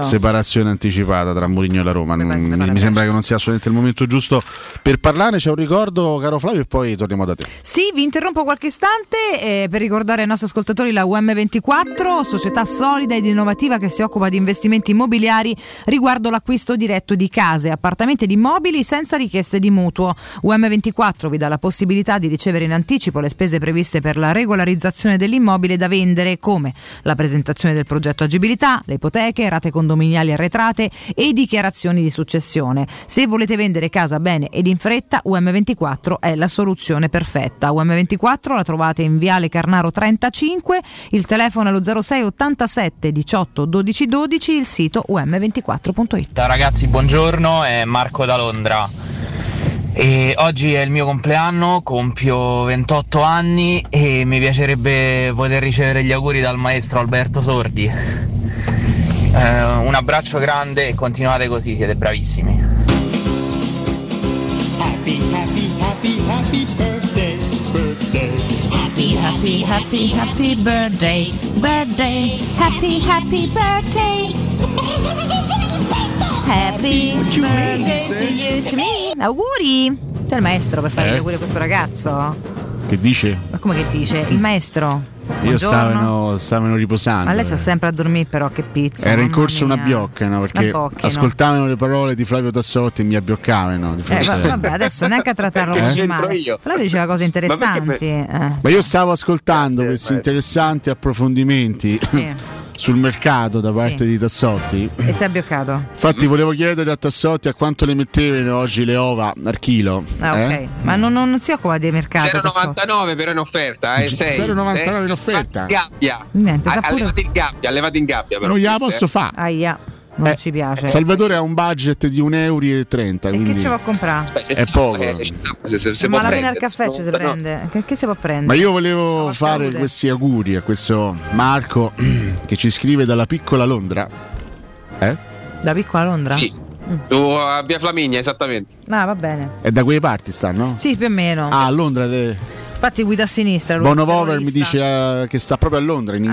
separazione anticipata tra Mourinho e la Roma. Mi sembra che non sia assolutamente il momento giusto per parlarne. C'è un ricordo, caro Flavio, e poi torniamo da te. Sì, vi interrompo qualche istante per ricordare ai nostri ascoltatori la UM24, società solida ed innovativa che si occupa di investimenti immobiliari riguardo l'acquisto diretto di case, appartamenti ed immobili senza richieste di mutuo. UM24 vi dà la possibilità di ricevere in anticipo le spese previste per la regolarizzazione dell'immobile da vendere, come la presentazione del progetto agibilità, le ipoteche, rate condominiali arretrate e dichiarazioni di successione. Se volete vendere casa bene ed in fretta, UM24 è la soluzione perfetta. UM24 la trovate in Viale Carnaro 35, il telefono è lo 06 87 18 12 12, il sito um24.it. Ciao ragazzi, buongiorno, è Marco da Londra. E oggi è il mio compleanno, compio 28 anni e mi piacerebbe poter ricevere gli auguri dal maestro Alberto Sordi. Un abbraccio grande e continuate così, siete bravissimi. Happy, happy, happy, happy birthday, birthday. Happy, happy, happy, happy birthday, birthday. Happy, happy birthday. Happy birthday to you, to me. Auguri. C'è il maestro per fare gli auguri a questo ragazzo. Che dice? Ma come che dice? Il maestro. Io stavano riposando. Ma lei sta sempre a dormire, però che pizza. Era in corso una bioccano, perché ascoltavano le parole di Flavio Tassotti e mi abbioccavano. Vabbè, adesso neanche a trattarlo così male. Flavio diceva cose interessanti. Ma io stavo ascoltando questi interessanti approfondimenti. Sì. sul mercato da parte di Tassotti e si è bioccato. Infatti volevo chiedere a Tassotti a quanto le mettevano oggi le ova al chilo. Ok. Ma non si occupa dei mercati. 0,99 però in offerta, 0,99 in offerta. Gabbia. Niente, allevati in gabbia però. Non gliela posso fare. Non ci piace. Salvatore ha un budget di 1,30 euro. E che ci va a comprare? È poco. Ma la pena il caffè ci si prende. No. Che si può prendere? Ma io volevo fare questi auguri a questo Marco che ci scrive dalla piccola Londra. Da piccola Londra? Sì. A via Flaminia, esattamente. Va bene. E da quelle parti stanno? Sì, più o meno. A Londra. Infatti guida a sinistra. Bonovover mi dice che sta proprio a Londra, in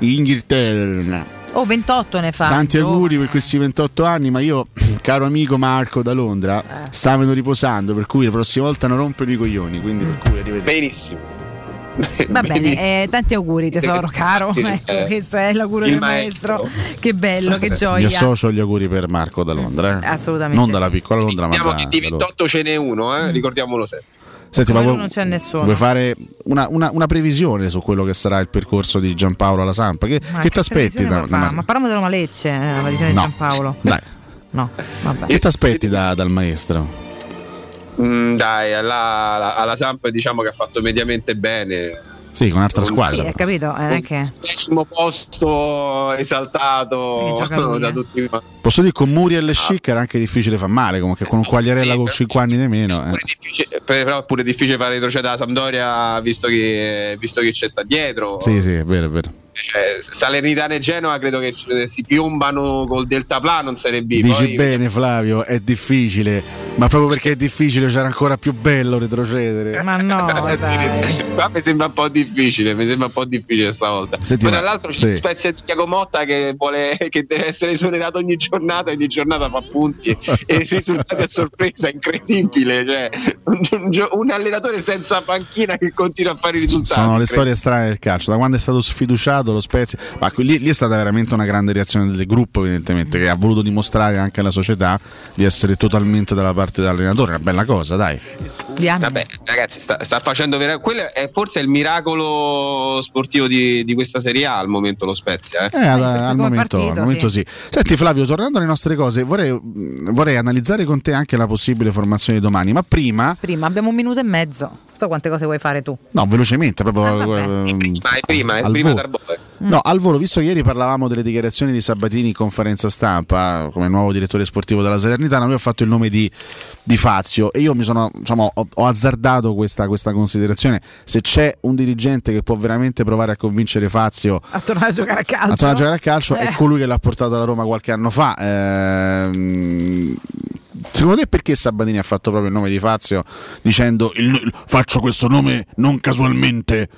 Inghilterra. 28 ne fa. Tanti auguri per questi 28 anni, ma io, caro amico Marco da Londra, stavano riposando, per cui la prossima volta non rompono i coglioni, quindi per cui arrivederci. Benissimo. Va bene, tanti auguri tesoro caro. Questo è l'augurio del maestro. Che bello, che gioia. Mi associo agli auguri per Marco da Londra. Assolutamente. Non dalla piccola Londra, ma che di 28 ce n'è uno, ricordiamolo sempre. Senti, ma non c'è nessuno. Vuoi fare una previsione su quello che sarà il percorso di Giampaolo alla Sampa? Che ti aspetti ma parliamo di Roma Lecce, la previsione di Giampaolo. Dai. No, vabbè. Che ti aspetti dal maestro? Alla Sampa diciamo che ha fatto mediamente bene. Sì, con un'altra squadra. Sì, hai capito? Decimo posto esaltato da tutti i... Posso dire con Muriel e Schick era anche difficile far male, comunque con un Quagliarella con 5 anni di meno. Però è pure difficile fare retrocedere la Sampdoria visto che c'è sta dietro. Sì, è vero. Salernitana e Genoa credo che si piombano col deltaplano, non sarebbe. Dici poi, bene Flavio, è difficile, ma proprio perché è difficile c'era ancora più bello retrocedere. Ma no, qua mi sembra un po' difficile stavolta. Senti, poi tra l'altro c'è Spezia di Thiago Motta che deve essere esonerato ogni giornata fa punti e risultati a sorpresa, incredibile, cioè un allenatore senza panchina che continua a fare i risultati. Sono le storie strane del calcio, da quando è stato sfiduciato lo Spezia, ma lì è stata veramente una grande reazione del gruppo, evidentemente, che ha voluto dimostrare anche alla società di essere totalmente dalla parte dell'allenatore. Una bella cosa, dai. Vabbè, ragazzi, sta facendo quello è forse il miracolo sportivo di questa Serie A al momento, lo Spezia. Al momento sì. Senti Flavio, tornando alle nostre cose, vorrei analizzare con te anche la possibile formazione di domani, ma prima abbiamo un minuto e mezzo. So quante cose vuoi fare tu? No, velocemente, proprio prima Tarbove. No, al volo, visto che ieri parlavamo delle dichiarazioni di Sabatini in conferenza stampa come nuovo direttore sportivo della Salernitana, lui ha fatto il nome di Fazio e io mi sono, diciamo, ho azzardato questa considerazione. Se c'è un dirigente che può veramente provare a convincere Fazio a tornare a giocare a calcio, è colui che l'ha portato alla Roma qualche anno fa. Secondo te perché Sabatini ha fatto proprio il nome di Fazio dicendo faccio questo nome non casualmente?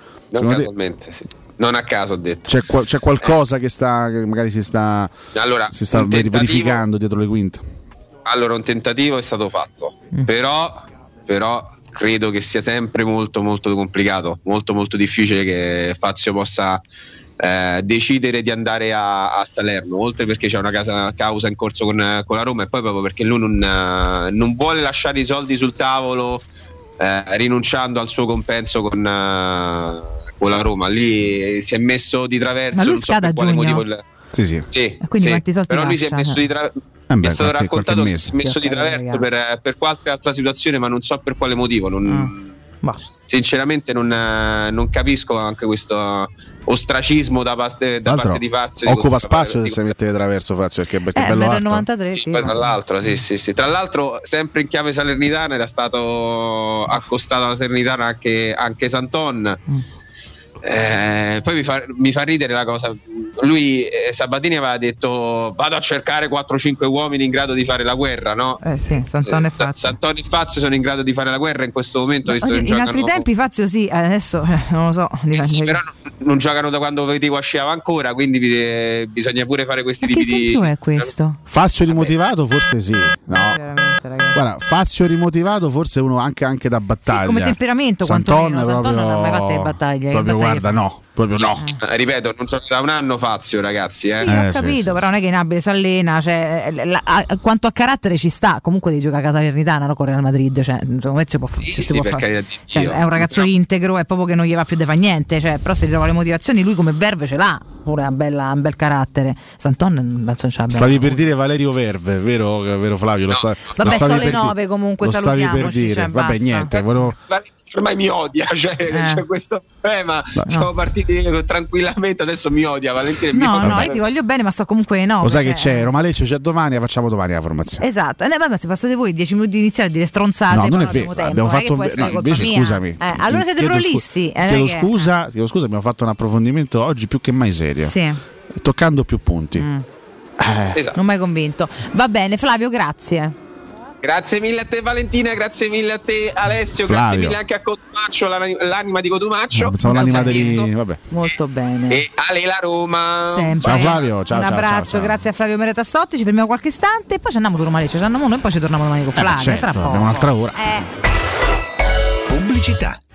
Sì. Non a caso, ho detto. C'è qualcosa che magari si sta verificando dietro le quinte. Allora, un tentativo è stato fatto, però credo che sia sempre molto molto complicato, molto molto difficile che Fazio possa decidere di andare a Salerno, oltre perché c'è una causa in corso con la Roma e poi proprio perché lui non vuole lasciare i soldi sul tavolo rinunciando al suo compenso con la Roma. Lì si è messo di traverso, ma lui non so per quale motivo. Sì. Però lui si è messo di traverso. Mi è stato raccontato che si è messo di traverso per qualche altra situazione, ma non so per quale motivo. Sinceramente non capisco anche questo ostracismo da parte di Fazio. Occupa spazio se si mette di traverso Fazio, perché è bello alto. 93, sì, tra l'altro sì. Tra l'altro sempre in chiave salernitana era stato accostato alla Salernitana anche Santon. Poi mi fa ridere la cosa. Lui, Sabatini, aveva detto vado a cercare 4-5 uomini in grado di fare la guerra, no? Santone e Fazio. Santone e Fazio sono in grado di fare la guerra in questo momento, visto che in altri tempi Fazio sì, adesso non lo so. Però non giocano da quando Vitico asciava ancora, quindi bisogna pure fare questi tipi di... Che esempio è questo? Fazio rimotivato? Forse sì. No, veramente, ragazzi. Guarda, Fazio rimotivato, forse uno anche da battaglia. Sì, come temperamento, quantomeno. Santon non ha mai fatto le battaglie. Proprio guarda, no. Proprio no. Ripeto, non giocherà un anno Fazio, ragazzi. Sì, ho capito, sì, però non è che in Abbe s'allena, cioè, quanto a carattere ci sta. Comunque devi giocare a Salernitana, no, con Real Madrid, cioè, secondo me ci può, sì, ci sì, può fare. Cioè, è un ragazzo integro, è proprio che non gli va più di fa niente, cioè, però se gli trova le motivazioni, lui come Verve ce l'ha, pure un bel carattere. Santon non ce l'ha. Stavi per dire Valerio Verve, vero Flavio? No. Vabbè, sono le 9 comunque, lo salutiamo. Stavi per dire, cioè, vabbè, niente, volevo... ormai mi odia, cioè, c'è questo problema, siamo partiti tranquillamente, adesso mi odia Valentina. No, io ti voglio bene, ma so comunque no. Lo sai che c'è Roma Lecce, c'è domani, la facciamo domani la formazione. Esatto. Ma se passate voi 10 minuti di iniziare a dire stronzate, no, non è vero. Abbiamo fatto invece, scusami. Allora siete prolissi. Chiedo scusa, abbiamo fatto un approfondimento oggi più che mai serio. Sì. Toccando più punti. Esatto. Non mai convinto. Va bene, Flavio, grazie. Grazie mille a te Valentina, grazie mille a te Alessio, Flavio. Grazie mille anche a Cotumaccio, l'anima di Cotumaccio. No, l'anima di... Vabbè. Molto bene. E Ale la Roma. Sempre. Ciao Flavio, ciao. Un abbraccio, ciao. Grazie a Flavio Meretassotti, ci fermiamo qualche istante e poi ci andiamo su Roma Lecce, ci andiamo noi e poi ci torniamo domani con Flavio. Certo, tra poco. Abbiamo un'altra ora. Pubblicità.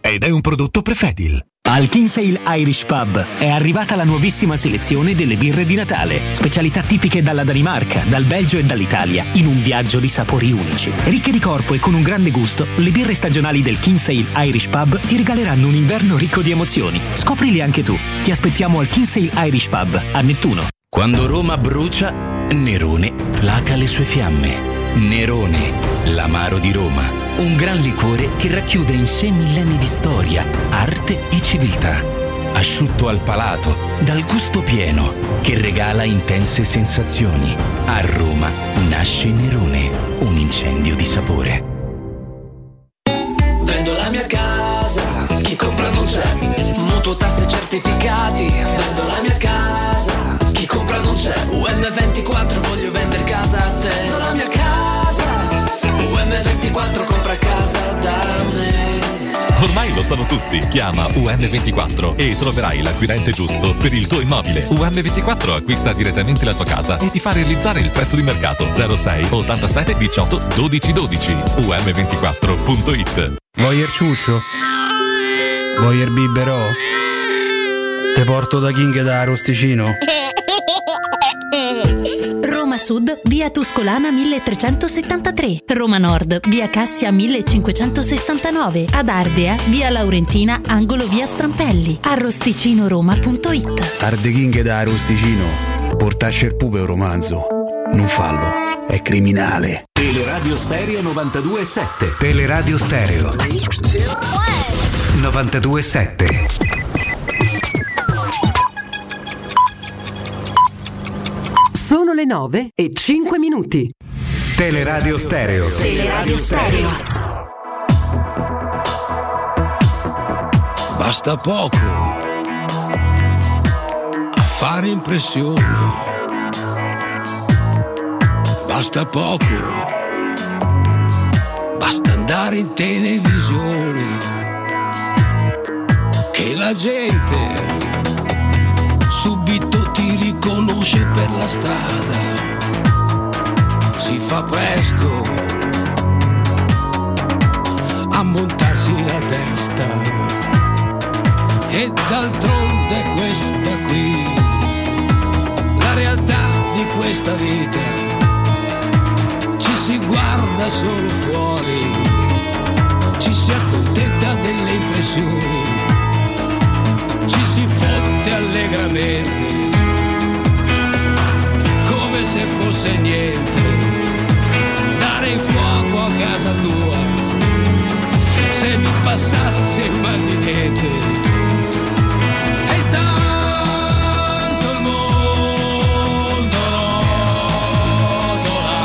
ed è un prodotto Prefedil. Al Kinsale Irish Pub è arrivata la nuovissima selezione delle birre di Natale, specialità tipiche dalla Danimarca, dal Belgio e dall'Italia, in un viaggio di sapori unici. Ricche di corpo e con un grande gusto, le birre stagionali del Kinsale Irish Pub ti regaleranno un inverno ricco di emozioni. Scoprili anche tu. Ti aspettiamo al Kinsale Irish Pub, a Nettuno. Quando Roma brucia, Nerone placa le sue fiamme. Nerone, l'amaro di Roma, un gran liquore che racchiude in sé millenni di storia, arte e civiltà. Asciutto al palato, dal gusto pieno, che regala intense sensazioni. A Roma nasce Nerone, un incendio di sapore. Vendo la mia casa, chi compra non c'è. Mutuo, tasse, certificati. Vendo la mia casa, chi compra non c'è. UM24, voglio vendere casa a te. Vendo la mia casa. UM24 compra casa da me. Ormai lo sanno tutti. Chiama UM24 e troverai l'acquirente giusto per il tuo immobile. UM24 acquista direttamente la tua casa e ti fa realizzare il prezzo di mercato. 06 87 18 12 12. UM24.it. Voyer ciuscio? Voyer biberò? Te porto da King da Arosticino? Sud, via Tuscolana 1373, Roma Nord, via Cassia 1569, ad Ardea, via Laurentina, angolo via Strampelli, arrosticinoroma.it. Ardeghinghe da Arrosticino, portasce il pupe un romanzo, non fallo, è criminale. Teleradio Stereo 92.7. Teleradio Stereo 92.7. Sono le 9:05. Teleradio Stereo. Teleradio Stereo. Basta poco a fare impressione. Basta poco. Basta andare in televisione. Che la gente subito ti riconosce per la strada, si fa presto a montarsi la testa, e d'altronde è questa qui la realtà di questa vita, ci si guarda solo fuori, ci si accontenta delle impressioni, ci si fotte allegramente, come se fosse niente, dare il fuoco a casa tua, se mi passasse il mal di dente, e tanto il mondo rotola,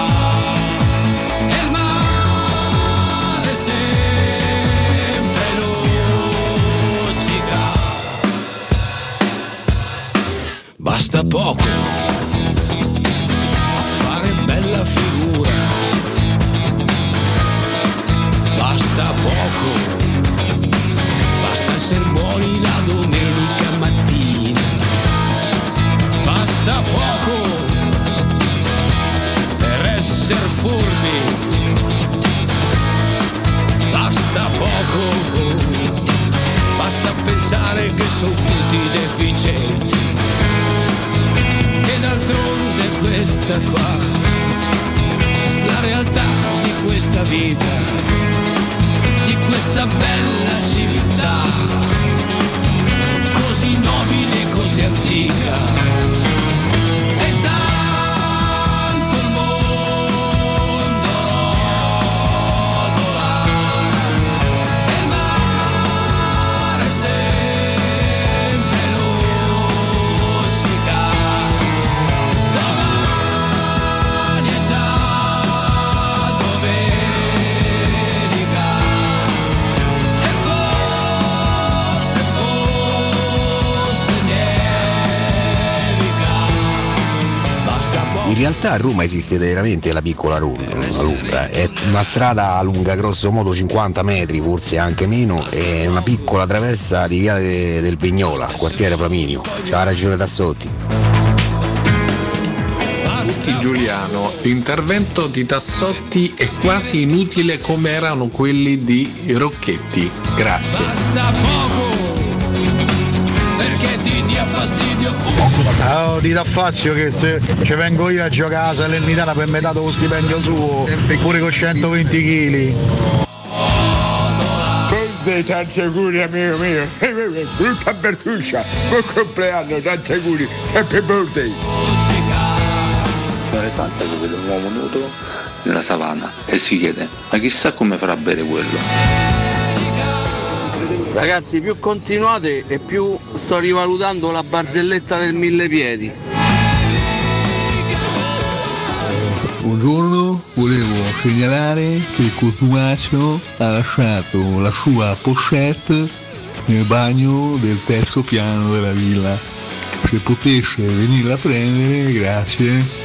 e il male sempre luccica. Basta poco a fare bella figura, basta poco, basta essere buoni la domenica mattina, basta poco per essere furbi, basta poco, basta pensare che sono tutti deficienti. D'altronde questa qua, la realtà di questa vita, di questa bella civiltà, così nobile, così antica, e tanto il mondo rotola, e il mare sempre luccica. In realtà a Roma esiste veramente la piccola Roma, è una strada lunga grosso modo 50 metri, forse anche meno, è una piccola traversa di Viale del Vignola, quartiere Flaminio, c'ha ragione Tassotti. Giuliano, l'intervento di Tassotti è quasi inutile come erano quelli di Rocchetti. Grazie. Basta poco perché ti dia fastidio. Oh, dite a Fazio che se ci vengo io a giocare a Salernitana per metà dello stipendio suo, pure con 120 kg. Tanti auguri amico mio, brutta Bertuccia, buon compleanno, tanti auguri, happy birthday. Tanto vede un uomo nudo nella savana e si chiede ma chissà come farà a bere quello. Ragazzi, più continuate e più sto rivalutando la barzelletta del mille piedi. Buongiorno, volevo segnalare che Cotumaccio ha lasciato la sua pochette nel bagno del terzo piano della villa, se potesse venirla a prendere, grazie.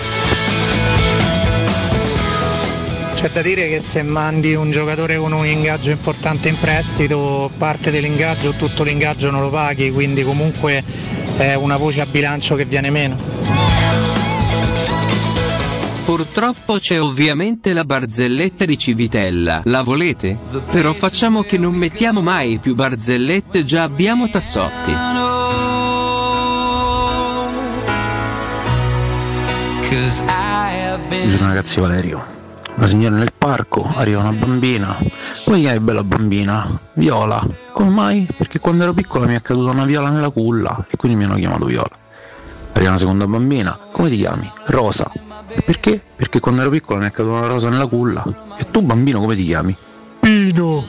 C'è da dire che se mandi un giocatore con un ingaggio importante in prestito, parte dell'ingaggio o tutto l'ingaggio non lo paghi, quindi comunque è una voce a bilancio che viene meno. Purtroppo c'è ovviamente la barzelletta di Civitella, la volete? Però facciamo che non mettiamo mai più barzellette, già abbiamo Tassotti. Io sono ragazzi Valerio, una signora nel parco, arriva una bambina, come ti chiami bella bambina? Viola, come mai? Perché quando ero piccola mi è caduta una viola nella culla e quindi mi hanno chiamato Viola. Arriva una seconda bambina, come ti chiami? Rosa, perché? Perché quando ero piccola mi è caduta una rosa nella culla. E tu bambino come ti chiami? Pino.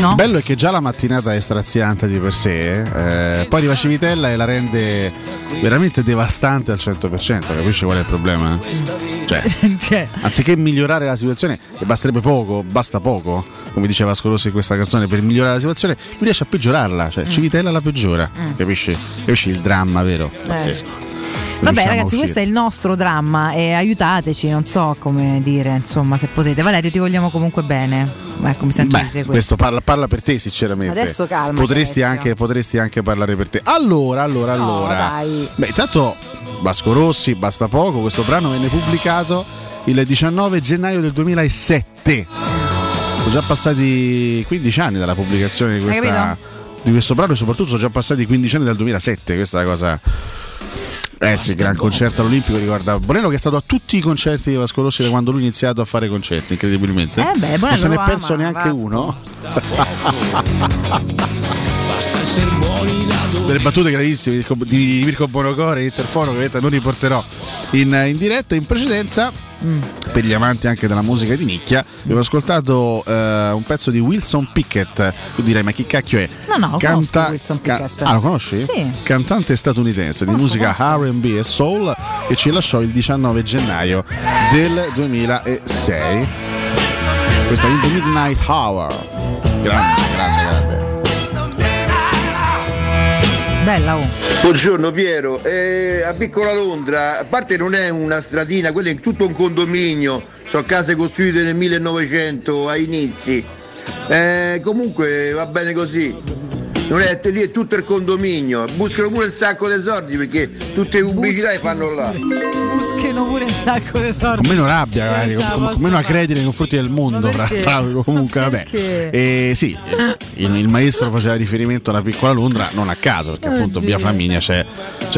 No. Bello è che già la mattinata è straziante di per sé, poi arriva Civitella e la rende veramente devastante al 100%. Capisci qual è il problema? Cioè, anziché migliorare la situazione, e basterebbe poco, basta poco, come diceva Ascolossi in questa canzone, per migliorare la situazione, lui riesce a peggiorarla. Cioè, Civitella la peggiora, capisci? Capisci il dramma, vero? Pazzesco. Vabbè ragazzi, questo è il nostro dramma e aiutateci, non so come dire, insomma, se potete. Valerio, ti vogliamo comunque bene. Ecco, mi sento dire questo. Parla per te sinceramente. Adesso calma. Potresti anche parlare per te. Allora. Dai. Beh, intanto Vasco Rossi, basta poco, questo brano venne pubblicato il 19 gennaio del 2007. Sono già passati 15 anni dalla pubblicazione di questo brano e soprattutto sono già passati 15 anni dal 2007, questa è la cosa. Sì, gran concerto all'Olimpico, riguarda Bonello, che è stato a tutti i concerti di Vasco Rossi da quando lui ha iniziato a fare concerti, incredibilmente. Non se ne è perso neanche Vasco. Uno. Delle battute gravissime di Mirko Bonocore, Interfono, che non riporterò in diretta. In precedenza, per gli amanti anche della musica di nicchia, avevo ascoltato un pezzo di Wilson Pickett. Tu direi, ma chi cacchio è? No, conosco Wilson Pickett. Lo conosci? Sì. Cantante statunitense di musica R&B e soul, che ci lasciò il 19 gennaio del 2006. Questa è In The Midnight Hour. Grande. Bella, oh. Buongiorno Piero, a Piccola Londra, a parte non è una stradina, quello è tutto un condominio, sono case costruite nel 1900 ai inizi, comunque va bene così, non è lì, è tutto il condominio, buscano pure il sacco dei sordi perché tutte le pubblicità le fanno là. Buschino pure il sacco dei sordi. Con meno rabbia, con meno acredine nei confronti del mondo, comunque vabbè. Sì, il maestro faceva riferimento alla Piccola Londra non a caso, perché appunto via Flaminia c'è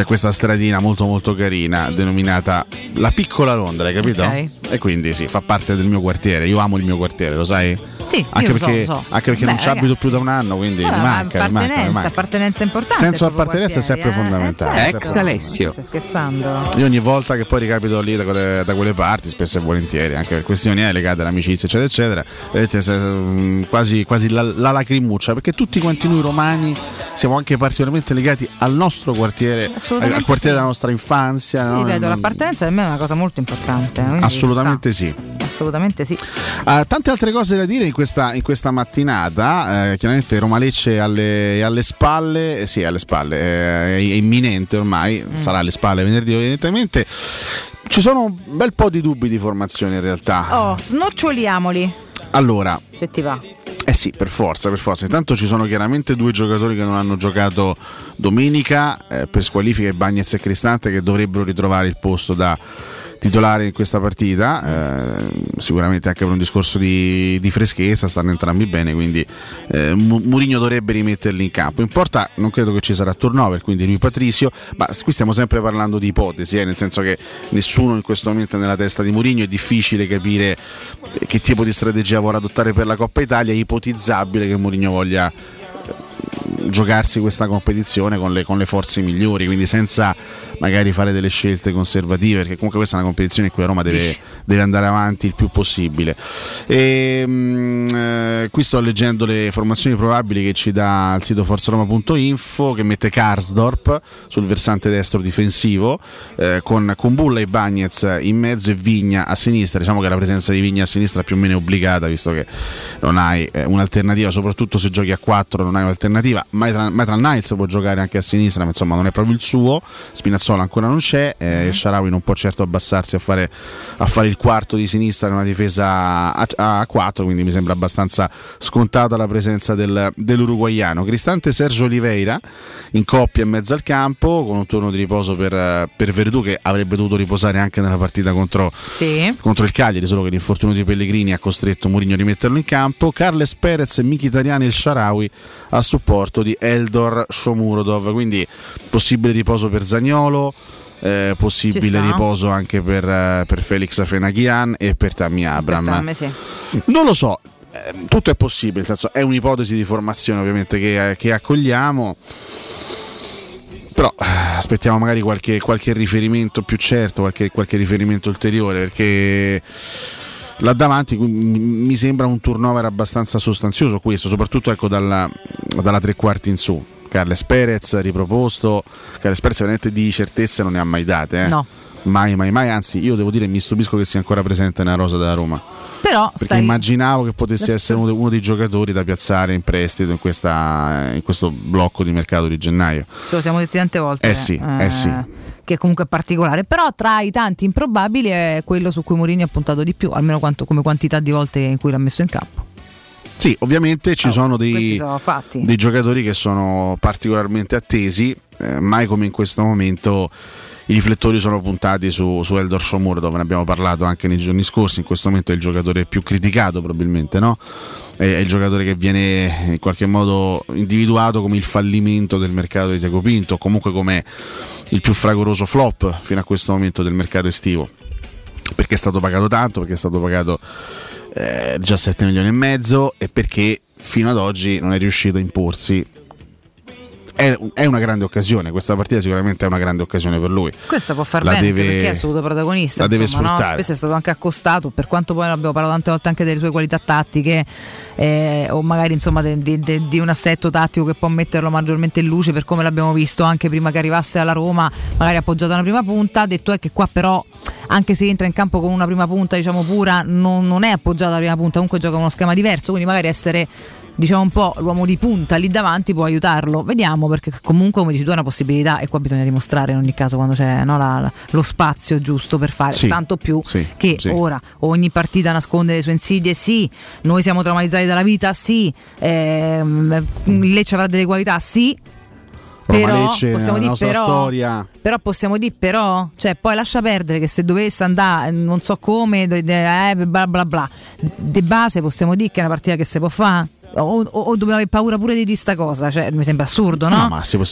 questa stradina molto molto carina denominata la Piccola Londra, hai capito? Okay. E quindi sì, fa parte del mio quartiere, io amo il mio quartiere, lo sai? Sì, anche perché anche perché non ci abito più da un anno, quindi mi manca. Appartenenza importante. Senso di appartenenza è sempre fondamentale. Ex Alessio. Stai scherzando? Io ogni volta che poi ricapito lì da quelle parti, spesso e volentieri, anche per questioni legate all'amicizia, eccetera, eccetera, quasi la lacrimuccia, perché tutti quanti noi romani siamo anche particolarmente legati al nostro quartiere, al quartiere della nostra infanzia. Sì, no? Ripeto, l'appartenenza per me è una cosa molto importante. Assolutamente sì. Tante altre cose da dire in questa mattinata, chiaramente Roma Lecce alle spalle, sì, alle spalle, è imminente ormai, sarà alle spalle venerdì evidentemente. Ci sono un bel po' di dubbi di formazione in realtà. Snoccioliamoli. Allora, se ti va. Eh sì, per forza. Intanto ci sono chiaramente due giocatori che non hanno giocato domenica, per squalifiche Bagnez e Cristante, che dovrebbero ritrovare il posto da titolare in questa partita, sicuramente anche per un discorso di freschezza, stanno entrambi bene, quindi Mourinho dovrebbe rimetterli in campo. In porta non credo che ci sarà turnover, quindi lui Patrizio, ma qui stiamo sempre parlando di ipotesi, nel senso che nessuno in questo momento è nella testa di Mourinho, è difficile capire che tipo di strategia vorrà adottare per la Coppa Italia, è ipotizzabile che Mourinho voglia giocarsi questa competizione con le forze migliori, quindi senza magari fare delle scelte conservative, perché comunque questa è una competizione in cui Roma deve andare avanti il più possibile. Qui sto leggendo le formazioni probabili che ci dà il sito forzaroma.info, che mette Karsdorp sul versante destro difensivo, con Kumbulla e Bagnez in mezzo e Vigna a sinistra. Diciamo che la presenza di Vigna a sinistra è più o meno obbligata, visto che non hai un'alternativa, soprattutto se giochi a 4 non hai un'alternativa. Maitland Niles può giocare anche a sinistra, ma insomma non è proprio il suo. Spinazzola ancora non c'è, Sharawi non può certo abbassarsi a fare il quarto di sinistra in una difesa a 4, quindi mi sembra abbastanza scontata la presenza dell'uruguaiano. Cristante, Sergio Oliveira in coppia in mezzo al campo, con un turno di riposo per Verdù, che avrebbe dovuto riposare anche nella partita contro il Cagliari, solo che l'infortunio di Pellegrini ha costretto Mourinho a rimetterlo in campo. Carles Perez, Mkhitaryan e il Sharawi a supporto di Eldor Shomurodov, quindi possibile riposo per Zaniolo, possibile riposo anche per Felix Afenaghian e per Tammy Abraham. Per Tammy, sì. Non lo so, tutto è possibile, nel senso, è un'ipotesi di formazione ovviamente che accogliamo, però aspettiamo magari qualche riferimento più certo, qualche riferimento ulteriore, perché là davanti mi sembra un turnover abbastanza sostanzioso questo, soprattutto ecco dalla tre quarti in su. Carles Perez riproposto, Carles Perez veramente di certezze non ne ha mai date, eh? No. Mai, anzi io devo dire mi stupisco che sia ancora presente nella rosa della Roma, però perché immaginavo che potesse essere uno dei giocatori da piazzare in prestito in questo blocco di mercato di gennaio. Ce lo siamo detti tante volte, sì. Che comunque è particolare, però tra i tanti improbabili è quello su cui Mourinho ha puntato di più, almeno come quantità di volte in cui l'ha messo in campo. Sì, ovviamente ci sono dei giocatori che sono particolarmente attesi, mai come in questo momento i riflettori sono puntati su Eldor Shomurodov, ne abbiamo parlato anche nei giorni scorsi. In questo momento è il giocatore più criticato probabilmente, no? È il giocatore che viene in qualche modo individuato come il fallimento del mercato di Tiago Pinto, comunque come il più fragoroso flop fino a questo momento del mercato estivo, perché è stato pagato tanto, perché è stato pagato 17 milioni e mezzo e perché fino ad oggi non è riuscito a imporsi. È una grande occasione, questa partita sicuramente è una grande occasione per lui. Questa può far bene perché è assoluto protagonista, la deve sfruttare. No? Spesso è stato anche accostato, per quanto poi abbiamo parlato tante volte anche delle sue qualità tattiche, o magari insomma di un assetto tattico che può metterlo maggiormente in luce, per come l'abbiamo visto anche prima che arrivasse alla Roma, magari appoggiato a una prima punta. Detto è che qua però, anche se entra in campo con una prima punta diciamo pura, non è appoggiato alla prima punta, comunque gioca uno schema diverso, quindi magari essere diciamo un po' l'uomo di punta lì davanti può aiutarlo. Vediamo, perché comunque come dici tu è una possibilità e qua bisogna dimostrare in ogni caso quando c'è, no, lo spazio giusto per fare, tanto più che ora ogni partita nasconde le sue insidie. Sì, noi siamo traumatizzati dalla vita, sì, Lecce avrà delle qualità, sì, però Lecce, possiamo dire però cioè poi lascia perdere che se dovesse andare non so come di base possiamo dire che è una partita che si può fare. O dobbiamo avere paura pure di sta cosa, cioè mi sembra assurdo, no? Ma si può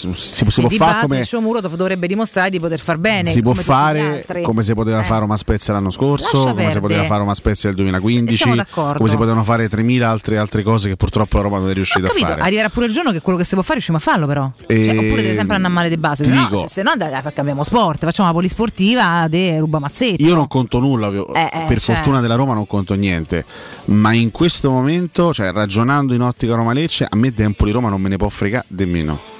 fare, come Shomurodov dovrebbe dimostrare di poter far bene, si può fare come si poteva fare Roma Spezia l'anno scorso, come si poteva fare Roma Spezia nel 2015, come si potevano fare 3.000 altre cose che purtroppo la Roma non è riuscita a fare. Arriverà pure il giorno che quello che si può fare riusciamo a farlo, però cioè, oppure deve sempre andare male di base, se no cambiamo sport, facciamo la polisportiva de ruba mazzetti. Io non conto nulla, per fortuna della Roma non conto niente, ma in questo momento, cioè ragionando in ottica Roma-Lecce, a me Empoli-Roma non me ne può fregare nemmeno.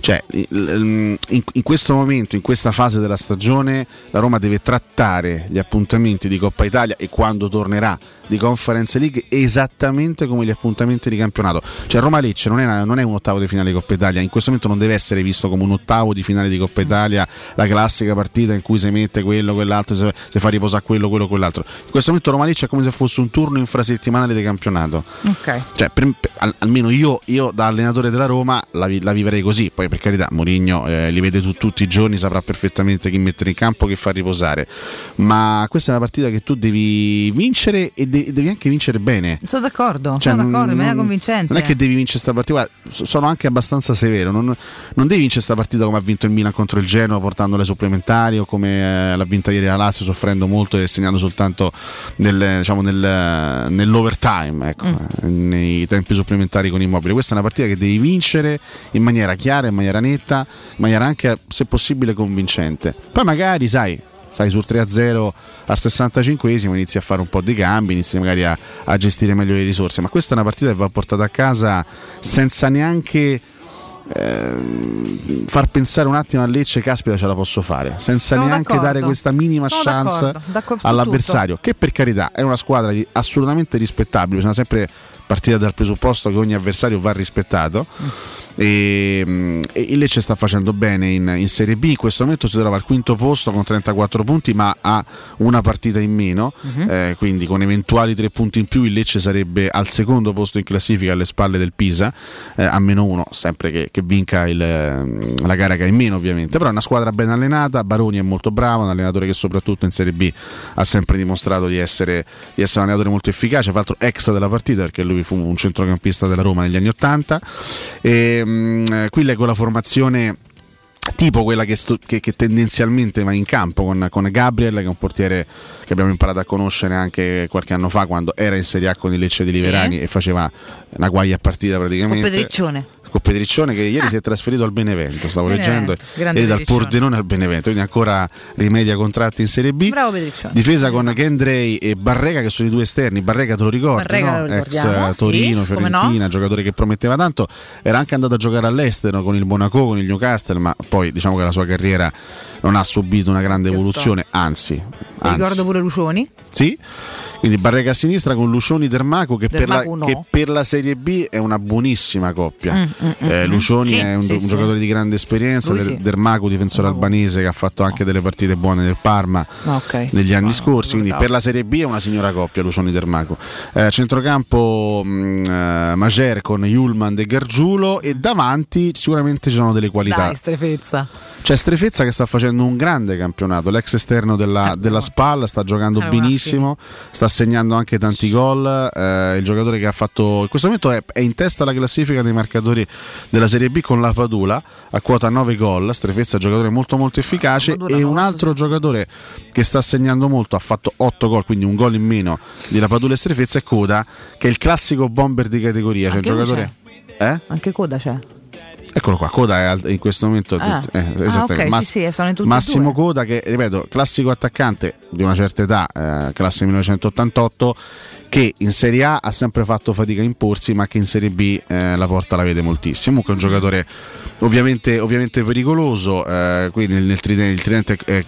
Cioè in questo momento, in questa fase della stagione, la Roma deve trattare gli appuntamenti di Coppa Italia e quando tornerà di Conference League esattamente come gli appuntamenti di campionato. Cioè Roma-Lecce non è un ottavo di finale di Coppa Italia, in questo momento non deve essere visto come un ottavo di finale di Coppa Italia, la classica partita in cui si mette quello, quell'altro, si fa riposare quello, quell'altro. In questo momento Roma-Lecce è come se fosse un turno infrasettimanale di campionato, okay. Cioè almeno io da allenatore della Roma la vivrei così. Poi per carità Mourinho li vede tutti i giorni, saprà perfettamente chi mettere in campo, che fa riposare, ma questa è una partita che tu devi vincere e devi anche vincere bene. Sono d'accordo, cioè, in maniera convincente. Non è che devi vincere questa partita, guarda, sono anche abbastanza severo, non devi vincere questa partita come ha vinto il Milan contro il Genoa portandola ai supplementari, o come l'ha vinta ieri la Lazio soffrendo molto e segnando soltanto nell'overtime, ecco, nei tempi supplementari con Immobile. Questa è una partita che devi vincere in maniera chiara, in maniera netta, in maniera anche se possibile convincente. Poi magari stai sul 3-0 al 65esimo, inizi a fare un po' di cambi, inizi magari a gestire meglio le risorse, ma questa è una partita che va portata a casa senza neanche far pensare un attimo a Lecce caspita ce la posso fare, senza neanche dare questa minima chance all'avversario, che per carità è una squadra assolutamente rispettabile, bisogna sempre partire dal presupposto che ogni avversario va rispettato, e il Lecce sta facendo bene in Serie B. In questo momento si trova al quinto posto con 34 punti, ma ha una partita in meno, quindi con eventuali 3 punti in più il Lecce sarebbe al secondo posto in classifica, alle spalle del Pisa, a meno uno, sempre che vinca la gara che ha in meno ovviamente. Però è una squadra ben allenata, Baroni è molto bravo, un allenatore che soprattutto in Serie B ha sempre dimostrato di essere un allenatore molto efficace, tra l'altro ex della partita perché lui fu un centrocampista della Roma negli anni 80. Qui leggo la formazione tipo quella che tendenzialmente va in campo con Gabriel, che è un portiere che abbiamo imparato a conoscere anche qualche anno fa quando era in Serie A con il Lecce di Liverani, sì, e faceva una guaglia a partita praticamente con Pedriccione, che ieri si è trasferito al Benevento, stavo leggendo, e dal Pordenone al Benevento, quindi ancora rimedia contratti in Serie B. Bravo Pedriccione. Difesa con Gendrei e Barrega, che sono i due esterni. Barrega te lo ricordi, Barrega, no? Ex Torino, sì, Fiorentina, no? Giocatore che prometteva tanto, era anche andato a giocare all'estero con il Monaco, con il Newcastle, ma poi diciamo che la sua carriera non ha subito una grande evoluzione, anzi. Ricordo pure Lucioni. Sì, quindi Barrega a sinistra con Lucioni Dermaco, che per la Serie B è una buonissima coppia. Lucioni è un giocatore di grande esperienza, Dermaco difensore albanese che ha fatto anche delle partite buone nel Parma negli anni scorsi, quindi per la Serie B è una signora coppia Lucioni Dermaco. Centrocampo Majer con Hjulmand e Gargiulo, e davanti sicuramente ci sono delle qualità. C'è Strefezza che sta facendo un grande campionato, l'ex esterno della SPAL, sta giocando benissimo, sta segnando anche tanti gol, il giocatore che ha fatto in questo momento è in testa alla classifica dei marcatori della Serie B con la Padula a quota 9 gol. Strefezza è un giocatore molto molto efficace, e un altro giocatore che sta segnando molto, ha fatto 8 gol, quindi un gol in meno di la Padula e Strefezza, è Coda, che è il classico bomber di categoria, cioè giocatore anche Coda c'è. Eccolo qua, Coda è in questo momento Massimo Coda, che ripeto, classico attaccante di una certa età, classe 1988, che in Serie A ha sempre fatto fatica a imporsi, ma che in Serie B la porta la vede moltissimo. Comunque è un giocatore ovviamente pericoloso, qui nel tridente è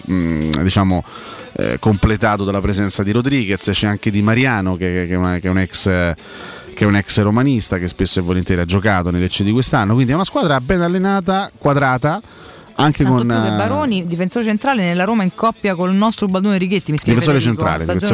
completato dalla presenza di Rodriguez, c'è anche Di Mariano che è un ex che è un ex romanista che spesso e volentieri ha giocato nel Lecce di quest'anno, quindi è una squadra ben allenata, quadrata. Anche tanto con Baroni, difensore centrale nella Roma in coppia col nostro Baldone Righetti, mi scrive difensore centrale. Detto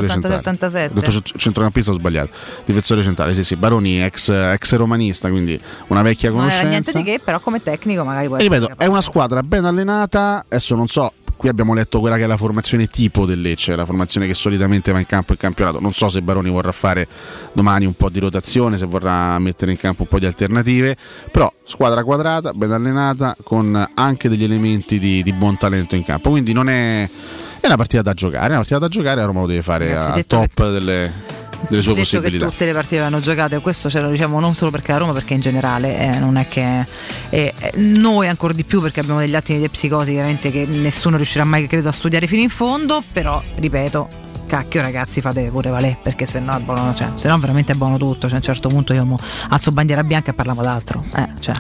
centrocampista, ho sbagliato. Difensore centrale, sì, Baroni ex romanista, quindi una vecchia conoscenza. Non era niente di che, però come tecnico magari può essere. Ripeto, è una squadra ben allenata, adesso non so. Qui abbiamo letto quella che è la formazione tipo del Lecce, la formazione che solitamente va in campo in campionato. Non so se Baroni vorrà fare domani un po' di rotazione, se vorrà mettere in campo un po' di alternative, però squadra quadrata, ben allenata, con anche degli elementi di buon talento in campo, quindi non è una partita da giocare, la Roma lo deve fare al top delle sue possibilità. Che tutte le partite vanno giocate, questo ce lo diciamo non solo perché la Roma, perché in generale non è che noi ancora di più, perché abbiamo degli atti di psicosi veramente che nessuno riuscirà mai, credo, a studiare fino in fondo. Però ripeto, cacchio ragazzi, fate pure valere, perché sennò è buono, cioè, sennò veramente è buono tutto, cioè, a un certo punto io alzo bandiera bianca e parliamo d'altro, cioè.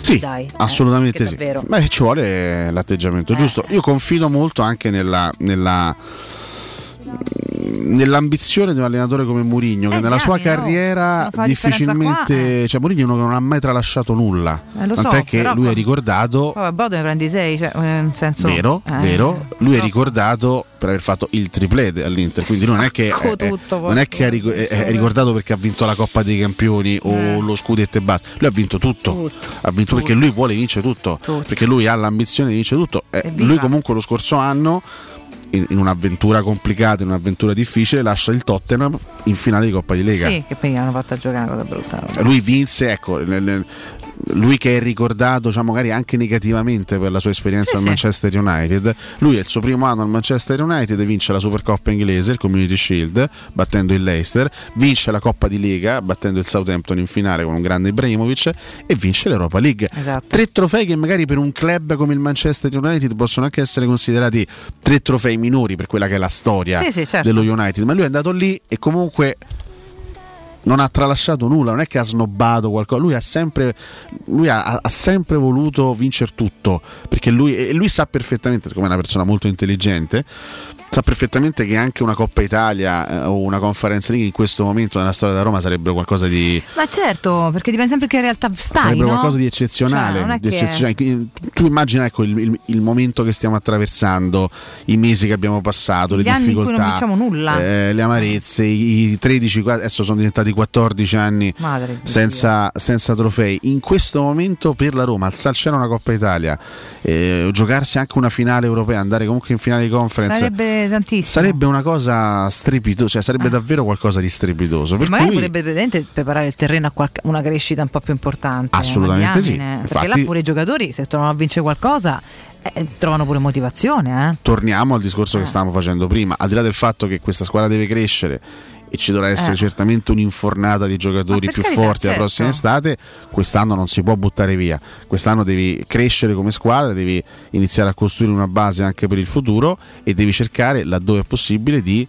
Sì, dai, assolutamente sì, davvero. Beh, ci vuole l'atteggiamento giusto. Io confido molto anche nell'ambizione di un allenatore come Mourinho, che nella sua carriera difficilmente, cioè Mourinho è uno che non ha mai tralasciato nulla, tant'è che lui è ricordato, vabbè, ne prendi 6, cioè, nel senso, vero, lui è ricordato per aver fatto il triplete all'Inter, quindi non è che è ricordato perché ha vinto la Coppa dei Campioni o lo scudetto e basta. Lui ha vinto tutto. Ha vinto tutto, perché lui vuole vincere tutto, perché lui ha l'ambizione di vincere tutto. Lui comunque lo scorso anno, in un'avventura complicata, in un'avventura difficile, lascia il Tottenham in finale di Coppa di Lega. Sì, che poi hanno fatto a giocare da brutta. Lui vinse, ecco, lui che è ricordato, diciamo, magari anche negativamente per la sua esperienza al Manchester United. Lui è il suo primo anno al Manchester United e vince la Supercoppa inglese, il Community Shield, battendo il Leicester, vince la Coppa di Lega battendo il Southampton in finale con un grande Ibrahimovic, e vince l'Europa League. Esatto. 3 trofei che magari per un club come il Manchester United possono anche essere considerati 3 trofei minori per quella che è la storia dello United, ma lui è andato lì e comunque non ha tralasciato nulla, non è che ha snobbato qualcosa, lui ha sempre voluto vincere tutto, perché lui sa perfettamente, siccome è una persona molto intelligente, sa perfettamente che anche una Coppa Italia o una Conference League in questo momento nella storia della Roma sarebbero qualcosa di... Ma certo, perché dipende sempre che in realtà stai, sarebbero, no? Qualcosa di eccezionale, cioè, di eccezionale. Tu immagina, ecco, il momento che stiamo attraversando, i mesi che abbiamo passato, le difficoltà, non nulla. Le amarezze, i 13, adesso sono diventati 14 anni senza trofei. In questo momento per la Roma alzare al cielo una Coppa Italia, giocarsi anche una finale europea, andare comunque in finale di Conference sarebbe tantissimo, sarebbe una cosa strepitosa, cioè sarebbe davvero qualcosa di strepitoso, per magari cui... potrebbe veramente preparare il terreno a una crescita un po' più importante, assolutamente sì, infatti, perché là pure i giocatori, se tornano a vincere qualcosa, trovano pure motivazione, eh? Torniamo al discorso che stavamo facendo prima, al di là del fatto che questa squadra deve crescere e ci dovrà essere certamente un'infornata di giocatori più forti la prossima estate, quest'anno non si può buttare via, quest'anno devi crescere come squadra, devi iniziare a costruire una base anche per il futuro e devi cercare, laddove è possibile, di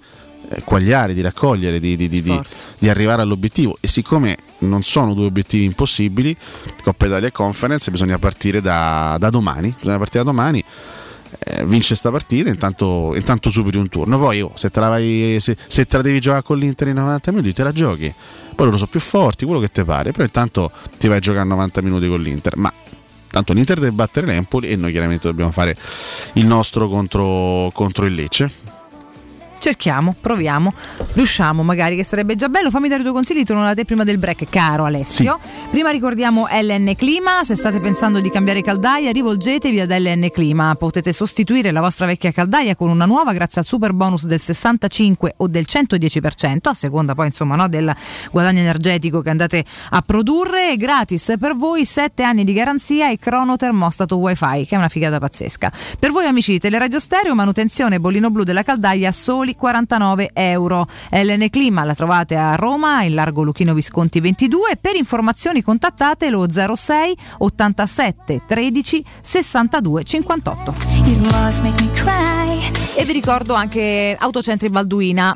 quagliare, di raccogliere, di arrivare all'obiettivo, e siccome non sono due obiettivi impossibili, Coppa Italia e Conference, bisogna partire da domani, vince sta partita, intanto superi un turno, poi se te la devi giocare con l'Inter in 90 minuti te la giochi, poi loro sono più forti, quello che te pare, però intanto ti vai a giocare 90 minuti con l'Inter, ma tanto l'Inter deve battere l'Empoli e noi chiaramente dobbiamo fare il nostro contro il Lecce. Cerchiamo, proviamo, riusciamo magari, che sarebbe già bello. Fammi dare i tuoi consigli, torno da te prima del break, caro Alessio. Sì. Prima ricordiamo LN Clima, se state pensando di cambiare caldaia rivolgetevi ad LN Clima, potete sostituire la vostra vecchia caldaia con una nuova grazie al super bonus del 65 o del 110%, a seconda poi insomma del guadagno energetico che andate a produrre, gratis per voi 7 anni di garanzia e crono termostato wifi, che è una figata pazzesca. Per voi amici Teleradio Stereo, manutenzione bollino blu della caldaia soli €49. LN Clima la trovate a Roma in largo Luchino Visconti 22. Per informazioni contattate lo 06 87 13 62 58. E vi ricordo anche Autocentri Balduina,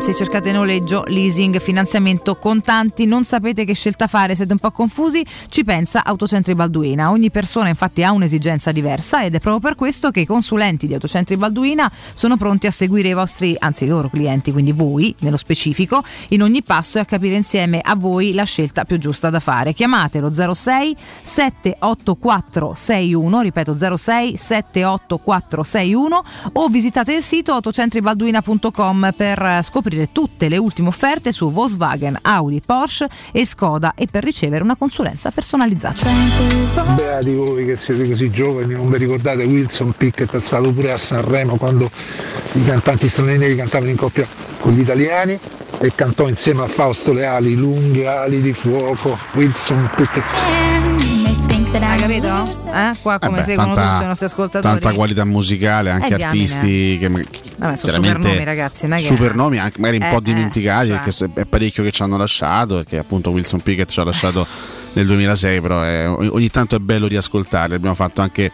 se cercate noleggio, leasing, finanziamento, contanti, non sapete che scelta fare, siete un po' confusi, ci pensa Autocentri Balduina. Ogni persona infatti ha un'esigenza diversa ed è proprio per questo che i consulenti di Autocentri Balduina sono pronti a seguire i loro clienti, quindi voi nello specifico, in ogni passo e a capire insieme a voi la scelta più giusta da fare. Chiamatelo 06 784 61, ripeto 06 784 61, o visitate il sito autocentribalduina.com per scoprire tutte le ultime offerte su Volkswagen, Audi, Porsche e Skoda e per ricevere una consulenza personalizzata. Beati voi che siete così giovani, non vi ricordate Wilson Pickett, è stato pure a Sanremo quando i cantanti stranieri cantavano in coppia con gli italiani e cantò insieme a Fausto Leali lunghe ali di fuoco, Wilson Pickett. Capito? Qua come seguono tutti i nostri ascoltatori, tanta qualità musicale, anche artisti che sono supernomi, ragazzi, supernomi anche magari un po' dimenticati, cioè, perché è parecchio che ci hanno lasciato, perché appunto Wilson Pickett ci ha lasciato nel 2006, però ogni tanto è bello riascoltarli. Abbiamo fatto anche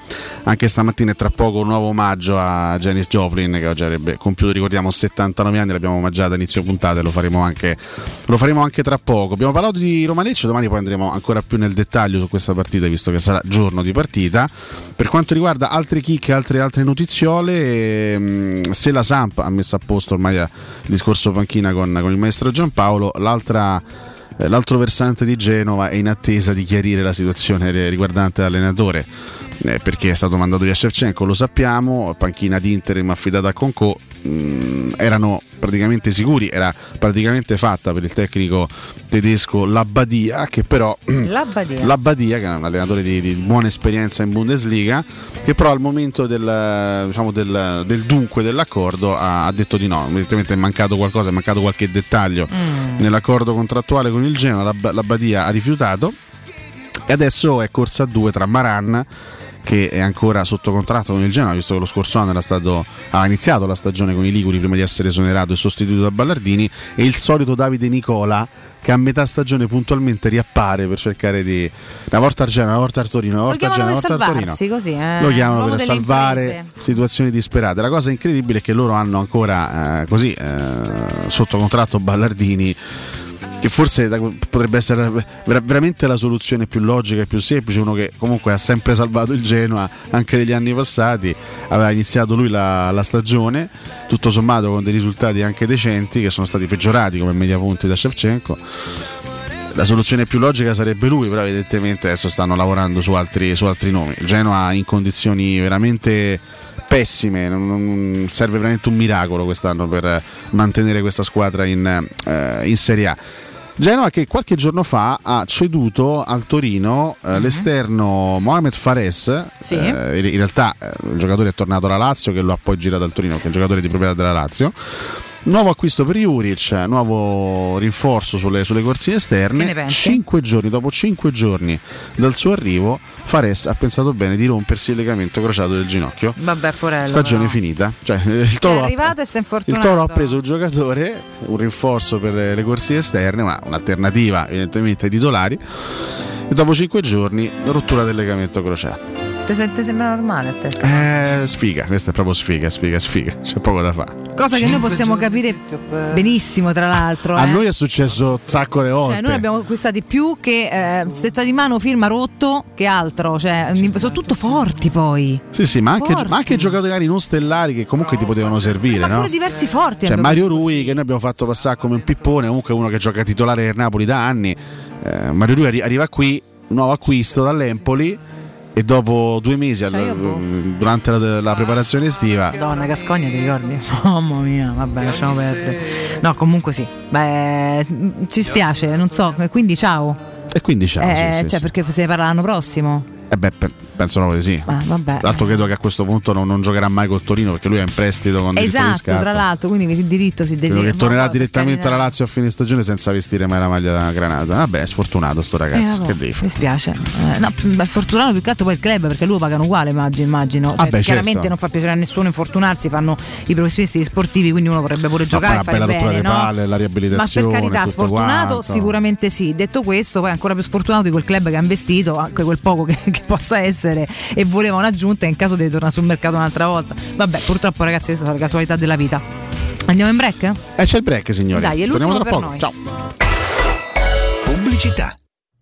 stamattina e tra poco un nuovo omaggio a Janis Joplin, che oggi avrebbe compiuto, ricordiamo, 79 anni, l'abbiamo omaggiata a inizio puntata e lo faremo anche tra poco. Abbiamo parlato di Roma-Lecce, domani poi andremo ancora più nel dettaglio su questa partita, visto che sarà giorno di partita. Per quanto riguarda altre chicche, altre notiziole, se la Samp ha messo a posto ormai il discorso panchina con il maestro Giampaolo, l'altro versante di Genova è in attesa di chiarire la situazione riguardante l'allenatore, perché è stato mandato via Shevchenko, lo sappiamo, panchina di interim affidata a Concò, erano praticamente sicuri, era praticamente fatta per il tecnico tedesco Labbadia, che però Labbadia che è un allenatore di buona esperienza in Bundesliga, che però al momento del dunque dell'accordo ha detto di no, evidentemente è mancato qualche dettaglio nell'accordo contrattuale con il Genoa, Labbadia ha rifiutato e adesso è corsa a due tra Maran, che è ancora sotto contratto con il Genoa, visto che lo scorso anno ha iniziato la stagione con i liguri prima di essere esonerato e sostituito da Ballardini, e il solito Davide Nicola, che a metà stagione puntualmente riappare per cercare di, una volta al Genoa, una volta al Torino, una volta al Genoa, una volta al Torino, così, lo chiamano per salvare imprese, situazioni disperate. La cosa incredibile è che loro hanno ancora sotto contratto Ballardini che forse potrebbe essere veramente la soluzione più logica e più semplice, uno che comunque ha sempre salvato il Genoa anche negli anni passati, aveva iniziato lui la stagione tutto sommato con dei risultati anche decenti che sono stati peggiorati come media punti da Shevchenko. La soluzione più logica sarebbe lui, però evidentemente adesso stanno lavorando su altri nomi. Il Genoa in condizioni veramente pessime, non serve veramente un miracolo quest'anno per mantenere questa squadra in Serie A. Genoa che qualche giorno fa ha ceduto al Torino l'esterno Mohamed Fares, sì. In realtà il giocatore è tornato alla Lazio, che lo ha poi girato al Torino, che è un giocatore di proprietà della Lazio. Nuovo acquisto per Juric, nuovo rinforzo sulle corsie esterne. 5 giorni dal suo arrivo Fares ha pensato bene di rompersi il legamento crociato del ginocchio. Vabbè, porello, stagione però finita, cioè, il Toro è arrivato e si è infortunato. Il Toro ha preso un giocatore, un rinforzo per le corsie esterne, ma un'alternativa evidentemente ai titolari, e dopo 5 giorni rottura del legamento crociato. Ti sembra normale a te? Sfiga, questa è proprio sfiga, c'è poco da fare. Cosa che noi possiamo capire benissimo, tra l'altro. A noi è successo un sacco di volte. Cioè, noi abbiamo acquistati più che stretta di mano, firma rotto, che altro. Cioè, sono tutto forti poi. Sì, ma anche giocatori non stellari che comunque ti potevano servire. Ma pure diversi forti. Cioè, Mario Rui, che noi abbiamo fatto passare come un pippone, comunque uno che gioca titolare del Napoli da anni. Mario Rui arriva qui, nuovo acquisto dall'Empoli. E dopo 2 mesi, durante la preparazione estiva. Madonna, Cascogna, ti ricordi? Mamma mia, vabbè, lasciamo perdere. No, comunque sì. Beh, ci spiace, non so, quindi ciao. E quindi ciao, sì. Perché se ne parla l'anno prossimo? Penso proprio di sì. Vabbè. L'altro credo che a questo punto non giocherà mai col Torino, perché lui è in prestito con diritto di scatto. Esatto, tra l'altro, quindi il diritto si deve. Che tornerà direttamente alla Lazio a fine stagione senza vestire mai la maglia della Granata. Vabbè, è sfortunato sto ragazzo, che devi. Mi spiace. No, è fortunato più che altro poi il club, perché lui pagano uguale, immagino. Cioè, chiaramente certo. Non fa piacere a nessuno infortunarsi, fanno i professionisti, gli sportivi, quindi uno vorrebbe pure giocare, una bella rottura di palle, la riabilitazione. Ma per carità, sfortunato quanto. Sicuramente sì. Detto questo, poi ancora più sfortunato di quel club che ha investito, anche quel poco che possa essere, e voleva un'aggiunta in caso deve tornare sul mercato un'altra volta. Vabbè, purtroppo ragazzi, questa è la casualità della vita. Andiamo in break? C'è il break, signori. Dai, è l'ultimo. Torniamo tra poco. Noi. Ciao. Pubblicità.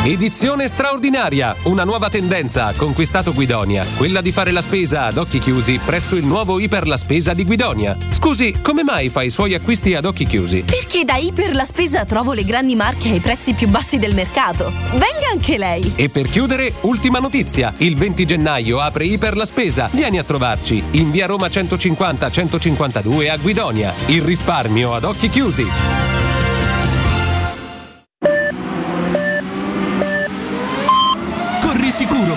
Edizione straordinaria, una nuova tendenza ha conquistato Guidonia, quella di fare la spesa ad occhi chiusi presso il nuovo Iper la Spesa di Guidonia. Scusi, come mai fai i suoi acquisti ad occhi chiusi? Perché da Iper la Spesa trovo le grandi marche ai prezzi più bassi del mercato. Venga anche lei! E per chiudere, ultima notizia, il 20 gennaio apre Iper la Spesa, vieni a trovarci in via Roma 150-152 a Guidonia, il risparmio ad occhi chiusi. Sicuro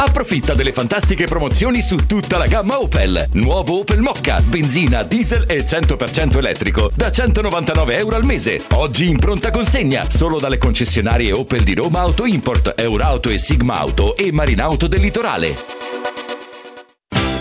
Approfitta delle fantastiche promozioni su tutta la gamma Opel. Nuovo Opel Mokka, benzina, diesel e 100% elettrico da €199 al mese. Oggi in pronta consegna solo dalle concessionarie Opel di Roma Auto Import, Eurauto e Sigma Auto e Marinauto del Litorale.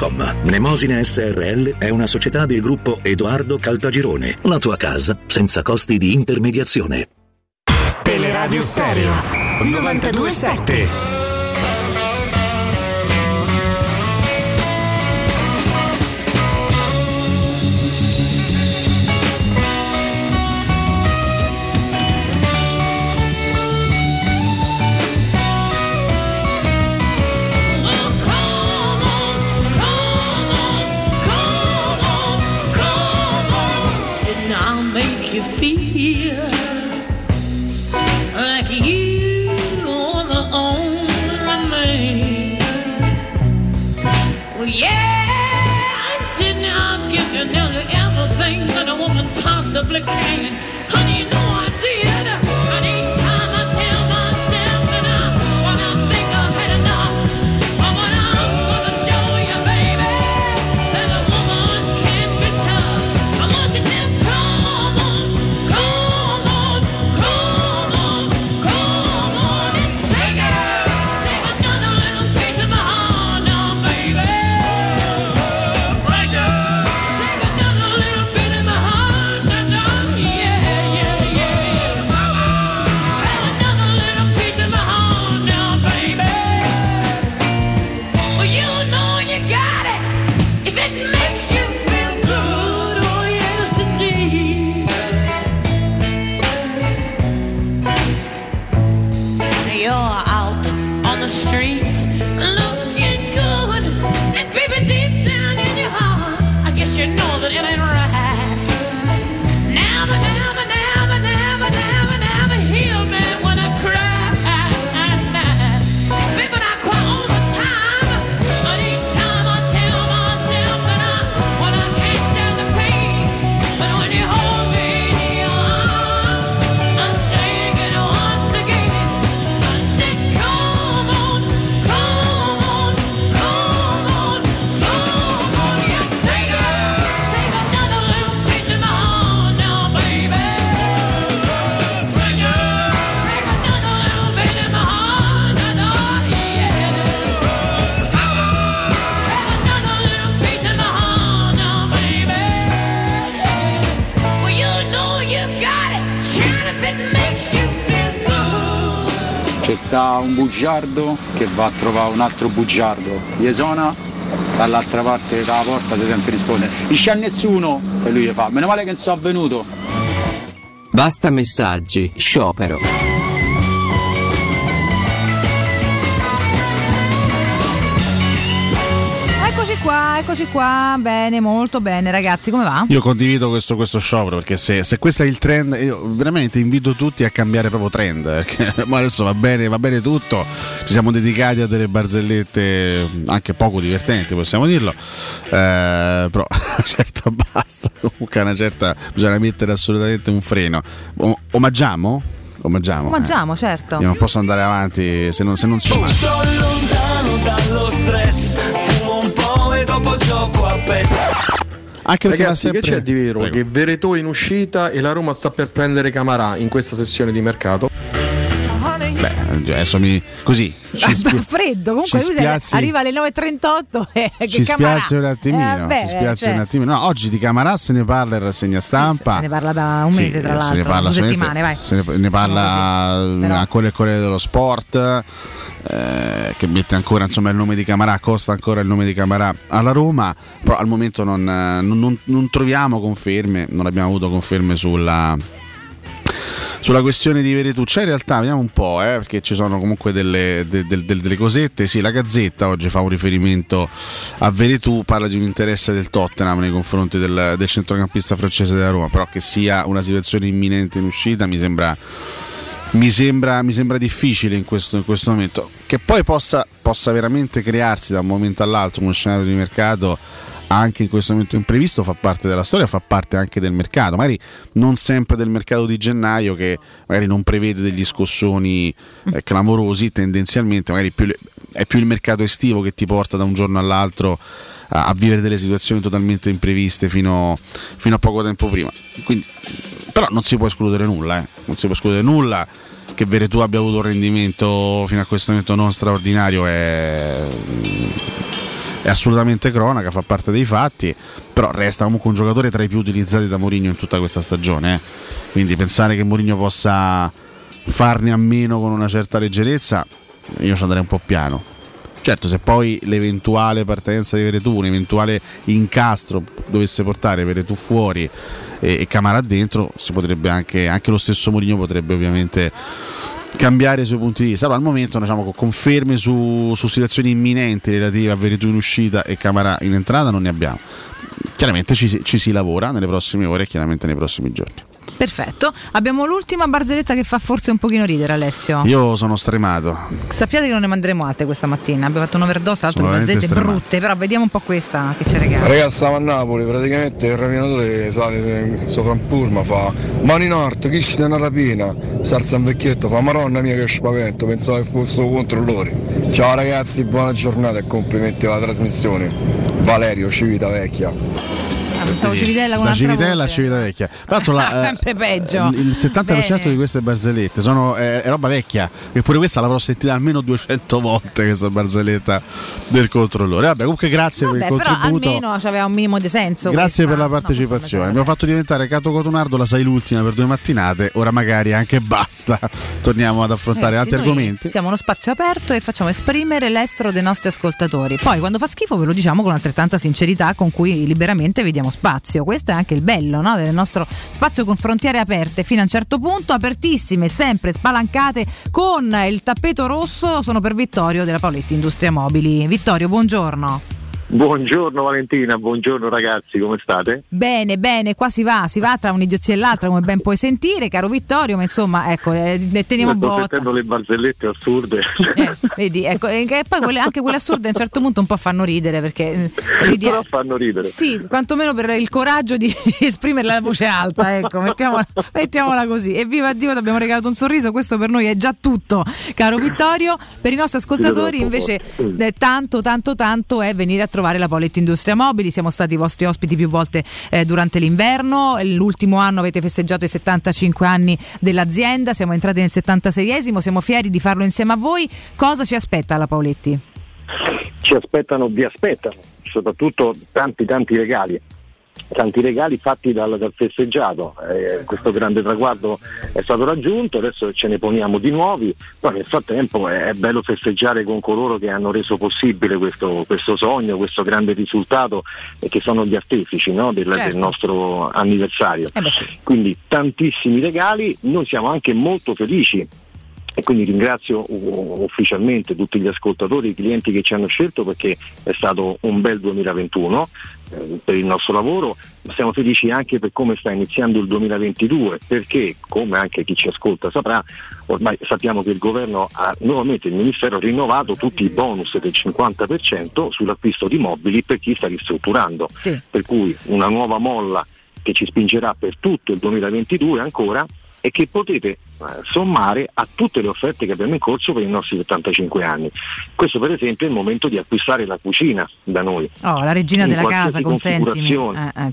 Mnemosine SRL è una società del gruppo Edoardo Caltagirone. La tua casa senza costi di intermediazione. Teleradio Stereo 92.7. You feel like you are the only man. Well, yeah, I did not give you nearly everything that a woman possibly can. Honey, you know I did. And each time I tell myself that I think I've had enough. But what I'm gonna show you, baby, that a woman can be tough. I want you to sta un bugiardo che va a trovare un altro bugiardo, gli esona dall'altra parte della porta, si sempre risponde non c'è nessuno, e lui gli fa meno male che non sono venuto. Basta messaggi, sciopero. Eccoci qua, bene, molto bene ragazzi, come va? Io condivido questo sciopero, perché se questo è il trend, io veramente invito tutti a cambiare proprio trend, perché adesso va bene tutto, ci siamo dedicati a delle barzellette anche poco divertenti, possiamo dirlo, però una certa basta, comunque una certa bisogna mettere assolutamente un freno. Omaggiamo, certo. Io non posso andare avanti se non si omaggia. Sto lontano dallo stress. Dopo gioco a pesca. Anche ragazzi, sempre... che c'è di vero? Prego. Che Veretò in uscita e la Roma sta per prendere Camarà in questa sessione di mercato. Beh, adesso mi così ci freddo, comunque lui arriva alle 9:38 e ci spiace un attimino, vabbè, ci spiace un attimino. No, oggi di Camarà se ne parla in rassegna stampa. Se ne parla da un mese, tra l'altro, settimane, vai. Se ne parla a Corriere dello Sport, che mette ancora insomma il nome di Camarà, costa ancora il nome di Camarà alla Roma, però al momento non troviamo conferme, non abbiamo avuto conferme sulla questione di Veretù. C'è in realtà, vediamo un po', perché ci sono comunque delle cosette. Sì, la Gazzetta oggi fa un riferimento a Veretù, parla di un interesse del Tottenham nei confronti del centrocampista francese della Roma, però che sia una situazione imminente in uscita mi sembra difficile in questo momento. Che poi possa veramente crearsi da un momento all'altro uno scenario di mercato anche in questo momento imprevisto fa parte della storia, fa parte anche del mercato, magari non sempre del mercato di gennaio, che magari non prevede degli scossoni clamorosi tendenzialmente, magari è più il mercato estivo che ti porta da un giorno all'altro a vivere delle situazioni totalmente impreviste fino a poco tempo prima. Quindi, però non si può escludere nulla, che Veretù abbia avuto un rendimento fino a questo momento non straordinario è assolutamente cronaca, fa parte dei fatti, però resta comunque un giocatore tra i più utilizzati da Mourinho in tutta questa stagione, quindi pensare che Mourinho possa farne a meno con una certa leggerezza, io ci andrei un po' piano. Certo, se poi l'eventuale partenza di Veretù, un eventuale incastro dovesse portare Veretù fuori e Camarà dentro, si potrebbe anche lo stesso Mourinho potrebbe ovviamente cambiare i suoi punti di vista, però al momento, diciamo, conferme su situazioni imminenti relative a Veretù in uscita e Camarà in entrata non ne abbiamo. Chiaramente ci si lavora nelle prossime ore e chiaramente nei prossimi giorni. Perfetto, abbiamo l'ultima barzelletta che fa forse un pochino ridere, Alessio. Io sono stremato. Sappiate che non ne manderemo altre questa mattina, abbiamo fatto un'overdose, altre barzellette brutte, però vediamo un po' questa che ci regala. Ragazzi, siamo a Napoli, praticamente il rapinatore sale sopra un pullman, fa mano in alto, chi c'è una rapina, salza un vecchietto, fa maronna mia che spavento, pensavo che fossero controllori. Ciao ragazzi, buona giornata e complimenti alla trasmissione. Valerio, Civitavecchia. Pensavo Civitella con la Civitella, voce. Civitavecchia. Tra l'altro sempre peggio. Il 70% bene di queste barzellette sono è roba vecchia, che pure questa l'avrò sentita almeno 200 volte questa barzelletta del controllore. Vabbè, comunque grazie per il contributo. Però almeno c'aveva un minimo di senso. Grazie per la partecipazione. Abbiamo fatto diventare Cato Cotunardo la sai l'ultima per due mattinate, ora magari anche basta. Torniamo ad affrontare altri argomenti. Siamo uno spazio aperto e facciamo esprimere l'estro dei nostri ascoltatori. Poi quando fa schifo ve lo diciamo con altrettanta sincerità con cui liberamente vediamo spazio, questo è anche il bello, no? Del nostro spazio con frontiere aperte fino a un certo punto, apertissime, sempre spalancate con il tappeto rosso. Sono per Vittorio della Paoletti Industria Mobili. Vittorio, buongiorno. Buongiorno Valentina, buongiorno ragazzi, come state? Bene, qua si va tra un'idiozia e l'altra, come ben puoi sentire, caro Vittorio, ma insomma, ecco, ne teniamo un po'. Sto sentendo le barzellette assurde. Vedi, ecco, e poi anche quelle assurde a un certo punto un po' fanno ridere, perché però fanno ridere. Sì, quantomeno per il coraggio di esprimere la voce alta, ecco, mettiamola così. Evviva Dio, ti abbiamo regalato un sorriso, questo per noi è già tutto, caro Vittorio. Per i nostri ascoltatori invece tanto è venire a trovare la Paoletti Industria Mobili. Siamo stati i vostri ospiti più volte durante l'inverno. L'ultimo anno avete festeggiato i 75 anni dell'azienda, siamo entrati nel 76esimo, siamo fieri di farlo insieme a voi. Cosa ci aspetta la Paoletti? Vi aspettano soprattutto tanti regali. Tanti regali fatti dal festeggiato, questo grande traguardo è stato raggiunto, adesso ce ne poniamo di nuovi, poi nel frattempo è bello festeggiare con coloro che hanno reso possibile questo sogno, questo grande risultato, che sono gli artefici, no? Del nostro anniversario. Quindi tantissimi regali, noi siamo anche molto felici. E quindi ringrazio ufficialmente tutti gli ascoltatori, i clienti che ci hanno scelto, perché è stato un bel 2021 per il nostro lavoro, ma siamo felici anche per come sta iniziando il 2022, perché come anche chi ci ascolta saprà, ormai sappiamo che il governo ha nuovamente, il Ministero ha rinnovato tutti i bonus del 50% sull'acquisto di mobili per chi sta ristrutturando, sì. Per cui una nuova molla che ci spingerà per tutto il 2022 ancora e che potete sommare a tutte le offerte che abbiamo in corso per i nostri 75 anni. Questo per esempio è il momento di acquistare la cucina da noi. Oh, la regina della casa, consentimi.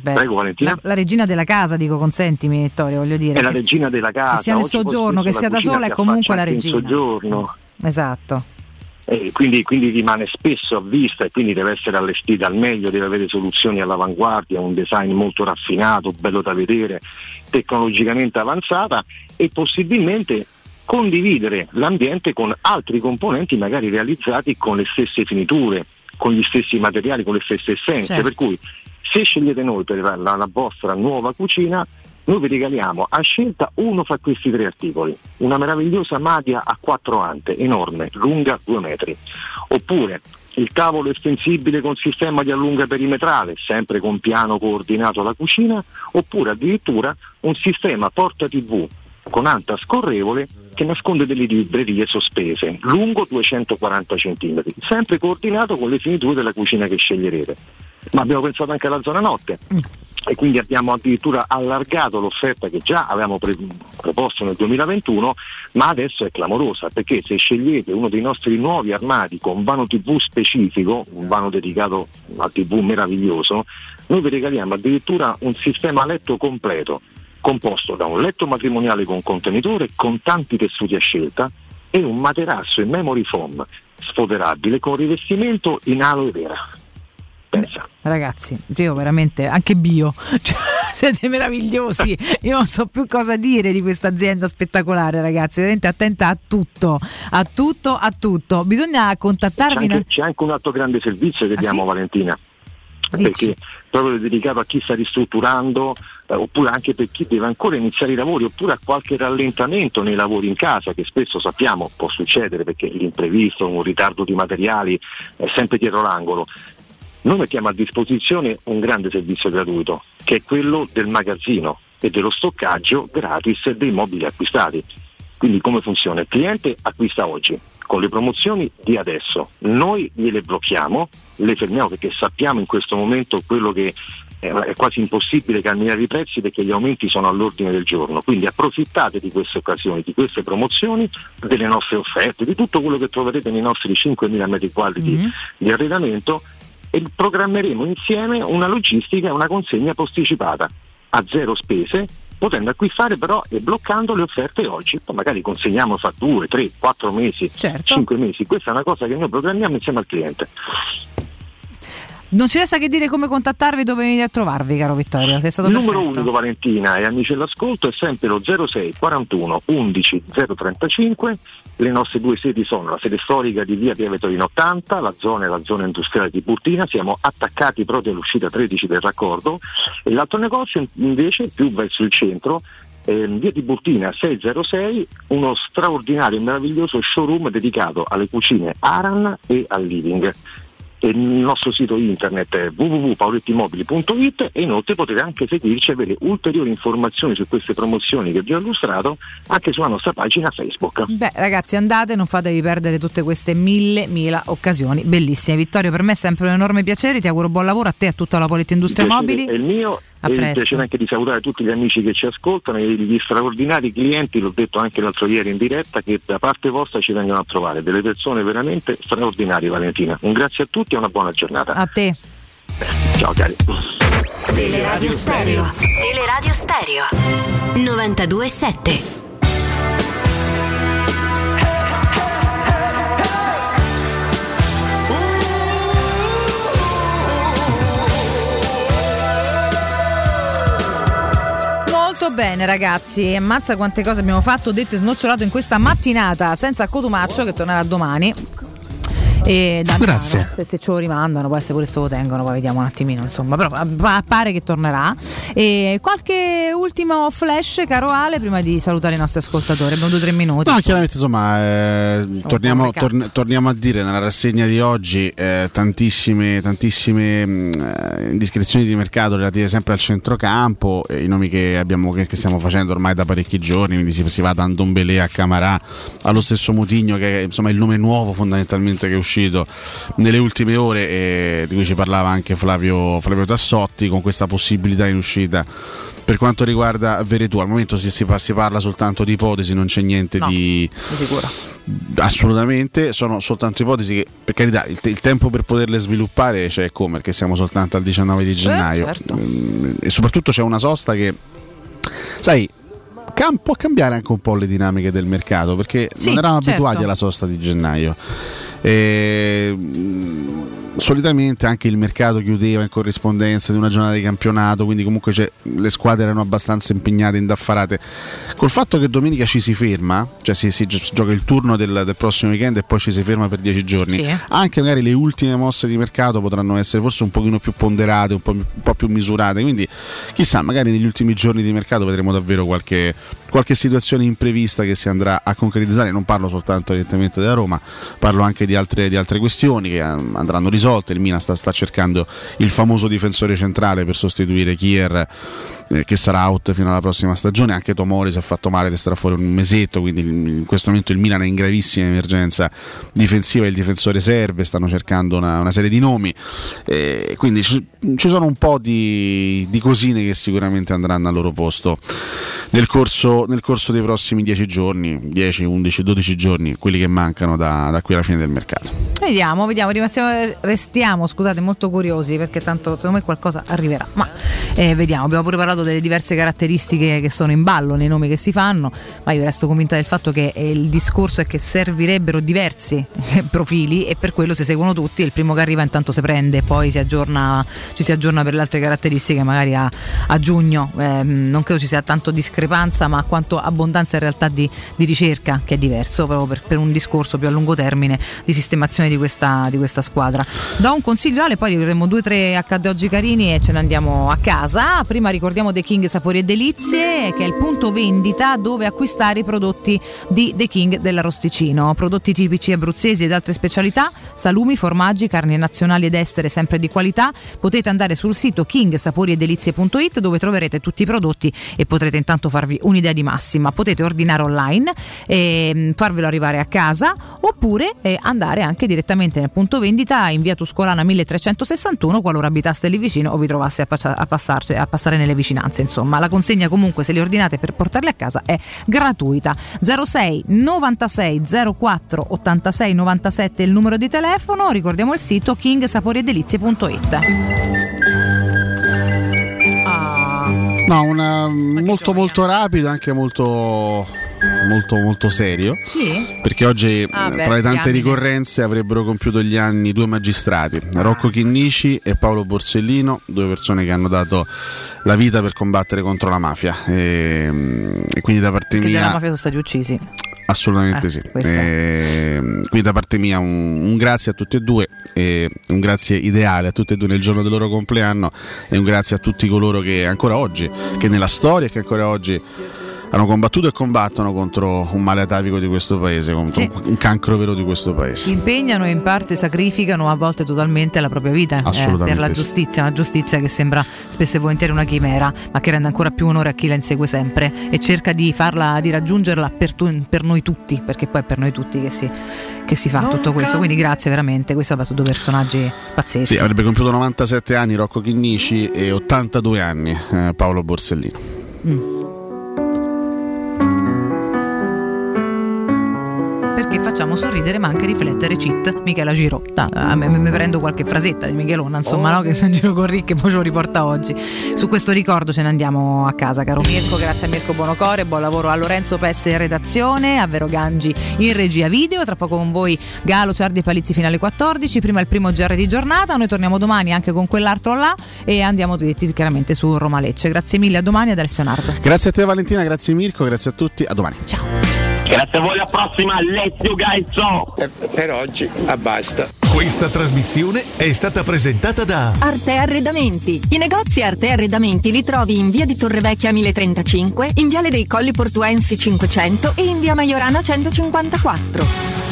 Prego, Valentina. La regina della casa, dico, consentimi Vittorio, voglio dire. È la regina della casa. Che sia nel soggiorno, che sia da sola, è comunque la regina. Soggiorno. Esatto. Quindi rimane spesso a vista e quindi deve essere allestita al meglio, deve avere soluzioni all'avanguardia, un design molto raffinato, bello da vedere, tecnologicamente avanzata, e possibilmente condividere l'ambiente con altri componenti magari realizzati con le stesse finiture, con gli stessi materiali, con le stesse essenze, certo. Per cui se scegliete noi per la vostra nuova cucina, noi vi regaliamo a scelta uno fra questi tre articoli: una meravigliosa madia a 4 ante, enorme, lunga 2 metri, oppure il tavolo estensibile con sistema di allunga perimetrale, sempre con piano coordinato alla cucina, oppure addirittura un sistema porta TV con anta scorrevole che nasconde delle librerie sospese, lungo 240 cm, sempre coordinato con le finiture della cucina che sceglierete. Ma abbiamo pensato anche alla zona notte. E quindi abbiamo addirittura allargato l'offerta che già avevamo proposto nel 2021, ma adesso è clamorosa, perché se scegliete uno dei nostri nuovi armadi con vano TV specifico, un vano dedicato al TV meraviglioso, noi vi regaliamo addirittura un sistema letto completo, composto da un letto matrimoniale con contenitore, con tanti tessuti a scelta, e un materasso in memory foam sfoderabile con rivestimento in aloe vera. Pensa. Ragazzi, io veramente anche bio, cioè, siete meravigliosi. Io non so più cosa dire di questa azienda spettacolare, ragazzi. Veramente attenta a tutto, a tutto, a tutto. Bisogna contattarvi. C'è anche un altro grande servizio che diamo, sì? Valentina. Dici. Perché proprio dedicato a chi sta ristrutturando, oppure anche per chi deve ancora iniziare i lavori, oppure a qualche rallentamento nei lavori in casa, che spesso sappiamo può succedere perché l'imprevisto, un ritardo di materiali è sempre dietro l'angolo. Noi mettiamo a disposizione un grande servizio gratuito, che è quello del magazzino e dello stoccaggio gratis dei mobili acquistati. Quindi come funziona? Il cliente acquista oggi, con le promozioni di adesso. Noi gliele blocchiamo, le fermiamo, perché sappiamo in questo momento quello che è quasi impossibile cambiare i prezzi, perché gli aumenti sono all'ordine del giorno. Quindi approfittate di queste occasioni, di queste promozioni, delle nostre offerte, di tutto quello che troverete nei nostri 5.000 metri quadri di arredamento, e programmeremo insieme una logistica e una consegna posticipata a zero spese, potendo acquistare però e bloccando le offerte oggi. Poi magari consegniamo fra 2, 3, 4 mesi, certo. 5 mesi. Questa è una cosa che noi programmiamo insieme al cliente. Non ci resta che dire come contattarvi, dove venite a trovarvi, caro Vittorio. Sei stato numero perfetto. Unico, Valentina, e amici dell'ascolto, è sempre lo 06 41 11 035. Le nostre 2 sedi sono la sede storica di via Piave Torino 80, la zona è la zona industriale di Burtina, siamo attaccati proprio all'uscita 13 del raccordo, e l'altro negozio invece più verso il centro, via di Burtina 606, uno straordinario e meraviglioso showroom dedicato alle cucine Aran e al living. Il nostro sito internet è www.paulettimobili.it, e inoltre potete anche seguirci e avere ulteriori informazioni su queste promozioni che vi ho illustrato anche sulla nostra pagina Facebook. Beh ragazzi, andate, non fatevi perdere tutte queste mille occasioni bellissime. Vittorio, per me è sempre un enorme piacere, ti auguro buon lavoro a te e a tutta la Pauletti Industria Mobili. È il mio. A presto. E mi piace anche di salutare tutti gli amici che ci ascoltano e gli straordinari clienti, l'ho detto anche l'altro ieri in diretta, che da parte vostra ci vengono a trovare delle persone veramente straordinarie. Valentina, un grazie a tutti e una buona giornata. A te. Ciao cari. Teleradio Stereo. Teleradio Stereo 92.7. Bene ragazzi, ammazza quante cose abbiamo fatto, detto e snocciolato in questa mattinata senza Cotumaccio, che tornerà domani. E da grazie Milano, se ce lo rimandano, poi se pure se lo tengono, poi vediamo un attimino, insomma, però pare che tornerà. E qualche ultimo flash, caro Ale, prima di salutare i nostri ascoltatori, abbiamo 2 o 3 minuti. No, chiaramente insomma torniamo a dire nella rassegna di oggi tantissime indiscrezioni di mercato relative sempre al centrocampo, i nomi che stiamo facendo ormai da parecchi giorni, quindi si va da Ndombele a Camarà allo stesso Moutinho, che è insomma il nome nuovo fondamentalmente che è uscito uscito nelle ultime ore, di cui ci parlava anche Flavio Tassotti, con questa possibilità in uscita per quanto riguarda Veretout. Al momento si parla soltanto di ipotesi, non c'è niente di sicuro. Assolutamente, sono soltanto ipotesi che, per carità, il tempo per poterle sviluppare c'è, cioè, come, perché siamo soltanto al 19 di gennaio, certo. E soprattutto c'è una sosta che, sai, può cambiare anche un po' le dinamiche del mercato, perché sì, non eravamo abituati alla sosta di gennaio, solitamente anche il mercato chiudeva in corrispondenza di una giornata di campionato, quindi comunque le squadre erano abbastanza impegnate, indaffarate. Col fatto che domenica ci si ferma, cioè si gioca il turno del prossimo weekend e poi ci si ferma per 10 giorni, sì, anche magari le ultime mosse di mercato potranno essere forse un pochino più ponderate, un po' più misurate, quindi chissà, magari negli ultimi giorni di mercato vedremo davvero qualche situazione imprevista che si andrà a concretizzare. Non parlo soltanto evidentemente della Roma, parlo anche di altre questioni che andranno risolte. Il Milan sta cercando il famoso difensore centrale per sostituire Kier, che sarà out fino alla prossima stagione. Anche Tomori si è fatto male, resterà fuori un mesetto, quindi in questo momento il Milan è in gravissima emergenza difensiva e il difensore serve. Stanno cercando una serie di nomi, quindi ci sono un po' di cosine che sicuramente andranno al loro posto nel corso dei prossimi 10 giorni, 10, 11, 12 giorni, quelli che mancano da qui alla fine del mercato. Vediamo, restiamo molto curiosi, perché tanto secondo me qualcosa arriverà, ma vediamo. Abbiamo pure parlato delle diverse caratteristiche che sono in ballo nei nomi che si fanno, ma io resto convinta del fatto che il discorso è che servirebbero diversi profili, e per quello si seguono tutti, il primo che arriva intanto si prende, poi ci si aggiorna per le altre caratteristiche magari a giugno, non credo ci sia tanto discrepanza, ma quanto abbondanza in realtà di ricerca, che è diverso, proprio per un discorso più a lungo termine di sistemazione di questa squadra. Do un consiglio, Ale, poi ricordiamo 2-3 accade oggi carini e ce ne andiamo a casa. Prima ricordiamo The King Sapori e Delizie, che è il punto vendita dove acquistare i prodotti di The King dell'Arosticino, prodotti tipici abruzzesi ed altre specialità, salumi, formaggi, carni nazionali ed estere sempre di qualità. Potete andare sul sito kingsaporiedelizie.it, dove troverete tutti i prodotti e potrete intanto farvi un'idea di massima. Potete ordinare online e farvelo arrivare a casa, oppure andare anche direttamente nel punto vendita in via Tuscolana 1361 qualora abitaste lì vicino o vi trovaste a passare nelle vicinanze. Insomma, la consegna comunque, se li ordinate per portarli a casa, è gratuita. 06 96 04 86 97 il numero di telefono. Ricordiamo il sito kingsaporiedelizie.it. No, molto molto rapido, anche molto serio, sì, perché oggi tra le tante ricorrenze avrebbero compiuto gli anni 2 magistrati, Rocco Chinnici e Paolo Borsellino, due persone che hanno dato la vita per combattere contro la mafia, e quindi da parte mia, della mafia sono stati uccisi. Assolutamente sì, quindi da parte mia un grazie a tutti e due, un grazie ideale a tutti e due nel giorno del loro compleanno, e un grazie a tutti coloro che ancora oggi, che nella storia, che ancora oggi hanno combattuto e combattono contro un male atavico di questo paese, contro un cancro vero di questo paese. Si impegnano e in parte sacrificano, a volte totalmente, la propria vita per la giustizia, una giustizia che sembra spesso e volentieri una chimera, ma che rende ancora più onore a chi la insegue sempre e cerca di raggiungerla per noi tutti, perché poi è per noi tutti che si fa tutto questo. Quindi grazie veramente, questo sono due personaggi pazzeschi. Sì, avrebbe compiuto 97 anni Rocco Chinnici e 82 anni Paolo Borsellino. Perché facciamo sorridere ma anche riflettere, cheat Michela Giro. A me mi prendo qualche frasetta di Michelona, insomma, no, che sta in giro con Rick e poi ce lo riporta oggi. Su questo ricordo ce ne andiamo a casa, caro Mirko. Grazie a Mirko Buonocore, buon lavoro a Lorenzo Pesse in redazione, a Vero Gangi in regia video. Tra poco con voi Galo, Ciardi e Palizzi fino alle 14. Prima il primo GR di giornata. Noi torniamo domani anche con quell'altro là e andiamo diretti chiaramente su Roma Lecce. Grazie mille, a domani ad Alessio Nardo. Grazie a te Valentina, grazie Mirko, grazie a tutti, a domani. Ciao. Grazie a voi, alla prossima, let's go guys! Per oggi basta. Questa trasmissione è stata presentata da Arte Arredamenti. I negozi Arte Arredamenti li trovi in via di Torrevecchia 1035, in viale dei Colli Portuensi 500 e in via Maiorana 154.